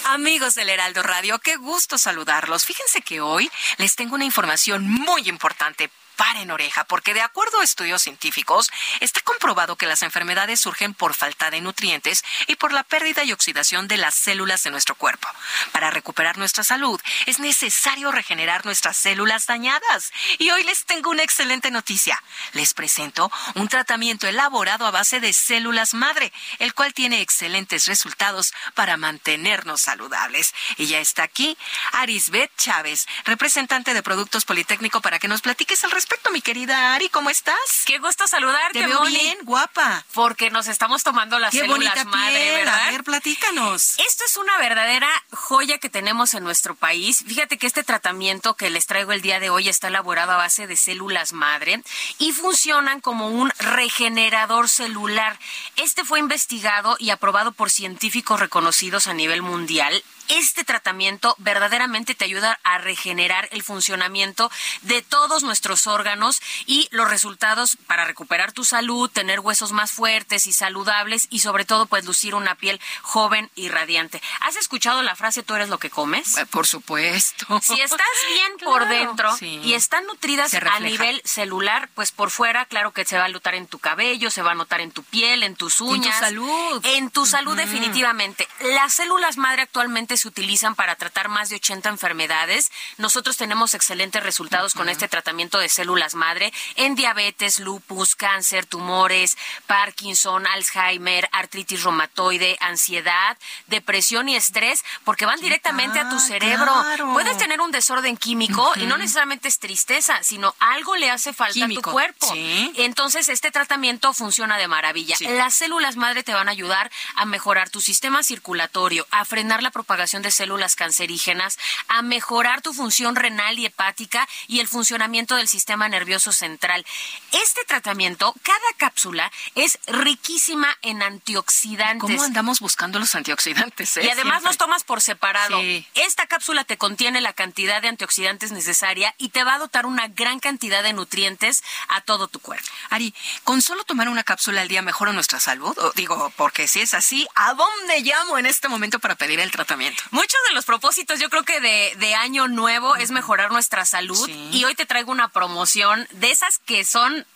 Amigos del Heraldo Radio, qué gusto saludarlos. Fíjense que hoy les tengo una información muy importante. paren oreja, porque de acuerdo a estudios científicos, está comprobado que las enfermedades surgen por falta de nutrientes y por la pérdida y oxidación de las células de nuestro cuerpo. Para recuperar nuestra salud, es necesario regenerar nuestras células dañadas. Y hoy les tengo una excelente noticia. Les presento un tratamiento elaborado a base de células madre, el cual tiene excelentes resultados para mantenernos saludables. Y ya está aquí Arisbeth Chávez, representante de Productos Politécnico, para que nos platiques al respecto, mi querida Ari. ¿Cómo estás? Qué gusto saludarte, Moni. Te veo bien, guapa. Porque nos estamos tomando las células madre, ¿verdad? A ver, platícanos. Esto es una verdadera joya que tenemos en nuestro país. Fíjate que este tratamiento que les traigo el día de hoy está elaborado a base de células madre y funcionan como un regenerador celular. Este fue investigado y aprobado por científicos reconocidos a nivel mundial. Este tratamiento verdaderamente te ayuda a regenerar el funcionamiento de todos nuestros órganos y los resultados para recuperar tu salud, tener huesos más fuertes y saludables y sobre todo pues lucir una piel joven y radiante. ¿Has escuchado la frase "tú eres lo que comes"? Por supuesto. Si estás bien por dentro y están nutridas a nivel celular, pues por fuera claro que se va a notar en tu cabello, se va a notar en tu piel, en tus uñas. En tu salud. En tu salud definitivamente. Las células madre actualmente se utilizan para tratar más de 80 enfermedades. Nosotros tenemos excelentes resultados con este tratamiento de células madre en diabetes, lupus, cáncer, tumores, Parkinson, Alzheimer, artritis reumatoide, ansiedad, depresión y estrés, porque van directamente a tu cerebro. Claro. Puedes tener un desorden químico y no necesariamente es tristeza, sino algo le hace falta a tu cuerpo. ¿Sí? Entonces, este tratamiento funciona de maravilla. Sí. Las células madre te van a ayudar a mejorar tu sistema circulatorio, a frenar la propagación de células cancerígenas, a mejorar tu función renal y hepática y el funcionamiento del sistema nervioso central. Este tratamiento, cada cápsula es riquísima en antioxidantes. ¿Cómo andamos buscando los antioxidantes? Y además los tomas por separado. Sí. Esta cápsula te contiene la cantidad de antioxidantes necesaria y te va a dotar una gran cantidad de nutrientes a todo tu cuerpo. Ari, ¿con solo tomar una cápsula al día mejora nuestra salud? Digo, porque si es así, ¿a dónde llamo en este momento para pedir el tratamiento? Muchos de los propósitos, yo creo que de año nuevo es mejorar nuestra salud. Sí. Y hoy te traigo una promoción de esas que son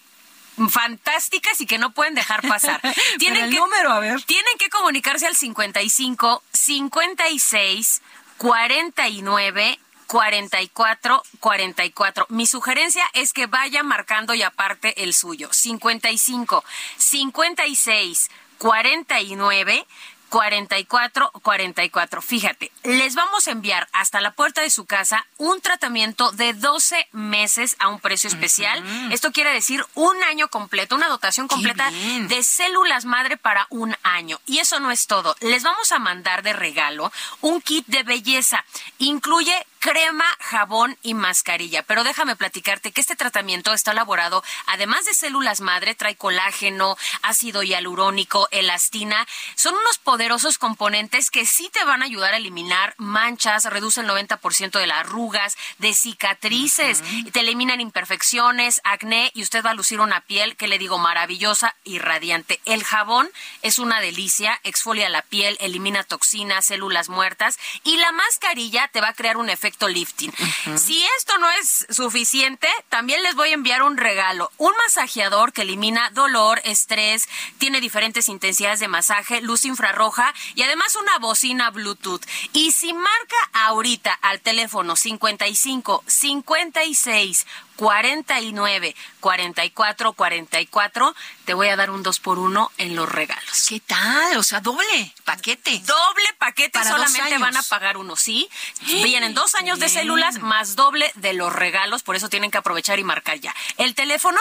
fantásticas y que no pueden dejar pasar. Tienen el número, a ver. Tienen que comunicarse al 55 56 49 44 44. Mi sugerencia es que vaya marcando y aparte el suyo. 55 56 49 44 44. Fíjate, les vamos a enviar hasta la puerta de su casa un tratamiento de 12 meses a un precio especial. Esto quiere decir un año completo, una dotación completa de células madre para un año. Y eso no es todo. Les vamos a mandar de regalo un kit de belleza. Incluye crema, jabón y mascarilla. Pero déjame platicarte que este tratamiento está elaborado, además de células madre, trae colágeno, ácido hialurónico, elastina. Son unos poderosos componentes que sí te van a ayudar a eliminar manchas, reducen el 90% de las arrugas, de cicatrices, te eliminan imperfecciones, acné, y usted va a lucir una piel que le digo maravillosa y radiante. El jabón es una delicia, exfolia la piel, elimina toxinas, células muertas, y la mascarilla te va a crear un efecto lifting. Si esto no es suficiente, también les voy a enviar un regalo, un masajeador que elimina dolor, estrés, tiene diferentes intensidades de masaje, luz infrarroja y además una bocina Bluetooth. Y si marca ahorita al teléfono 55 56 49 44 44, te voy a dar un 2x1 en los regalos. ¿Qué tal? O sea, doble paquete. Doble paquete. Para solamente van a pagar uno, ¿sí? Vienen 2 años de células más doble de los regalos, por eso tienen que aprovechar y marcar ya. El teléfono,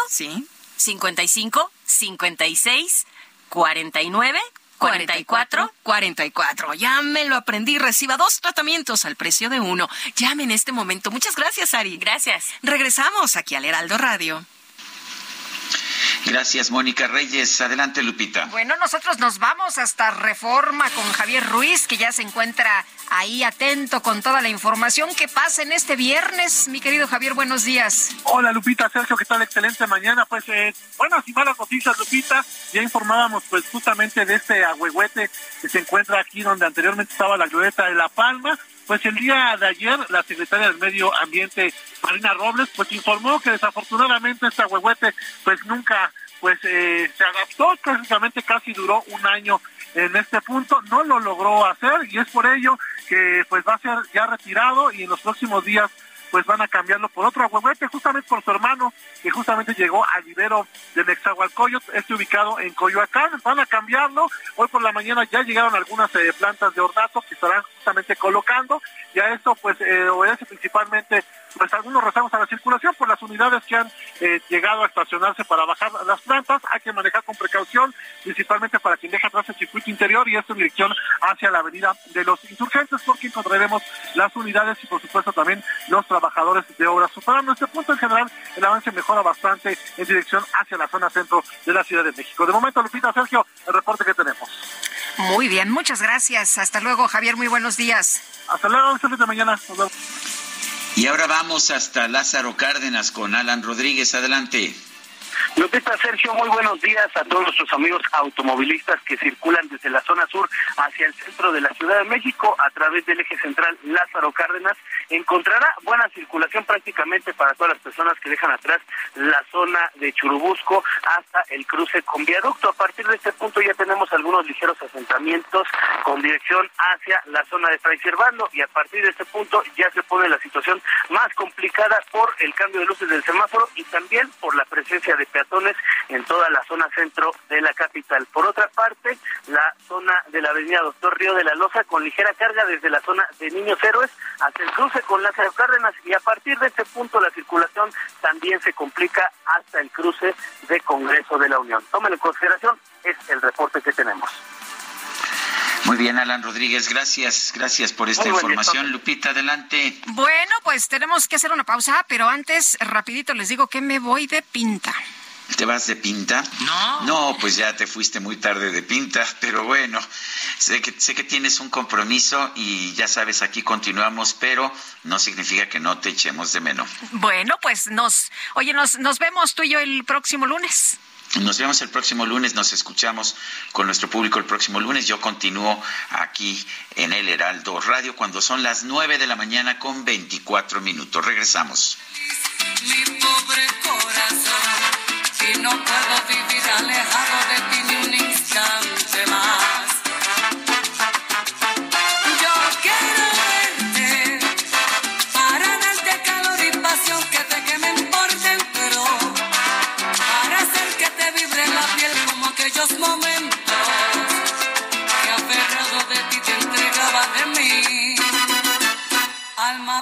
55 56 49 44 44. Ya me lo aprendí. Reciba 2 tratamientos al precio de 1. Llame en este momento. Muchas gracias, Ari. Gracias. Regresamos aquí al Heraldo Radio. Gracias, Mónica Reyes. Adelante, Lupita. Bueno, nosotros nos vamos hasta Reforma con Javier Ruiz, que ya se encuentra ahí atento con toda la información que pasa en este viernes. Mi querido Javier, buenos días. Hola, Lupita. Sergio, ¿qué tal? Excelente mañana. Pues buenas y malas noticias, Lupita. Ya informábamos pues justamente de este ahuehuete que se encuentra aquí donde anteriormente estaba la glorieta de La Palma. pues el día de ayer la secretaria del Medio Ambiente, Marina Robles, pues informó que desafortunadamente este agüehuete pues nunca se adaptó, prácticamente casi duró un año en este punto, no lo logró hacer y es por ello que pues va a ser ya retirado y en los próximos días pues van a cambiarlo por otro agüehuete, justamente por su hermano, que justamente llegó al vivero del Nezahualcóyotl, este ubicado en Coyoacán. Van a cambiarlo, hoy por la mañana ya llegaron algunas plantas de ornato que estarán justamente colocando, y a esto pues obedece principalmente pues algunos rezagos a la circulación por las unidades que han llegado a estacionarse para bajar las plantas. Hay que manejar con precaución, principalmente para quien deja atrás el circuito interior y esto en dirección hacia la avenida de los Insurgentes, porque encontraremos las unidades y por supuesto también los trabajadores de obras. Superando este punto, en general el avance mejora bastante en dirección hacia la zona centro de la Ciudad de México. De momento, Lupita, Sergio, el reporte que tenemos. Muy bien, muchas gracias. Hasta luego, Javier, muy buenos días. Hasta luego, feliz de mañana. Nos vemos. Y ahora vamos hasta Lázaro Cárdenas con Alan Rodríguez. Adelante. Lupita, Sergio, muy buenos días a todos nuestros amigos automovilistas que circulan desde la zona sur hacia el centro de la Ciudad de México a través del eje central Lázaro Cárdenas. Encontrará buena circulación prácticamente para todas las personas que dejan atrás la zona de Churubusco hasta el cruce con Viaducto. A partir de este punto ya tenemos algunos ligeros asentamientos con dirección hacia la zona de Fray Servando y a partir de este punto ya se pone la situación más complicada por el cambio de luces del semáforo y también por la presencia de peatones en toda la zona centro de la capital. Por otra parte, la zona de la avenida Doctor Río de la Loza con ligera carga desde la zona de Niños Héroes hasta el cruce con Lázaro Cárdenas y a partir de este punto la circulación también se complica hasta el cruce de Congreso de la Unión. Tómenlo en consideración, es el reporte que tenemos. Muy bien, Alan Rodríguez, gracias por esta información. Día, Lupita, adelante. Bueno, pues tenemos que hacer una pausa, pero antes, rapidito, les digo que me voy de pinta. ¿Te vas de pinta? No. No, pues ya te fuiste muy tarde de pinta, pero bueno, sé que tienes un compromiso y ya sabes, aquí continuamos, pero no significa que no te echemos de menos. Bueno, pues nos vemos tú y yo el próximo lunes. Nos vemos el próximo lunes, nos escuchamos con nuestro público el próximo lunes. Yo continúo aquí en El Heraldo Radio cuando son las 9:24 a.m. Regresamos. Mi pobre corazón, que no puedo vivir alejado de ti ni un instante más. Yo quiero verte para darte calor y pasión, que me importen, pero para hacer que te vibre la piel como aquellos momentos que aferrado de ti te entregaba de mí. Alma,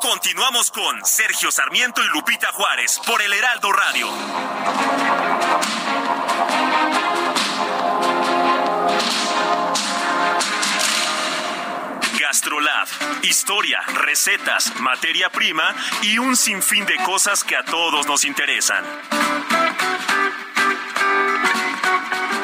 Continuamos con Sergio Sarmiento y Lupita Juárez por El Heraldo Radio. Gastrolab, historia, recetas, materia prima y un sinfín de cosas que a todos nos interesan.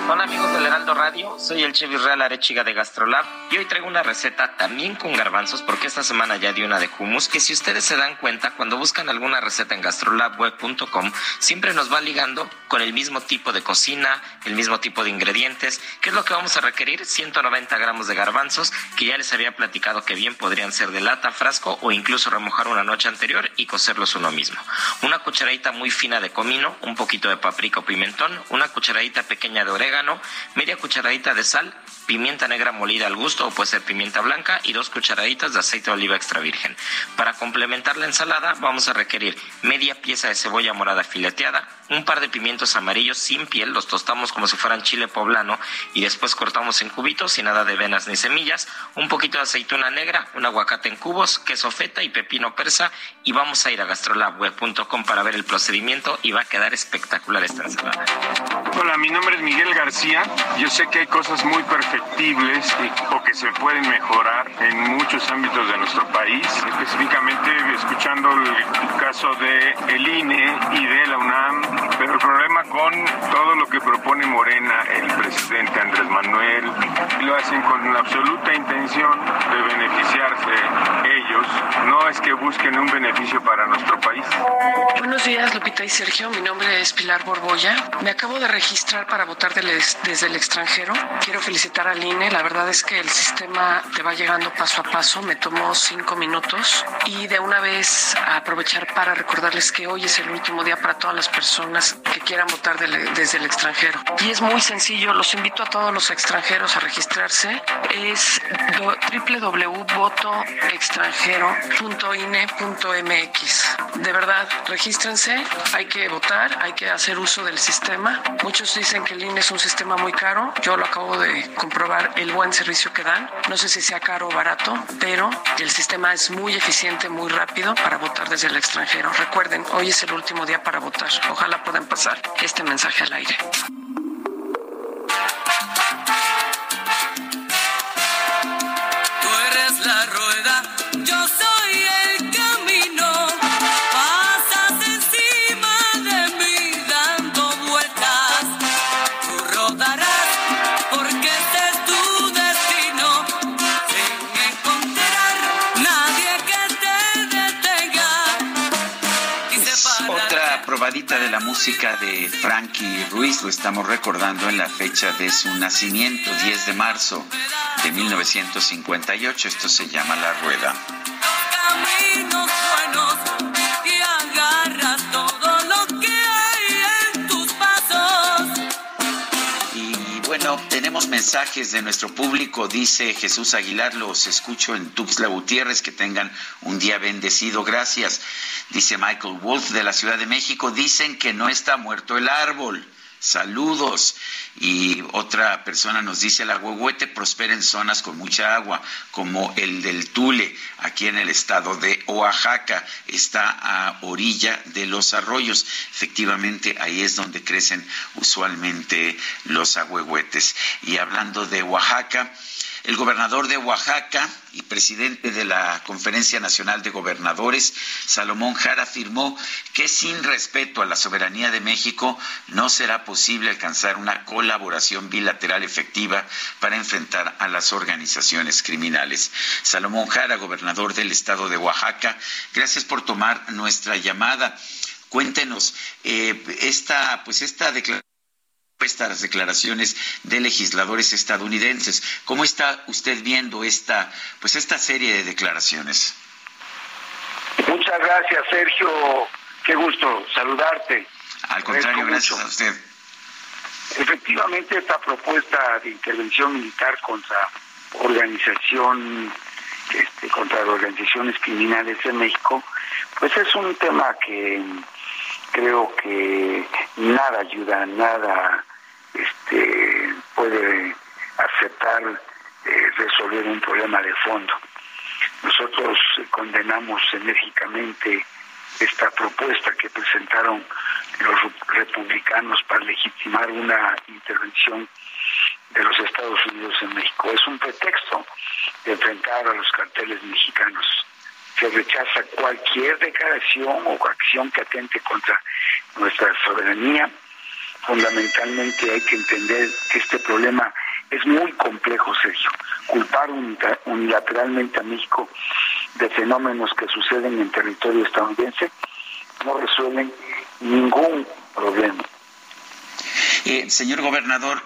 Hola amigos del Heraldo Radio, soy el chef Israel Arechiga de Gastrolab y hoy traigo una receta también con garbanzos porque esta semana ya di una de hummus que si ustedes se dan cuenta cuando buscan alguna receta en gastrolabweb.com siempre nos va ligando con el mismo tipo de cocina, el mismo tipo de ingredientes. ¿Qué es lo que vamos a requerir? 190 gramos de garbanzos que ya les había platicado que bien podrían ser de lata, frasco o incluso remojar una noche anterior y cocerlos uno mismo. Una cucharadita muy fina de comino, un poquito de paprika o pimentón, una cucharadita pequeña de orégano, media cucharadita de sal, pimienta negra molida al gusto o puede ser pimienta blanca y 2 cucharaditas de aceite de oliva extra virgen. Para complementar la ensalada vamos a requerir media pieza de cebolla morada fileteada, un par de pimientos amarillos sin piel, los tostamos como si fueran chile poblano y después cortamos en cubitos sin nada de venas ni semillas, un poquito de aceituna negra, un aguacate en cubos, queso feta y pepino persa y vamos a ir a gastrolabweb.com para ver el procedimiento y va a quedar espectacular esta ensalada. Hola, mi nombre es Miguel García. Yo sé que hay cosas muy perfectibles o que se pueden mejorar en muchos ámbitos de nuestro país, específicamente escuchando el caso del INE y de la UNAM, pero el problema con todo lo que propone Morena, el presidente Andrés Manuel, lo hacen con la absoluta intención de beneficiarse ellos, no es que busquen un beneficio para nuestro país. Buenos días, Lupita y Sergio, mi nombre es Pilar Borbolla, me acabo de registrar para votar desde el extranjero, quiero felicitar al INE, la verdad es que el sistema te va llegando paso a paso, me tomó 5 minutos y de una vez aprovechar para recordarles que hoy es el último día para todas las personas que quieran votar desde el extranjero y es muy sencillo, los invito a todos los extranjeros a registrarse, es www.votoextranjero.ine.mx. De verdad, regístrense, hay que votar, hay que hacer uso del sistema. Muchos dicen que el INE es un sistema muy caro, yo lo acabo de comprobar, el buen servicio que dan, no sé si sea caro o barato, pero el sistema es muy eficiente, muy rápido para votar desde el extranjero. Recuerden, hoy es el último día para votar, ojalá puedan pasar este mensaje al aire. De la música de Frankie Ruiz, lo estamos recordando en la fecha de su nacimiento, 10 de marzo de 1958, esto se llama La Rueda. Tenemos mensajes de nuestro público, dice Jesús Aguilar, los escucho en Tuxtla Gutiérrez, que tengan un día bendecido, gracias. Dice Michael Wolf de la Ciudad de México, dicen que no está muerto el árbol, saludos. Y otra persona nos dice, el ahuehuete prospera en zonas con mucha agua, como el del Tule, aquí en el estado de Oaxaca, está a orilla de los arroyos. Efectivamente, ahí es donde crecen usualmente los ahuehuetes. Y hablando de Oaxaca, el gobernador de Oaxaca y presidente de la Conferencia Nacional de Gobernadores, Salomón Jara, afirmó que sin respeto a la soberanía de México no será posible alcanzar una colaboración bilateral efectiva para enfrentar a las organizaciones criminales. Salomón Jara, gobernador del estado de Oaxaca, gracias por tomar nuestra llamada. Cuéntenos, esta declaración, estas declaraciones de legisladores estadounidenses. ¿Cómo está usted viendo esta serie de declaraciones? Muchas gracias, Sergio. Qué gusto saludarte. Al contrario, gracias a usted. Efectivamente, esta propuesta de intervención militar contra organizaciones criminales en México, pues es un tema que creo que nada ayuda, nada puede aceptar resolver un problema de fondo. Nosotros condenamos enérgicamente esta propuesta que presentaron los republicanos para legitimar una intervención de los Estados Unidos en México. Es un pretexto de enfrentar a los carteles mexicanos. Se rechaza cualquier declaración o acción que atente contra nuestra soberanía. Fundamentalmente hay que entender que este problema es muy complejo, Sergio. Culpar unilateralmente a México de fenómenos que suceden en territorio estadounidense no resuelven ningún problema. Señor gobernador,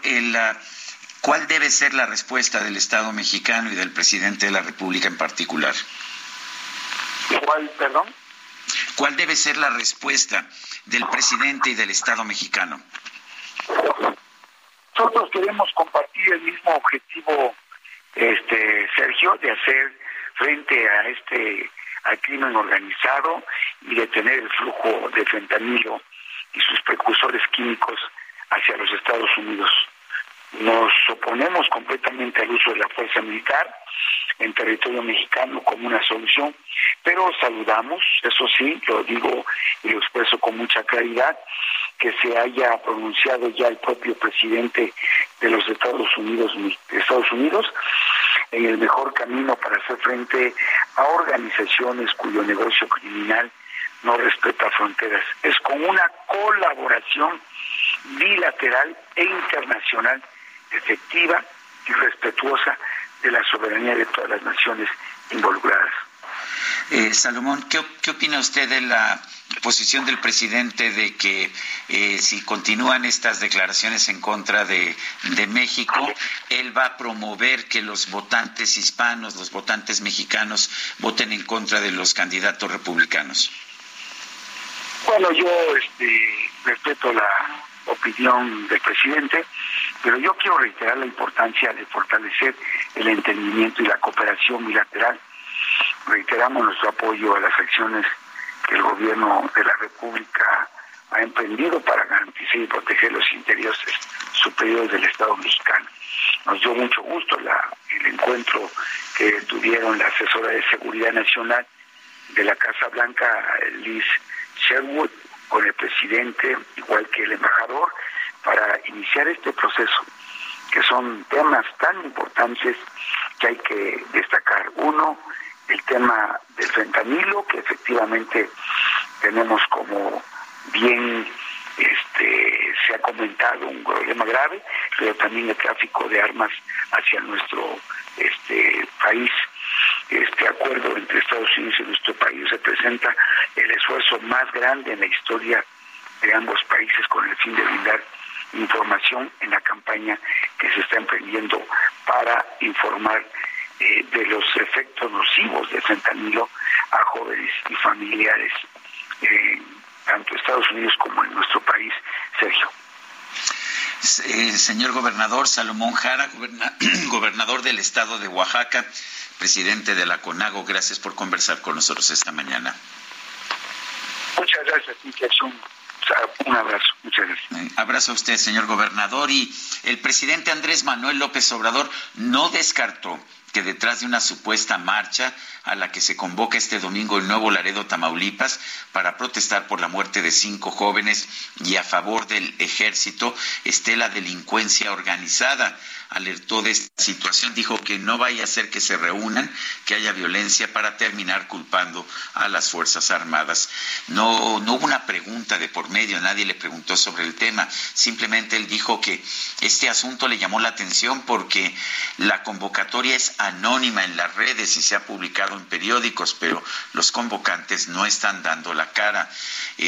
¿cuál debe ser la respuesta del Estado mexicano y del presidente de la República en particular? ¿Cuál debe ser la respuesta del presidente y del Estado mexicano? Nosotros queremos compartir el mismo objetivo, Sergio, de hacer frente a al crimen organizado y detener el flujo de fentanilo y sus precursores químicos hacia los Estados Unidos. Nos oponemos completamente al uso de la fuerza militar en territorio mexicano como una solución, pero saludamos, eso sí, lo digo y lo expreso con mucha claridad, que se haya pronunciado ya el propio presidente de los Estados Unidos, en el mejor camino para hacer frente a organizaciones cuyo negocio criminal no respeta fronteras. Es con una colaboración bilateral e internacional efectiva y respetuosa de la soberanía de todas las naciones involucradas. Salomón, ¿qué opina usted de la posición del presidente de que si continúan estas declaraciones en contra de México, él va a promover que los votantes hispanos, los votantes mexicanos, voten en contra de los candidatos republicanos? Bueno, yo respeto la opinión del presidente, pero yo quiero reiterar la importancia de fortalecer el entendimiento y la cooperación bilateral. Reiteramos nuestro apoyo a las acciones que el gobierno de la República ha emprendido para garantizar y proteger los intereses superiores del Estado mexicano. Nos dio mucho gusto el encuentro que tuvieron la asesora de Seguridad Nacional de la Casa Blanca, Liz Sherwood, con el presidente, igual que el embajador, para iniciar este proceso, que son temas tan importantes que hay que destacar. Uno, el tema del fentanilo, que efectivamente tenemos como bien se ha comentado un problema grave, pero también el tráfico de armas hacia nuestro país. Este acuerdo entre Estados Unidos y nuestro país representa el esfuerzo más grande en la historia de ambos países con el fin de brindar información en la campaña que se está emprendiendo para informar de los efectos nocivos del fentanilo a jóvenes y familiares, tanto Estados Unidos como en nuestro país, Sergio. Señor gobernador, Salomón Jara, gobernador del estado de Oaxaca, presidente de la CONAGO, gracias por conversar con nosotros esta mañana. Muchas gracias, un abrazo, muchas gracias. Abrazo a usted, señor gobernador. Y el presidente Andrés Manuel López Obrador no descartó que detrás de una supuesta marcha a la que se convoca este domingo en Nuevo Laredo, Tamaulipas, para protestar por la muerte de 5 jóvenes y a favor del ejército, esté la delincuencia organizada. Alertó de esta situación, dijo que no vaya a ser que se reúnan, que haya violencia, para terminar culpando a las Fuerzas Armadas. No hubo una pregunta de por medio, nadie le preguntó sobre el tema. Simplemente él dijo que este asunto le llamó la atención porque la convocatoria es anónima en las redes y se ha publicado en periódicos, pero los convocantes no están dando la cara.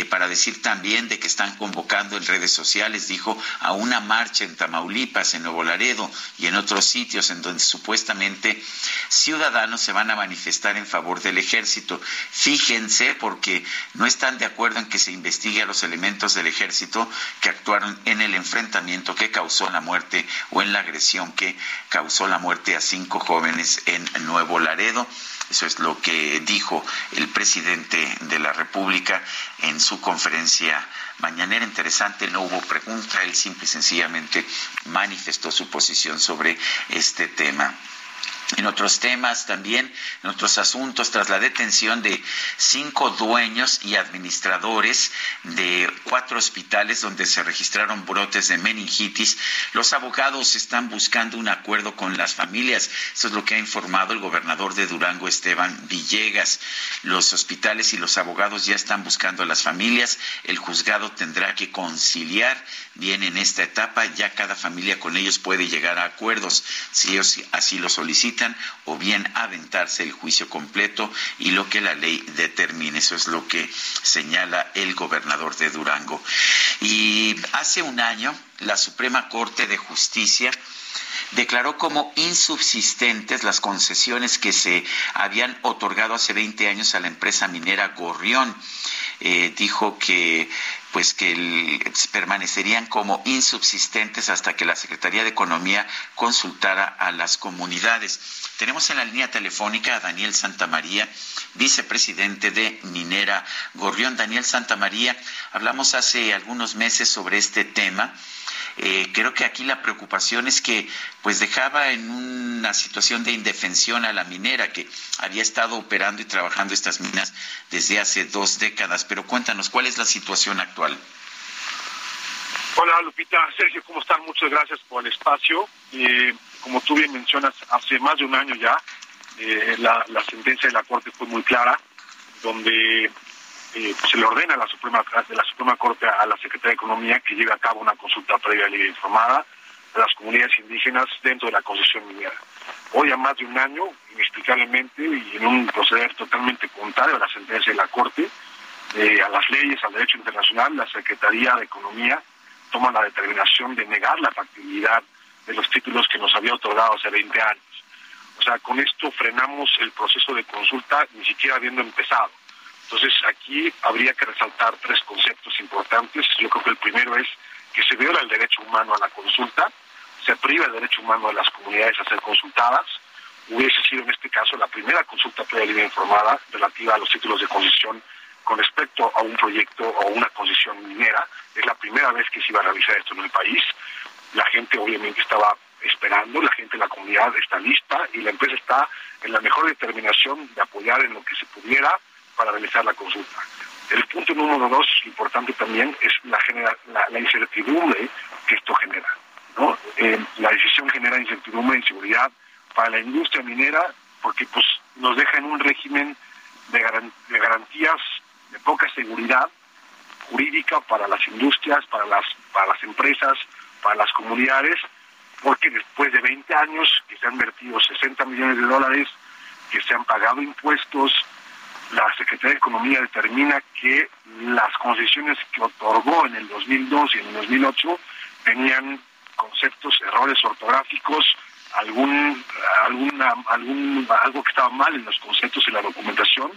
Para decir también de que están convocando en redes sociales, dijo, a una marcha en Tamaulipas, en Nuevo Laredo y en otros sitios en donde supuestamente ciudadanos se van a manifestar en favor del ejército. Fíjense, porque no están de acuerdo en que se investigue a los elementos del ejército que actuaron en el enfrentamiento que causó la muerte o en la agresión que causó la muerte a 5 jóvenes en Nuevo Laredo. Eso es lo que dijo el presidente de la República en su conferencia mañanera. Interesante, no hubo pregunta, él simple y sencillamente manifestó su posición sobre este tema. En otros temas también, en otros asuntos, tras la detención de 5 dueños y administradores de 4 hospitales donde se registraron brotes de meningitis, los abogados están buscando un acuerdo con las familias. Eso es lo que ha informado el gobernador de Durango, Esteban Villegas. Los hospitales y los abogados ya están buscando a las familias. El juzgado tendrá que conciliar. Bien, en esta etapa ya cada familia con ellos puede llegar a acuerdos, si ellos así lo solicitan, o bien aventarse el juicio completo y lo que la ley determine. Eso es lo que señala el gobernador de Durango. Y hace un año, la Suprema Corte de Justicia declaró como insubsistentes las concesiones que se habían otorgado hace 20 años a la empresa minera Gorrión. Dijo que permanecerían como insubsistentes hasta que la Secretaría de Economía consultara a las comunidades. Tenemos en la línea telefónica a Daniel Santamaría, vicepresidente de Minera Gorrión. Daniel Santamaría, hablamos hace algunos meses sobre este tema. Creo que aquí la preocupación es que dejaba en una situación de indefensión a la minera, que había estado operando y trabajando estas minas desde hace 2 décadas. Pero cuéntanos, ¿cuál es la situación actual? Hola, Lupita. Sergio, ¿cómo están? Muchas gracias por el espacio. Como tú bien mencionas, hace más de un año ya, la sentencia de la Corte fue muy clara, donde se le ordena a la Suprema Corte a la Secretaría de Economía que lleve a cabo una consulta previa libre e informada a las comunidades indígenas dentro de la concesión minera. Hoy, a más de un año, inexplicablemente, y en un proceder totalmente contrario a la sentencia de la Corte, a las leyes, al derecho internacional, la Secretaría de Economía toma la determinación de negar la factibilidad de los títulos que nos había otorgado hace 20 años. O sea, con esto frenamos el proceso de consulta ni siquiera habiendo empezado. Entonces, aquí habría que resaltar tres conceptos importantes. Yo creo que el primero es que se viola el derecho humano a la consulta, se priva el derecho humano de las comunidades a ser consultadas. Hubiese sido en este caso la primera consulta previa libre informada relativa a los títulos de concesión con respecto a un proyecto o una concesión minera. Es la primera vez que se iba a realizar esto en el país. La gente obviamente estaba esperando, la gente de la comunidad está lista y la empresa está en la mejor determinación de apoyar en lo que se pudiera para realizar la consulta. El punto número dos, importante también, es la incertidumbre que esto genera, ¿no? La decisión genera incertidumbre e inseguridad para la industria minera porque pues nos deja en un régimen de garantías de poca seguridad jurídica para las industrias, para las empresas, para las comunidades, porque después de 20 años que se han vertido $60 millones, que se han pagado impuestos, la Secretaría de Economía determina que las concesiones que otorgó en el 2002 y en el 2008 tenían conceptos, errores ortográficos, algo que estaba mal en los conceptos y la documentación,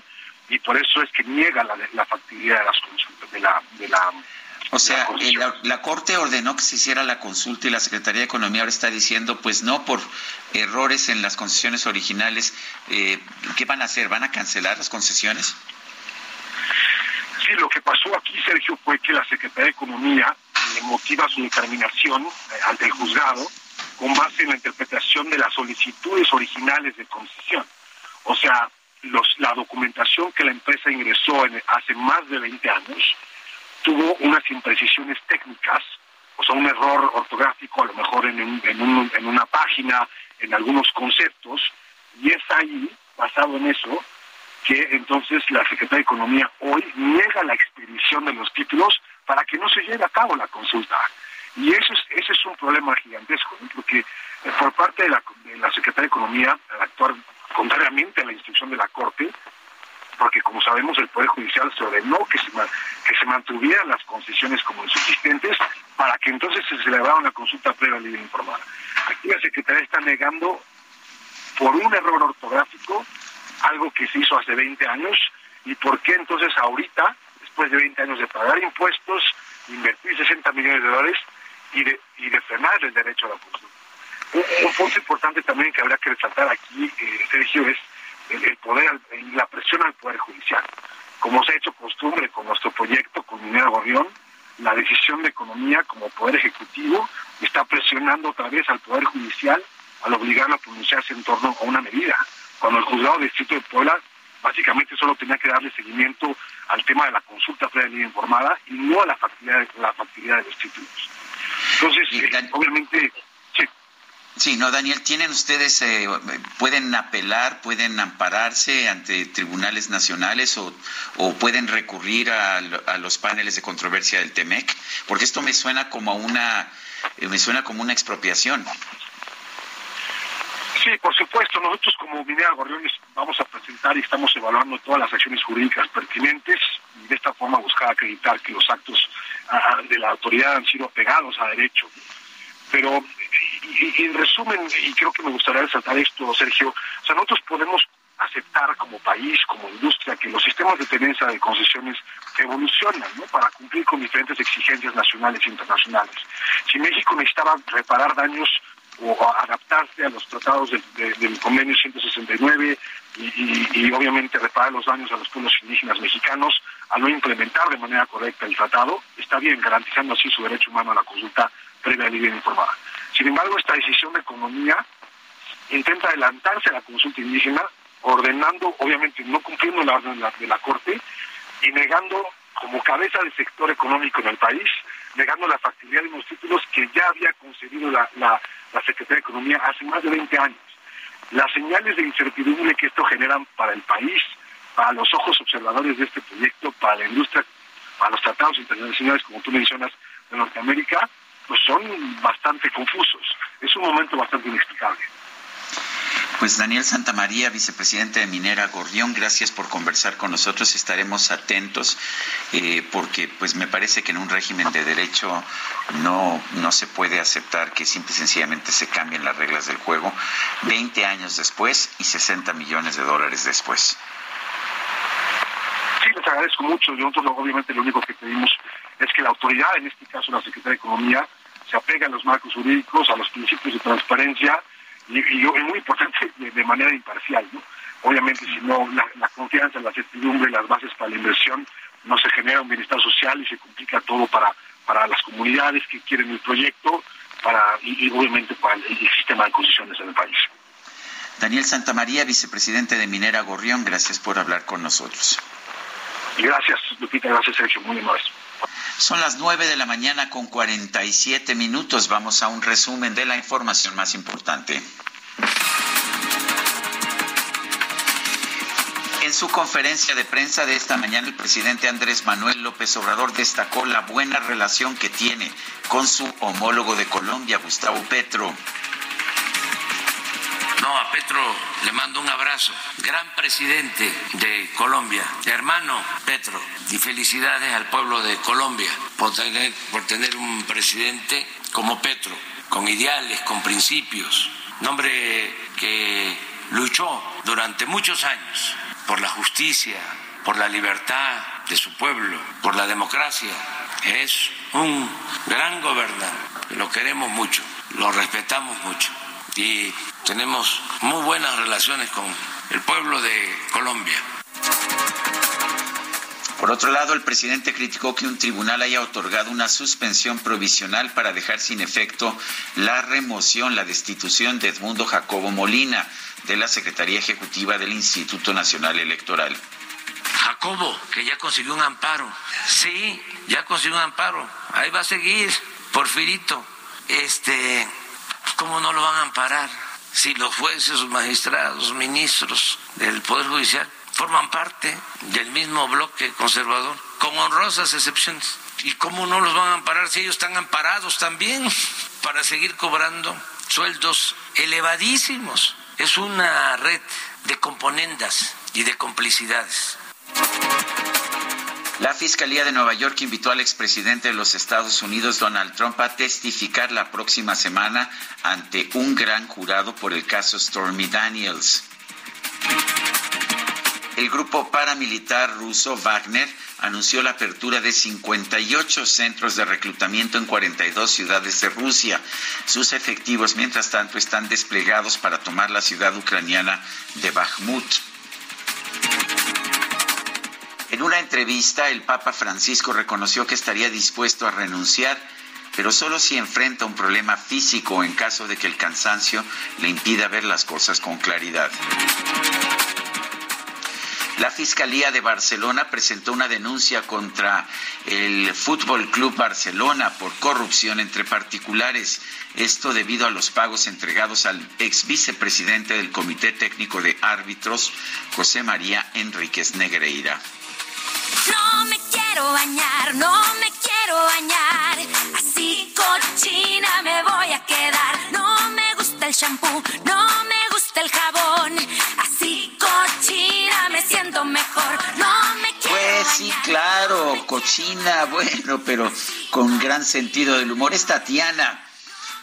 y por eso es que niega la factibilidad de las consultas O sea, la Corte ordenó que se hiciera la consulta y la Secretaría de Economía ahora está diciendo, pues no, por errores en las concesiones originales. ¿Qué van a hacer? ¿Van a cancelar las concesiones? Sí, lo que pasó aquí, Sergio, fue que la Secretaría de Economía motiva su determinación ante el juzgado con base en la interpretación de las solicitudes originales de concesión. O sea, la documentación que la empresa ingresó hace más de 20 años tuvo unas imprecisiones técnicas, o sea, un error ortográfico a lo mejor en una página, en algunos conceptos, y es ahí, basado en eso, que entonces la Secretaría de Economía hoy niega la expedición de los títulos para que no se lleve a cabo la consulta. Y ese es un problema gigantesco, ¿no? Porque por parte de la Secretaría de Economía, al actuar contrariamente a la instrucción de la Corte, porque como sabemos el Poder Judicial se ordenó que se mantuvieran las concesiones como insubsistentes para que entonces se celebrara una consulta previa libre e informada. Aquí la Secretaría está negando por un error ortográfico algo que se hizo hace 20 años y por qué entonces ahorita, después de 20 años de pagar impuestos, invertir $60 millones y de frenar el derecho a la consulta. Un punto importante también que habrá que resaltar aquí, Sergio, es la presión al Poder Judicial. Como se ha hecho costumbre con nuestro proyecto, con Minera Gorrión, la decisión de Economía como Poder Ejecutivo está presionando otra vez al Poder Judicial al obligarlo a pronunciarse en torno a una medida. Cuando el Juzgado del Distrito de Puebla básicamente solo tenía que darle seguimiento al tema de la consulta previa e informada y no a la factibilidad de los títulos. Entonces, obviamente... Sí, no, Daniel, ¿tienen ustedes, pueden apelar, pueden ampararse ante tribunales nacionales o pueden recurrir a los paneles de controversia del TEMEC? Porque esto me suena como una expropiación. Sí, por supuesto, nosotros como Minera Gorriones vamos a presentar y estamos evaluando todas las acciones jurídicas pertinentes y de esta forma buscar acreditar que los actos de la autoridad han sido apegados a derecho. Pero, en resumen, y creo que me gustaría resaltar esto, Sergio, o sea, nosotros podemos aceptar como país, como industria, que los sistemas de tenencia de concesiones evolucionan, ¿no?, para cumplir con diferentes exigencias nacionales e internacionales. Si México necesitaba reparar daños o adaptarse a los tratados del convenio 169 y obviamente reparar los daños a los pueblos indígenas mexicanos, a no implementar de manera correcta el tratado, está bien, garantizando así su derecho humano a la consulta previa libre e informada. Sin embargo, esta decisión de Economía intenta adelantarse a la consulta indígena, ordenando, obviamente, no cumpliendo la orden de la Corte y negando como cabeza del sector económico en el país negando la factibilidad de unos títulos que ya había concedido la Secretaría de Economía hace más de 20 años. Las señales de incertidumbre que esto generan para el país, para los ojos observadores de este proyecto, para la industria, para los tratados internacionales, como tú mencionas, de Norteamérica, pues son bastante confusos. Es un momento bastante inexplicable. Pues Daniel Santamaría, vicepresidente de Minera Gordión, gracias por conversar con nosotros. Estaremos atentos porque pues me parece que en un régimen de derecho no se puede aceptar que simple y sencillamente se cambien las reglas del juego 20 años después y $60 millones después. Sí, les agradezco mucho. Nosotros obviamente lo único que pedimos es que la autoridad, en este caso la Secretaría de Economía, se apegue a los marcos jurídicos, a los principios de transparencia, y es muy importante de manera imparcial, ¿no? Obviamente, si no, la confianza, la certidumbre, las bases para la inversión, no se genera un bienestar social y se complica todo para las comunidades que quieren el proyecto y obviamente para el sistema de concesiones en el país. Daniel Santamaría, vicepresidente de Minera Gorrión, gracias por hablar con nosotros. Y gracias, Lupita, gracias, Sergio, muy amable. Son las 9:47 a.m. Vamos a un resumen de la información más importante. En su conferencia de prensa de esta mañana, el presidente Andrés Manuel López Obrador destacó la buena relación que tiene con su homólogo de Colombia, Gustavo Petro. No, a Petro le mando un abrazo. Gran presidente de Colombia, hermano Petro. Y felicidades al pueblo de Colombia por tener un presidente como Petro, con ideales, con principios. Un hombre que luchó durante muchos años por la justicia, por la libertad de su pueblo, por la democracia. Es un gran gobernante. Lo queremos mucho, lo respetamos mucho. Y tenemos muy buenas relaciones con el pueblo de Colombia. Por otro lado, el presidente criticó que un tribunal haya otorgado una suspensión provisional para dejar sin efecto la remoción, la destitución de Edmundo Jacobo Molina de la Secretaría Ejecutiva del Instituto Nacional Electoral. Jacobo, que ya consiguió un amparo. Sí, ya consiguió un amparo. Ahí va a seguir, Porfirito. ¿Cómo no lo van a amparar si los jueces, magistrados, ministros del Poder Judicial forman parte del mismo bloque conservador, con honrosas excepciones? ¿Y cómo no los van a amparar si ellos están amparados también para seguir cobrando sueldos elevadísimos? Es una red de componendas y de complicidades. La Fiscalía de Nueva York invitó al expresidente de los Estados Unidos, Donald Trump, a testificar la próxima semana ante un gran jurado por el caso Stormy Daniels. El grupo paramilitar ruso Wagner anunció la apertura de 58 centros de reclutamiento en 42 ciudades de Rusia. Sus efectivos, mientras tanto, están desplegados para tomar la ciudad ucraniana de Bakhmut. En una entrevista, el Papa Francisco reconoció que estaría dispuesto a renunciar, pero solo si enfrenta un problema físico o en caso de que el cansancio le impida ver las cosas con claridad. La Fiscalía de Barcelona presentó una denuncia contra el Fútbol Club Barcelona por corrupción entre particulares. Esto debido a los pagos entregados al ex vicepresidente del Comité Técnico de Árbitros, José María Enríquez Negreira. No me quiero bañar, no me quiero bañar, así cochina me voy a quedar. No me gusta el shampoo, no me gusta el jabón, así cochina me siento mejor. No me quiero bañar. Sí, claro, cochina, bueno, pero con gran sentido del humor. Es Tatiana.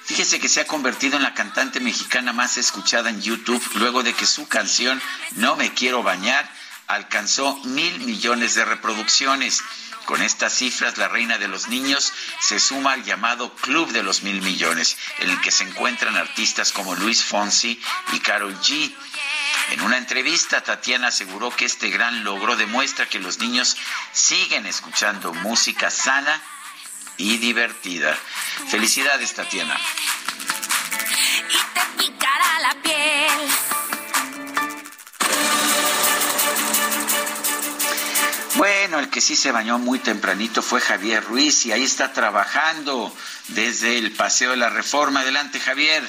Fíjese que se ha convertido en la cantante mexicana más escuchada en YouTube luego de que su canción No me quiero bañar alcanzó 1,000,000,000 de reproducciones. Con estas cifras, la reina de los niños se suma al llamado Club de los 1,000,000,000, en el que se encuentran artistas como Luis Fonsi y Karol G. En una entrevista, Tatiana aseguró que este gran logro demuestra que los niños siguen escuchando música sana y divertida. Felicidades, Tatiana. Y te picará la piel. Bueno, el que sí se bañó muy tempranito fue Javier Ruiz y ahí está trabajando desde el Paseo de la Reforma. Adelante, Javier.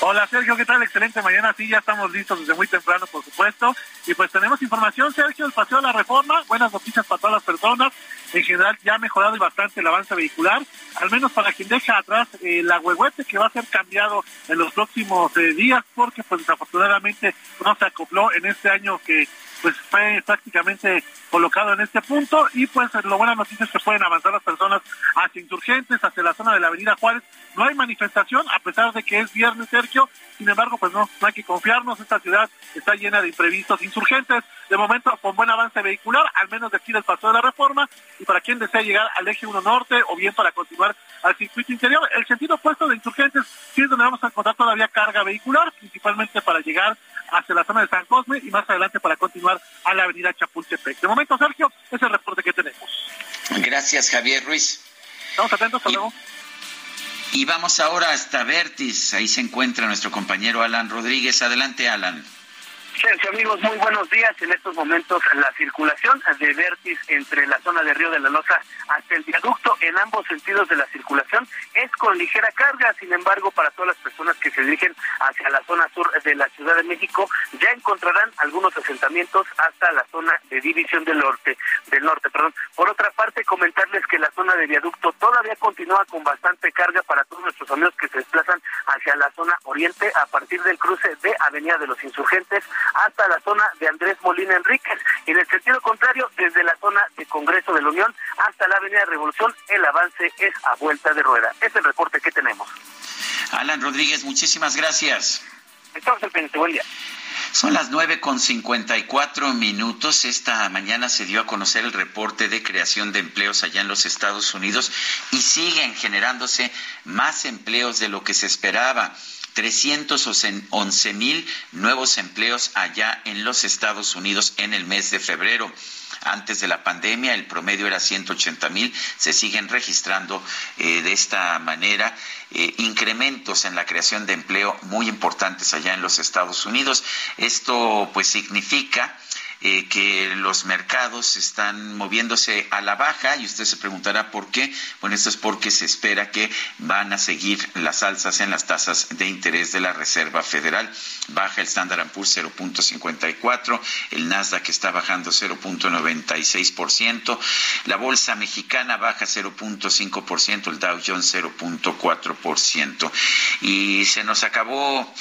Hola, Sergio, ¿qué tal? Excelente mañana, sí, ya estamos listos desde muy temprano, por supuesto. Y pues tenemos información, Sergio, del Paseo de la Reforma, buenas noticias para todas las personas. En general ya ha mejorado bastante el avance vehicular, al menos para quien deja atrás la Huehuete, que va a ser cambiado en los próximos días, porque pues desafortunadamente no se acopló en este año que pues fue prácticamente colocado en este punto. Y pues lo buena noticia es que pueden avanzar las personas hacia Insurgentes, hacia la zona de la Avenida Juárez. No hay manifestación, a pesar de que es viernes, Sergio. Sin embargo, pues no hay que confiarnos, esta ciudad está llena de imprevistos. Insurgentes, de momento, con buen avance vehicular, al menos de aquí del Paseo de la Reforma, y para quien desea llegar al Eje 1 Norte, o bien para continuar al circuito interior. El sentido opuesto de Insurgentes, sí es donde vamos a encontrar todavía carga vehicular, principalmente para llegar hacia la zona de San Cosme, y más adelante para continuar a la Avenida Chapultepec. De momento, Sergio, es el reporte que tenemos. Gracias, Javier Ruiz. Estamos atentos, hasta luego. Y vamos ahora hasta Vértiz, ahí se encuentra nuestro compañero Alan Rodríguez. Adelante, Alan. Sergio, amigos, muy buenos días. En estos momentos la circulación de Vértiz entre la zona de Río de la Loza hasta el viaducto en ambos sentidos de la circulación es con ligera carga. Sin embargo, para todas las personas que se dirigen hacia la zona sur de la Ciudad de México, ya encontrarán algunos asentamientos hasta la zona de División del Norte. Por otra parte, comentarles que la zona de viaducto todavía continúa con bastante carga para todos nuestros amigos que se desplazan hacia la zona oriente a partir del cruce de Avenida de los Insurgentes hasta la zona de Andrés Molina Enríquez. En el sentido contrario, desde la zona de Congreso de la Unión hasta la Avenida Revolución, el avance es a vuelta de rueda. Es el reporte que tenemos. Alan Rodríguez, muchísimas gracias. Estamos al pendiente, buen día. Son las 9:54 minutos. Esta mañana se dio a conocer el reporte de creación de empleos allá en los Estados Unidos y siguen generándose más empleos de lo que se esperaba. 311,000 nuevos empleos allá en los Estados Unidos en el mes de febrero. Antes de la pandemia el promedio era 180,000. Se siguen registrando de esta manera incrementos en la creación de empleo muy importantes allá en los Estados Unidos. Esto pues significa que los mercados están moviéndose a la baja y usted se preguntará por qué. Bueno, esto es porque se espera que van a seguir las alzas en las tasas de interés de la Reserva Federal. Baja el Standard & Poor's 0.54, el Nasdaq está bajando 0.96%, la Bolsa Mexicana baja 0.5%, el Dow Jones 0.4%. Y se nos acabó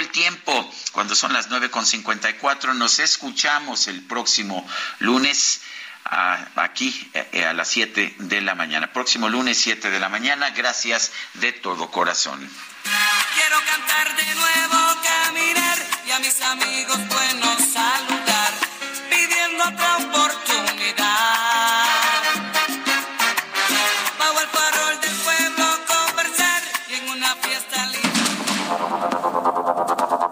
el tiempo. Cuando son las 9:54 nos escuchamos el próximo lunes aquí a las 7 de la mañana. Próximo lunes, 7 de la mañana. Gracias de todo corazón. Quiero cantar de nuevo, caminar y a mis amigos buenos saludar, pidiendo otra oportunidad. Bajo el farol del pueblo conversar y en una fiesta linda.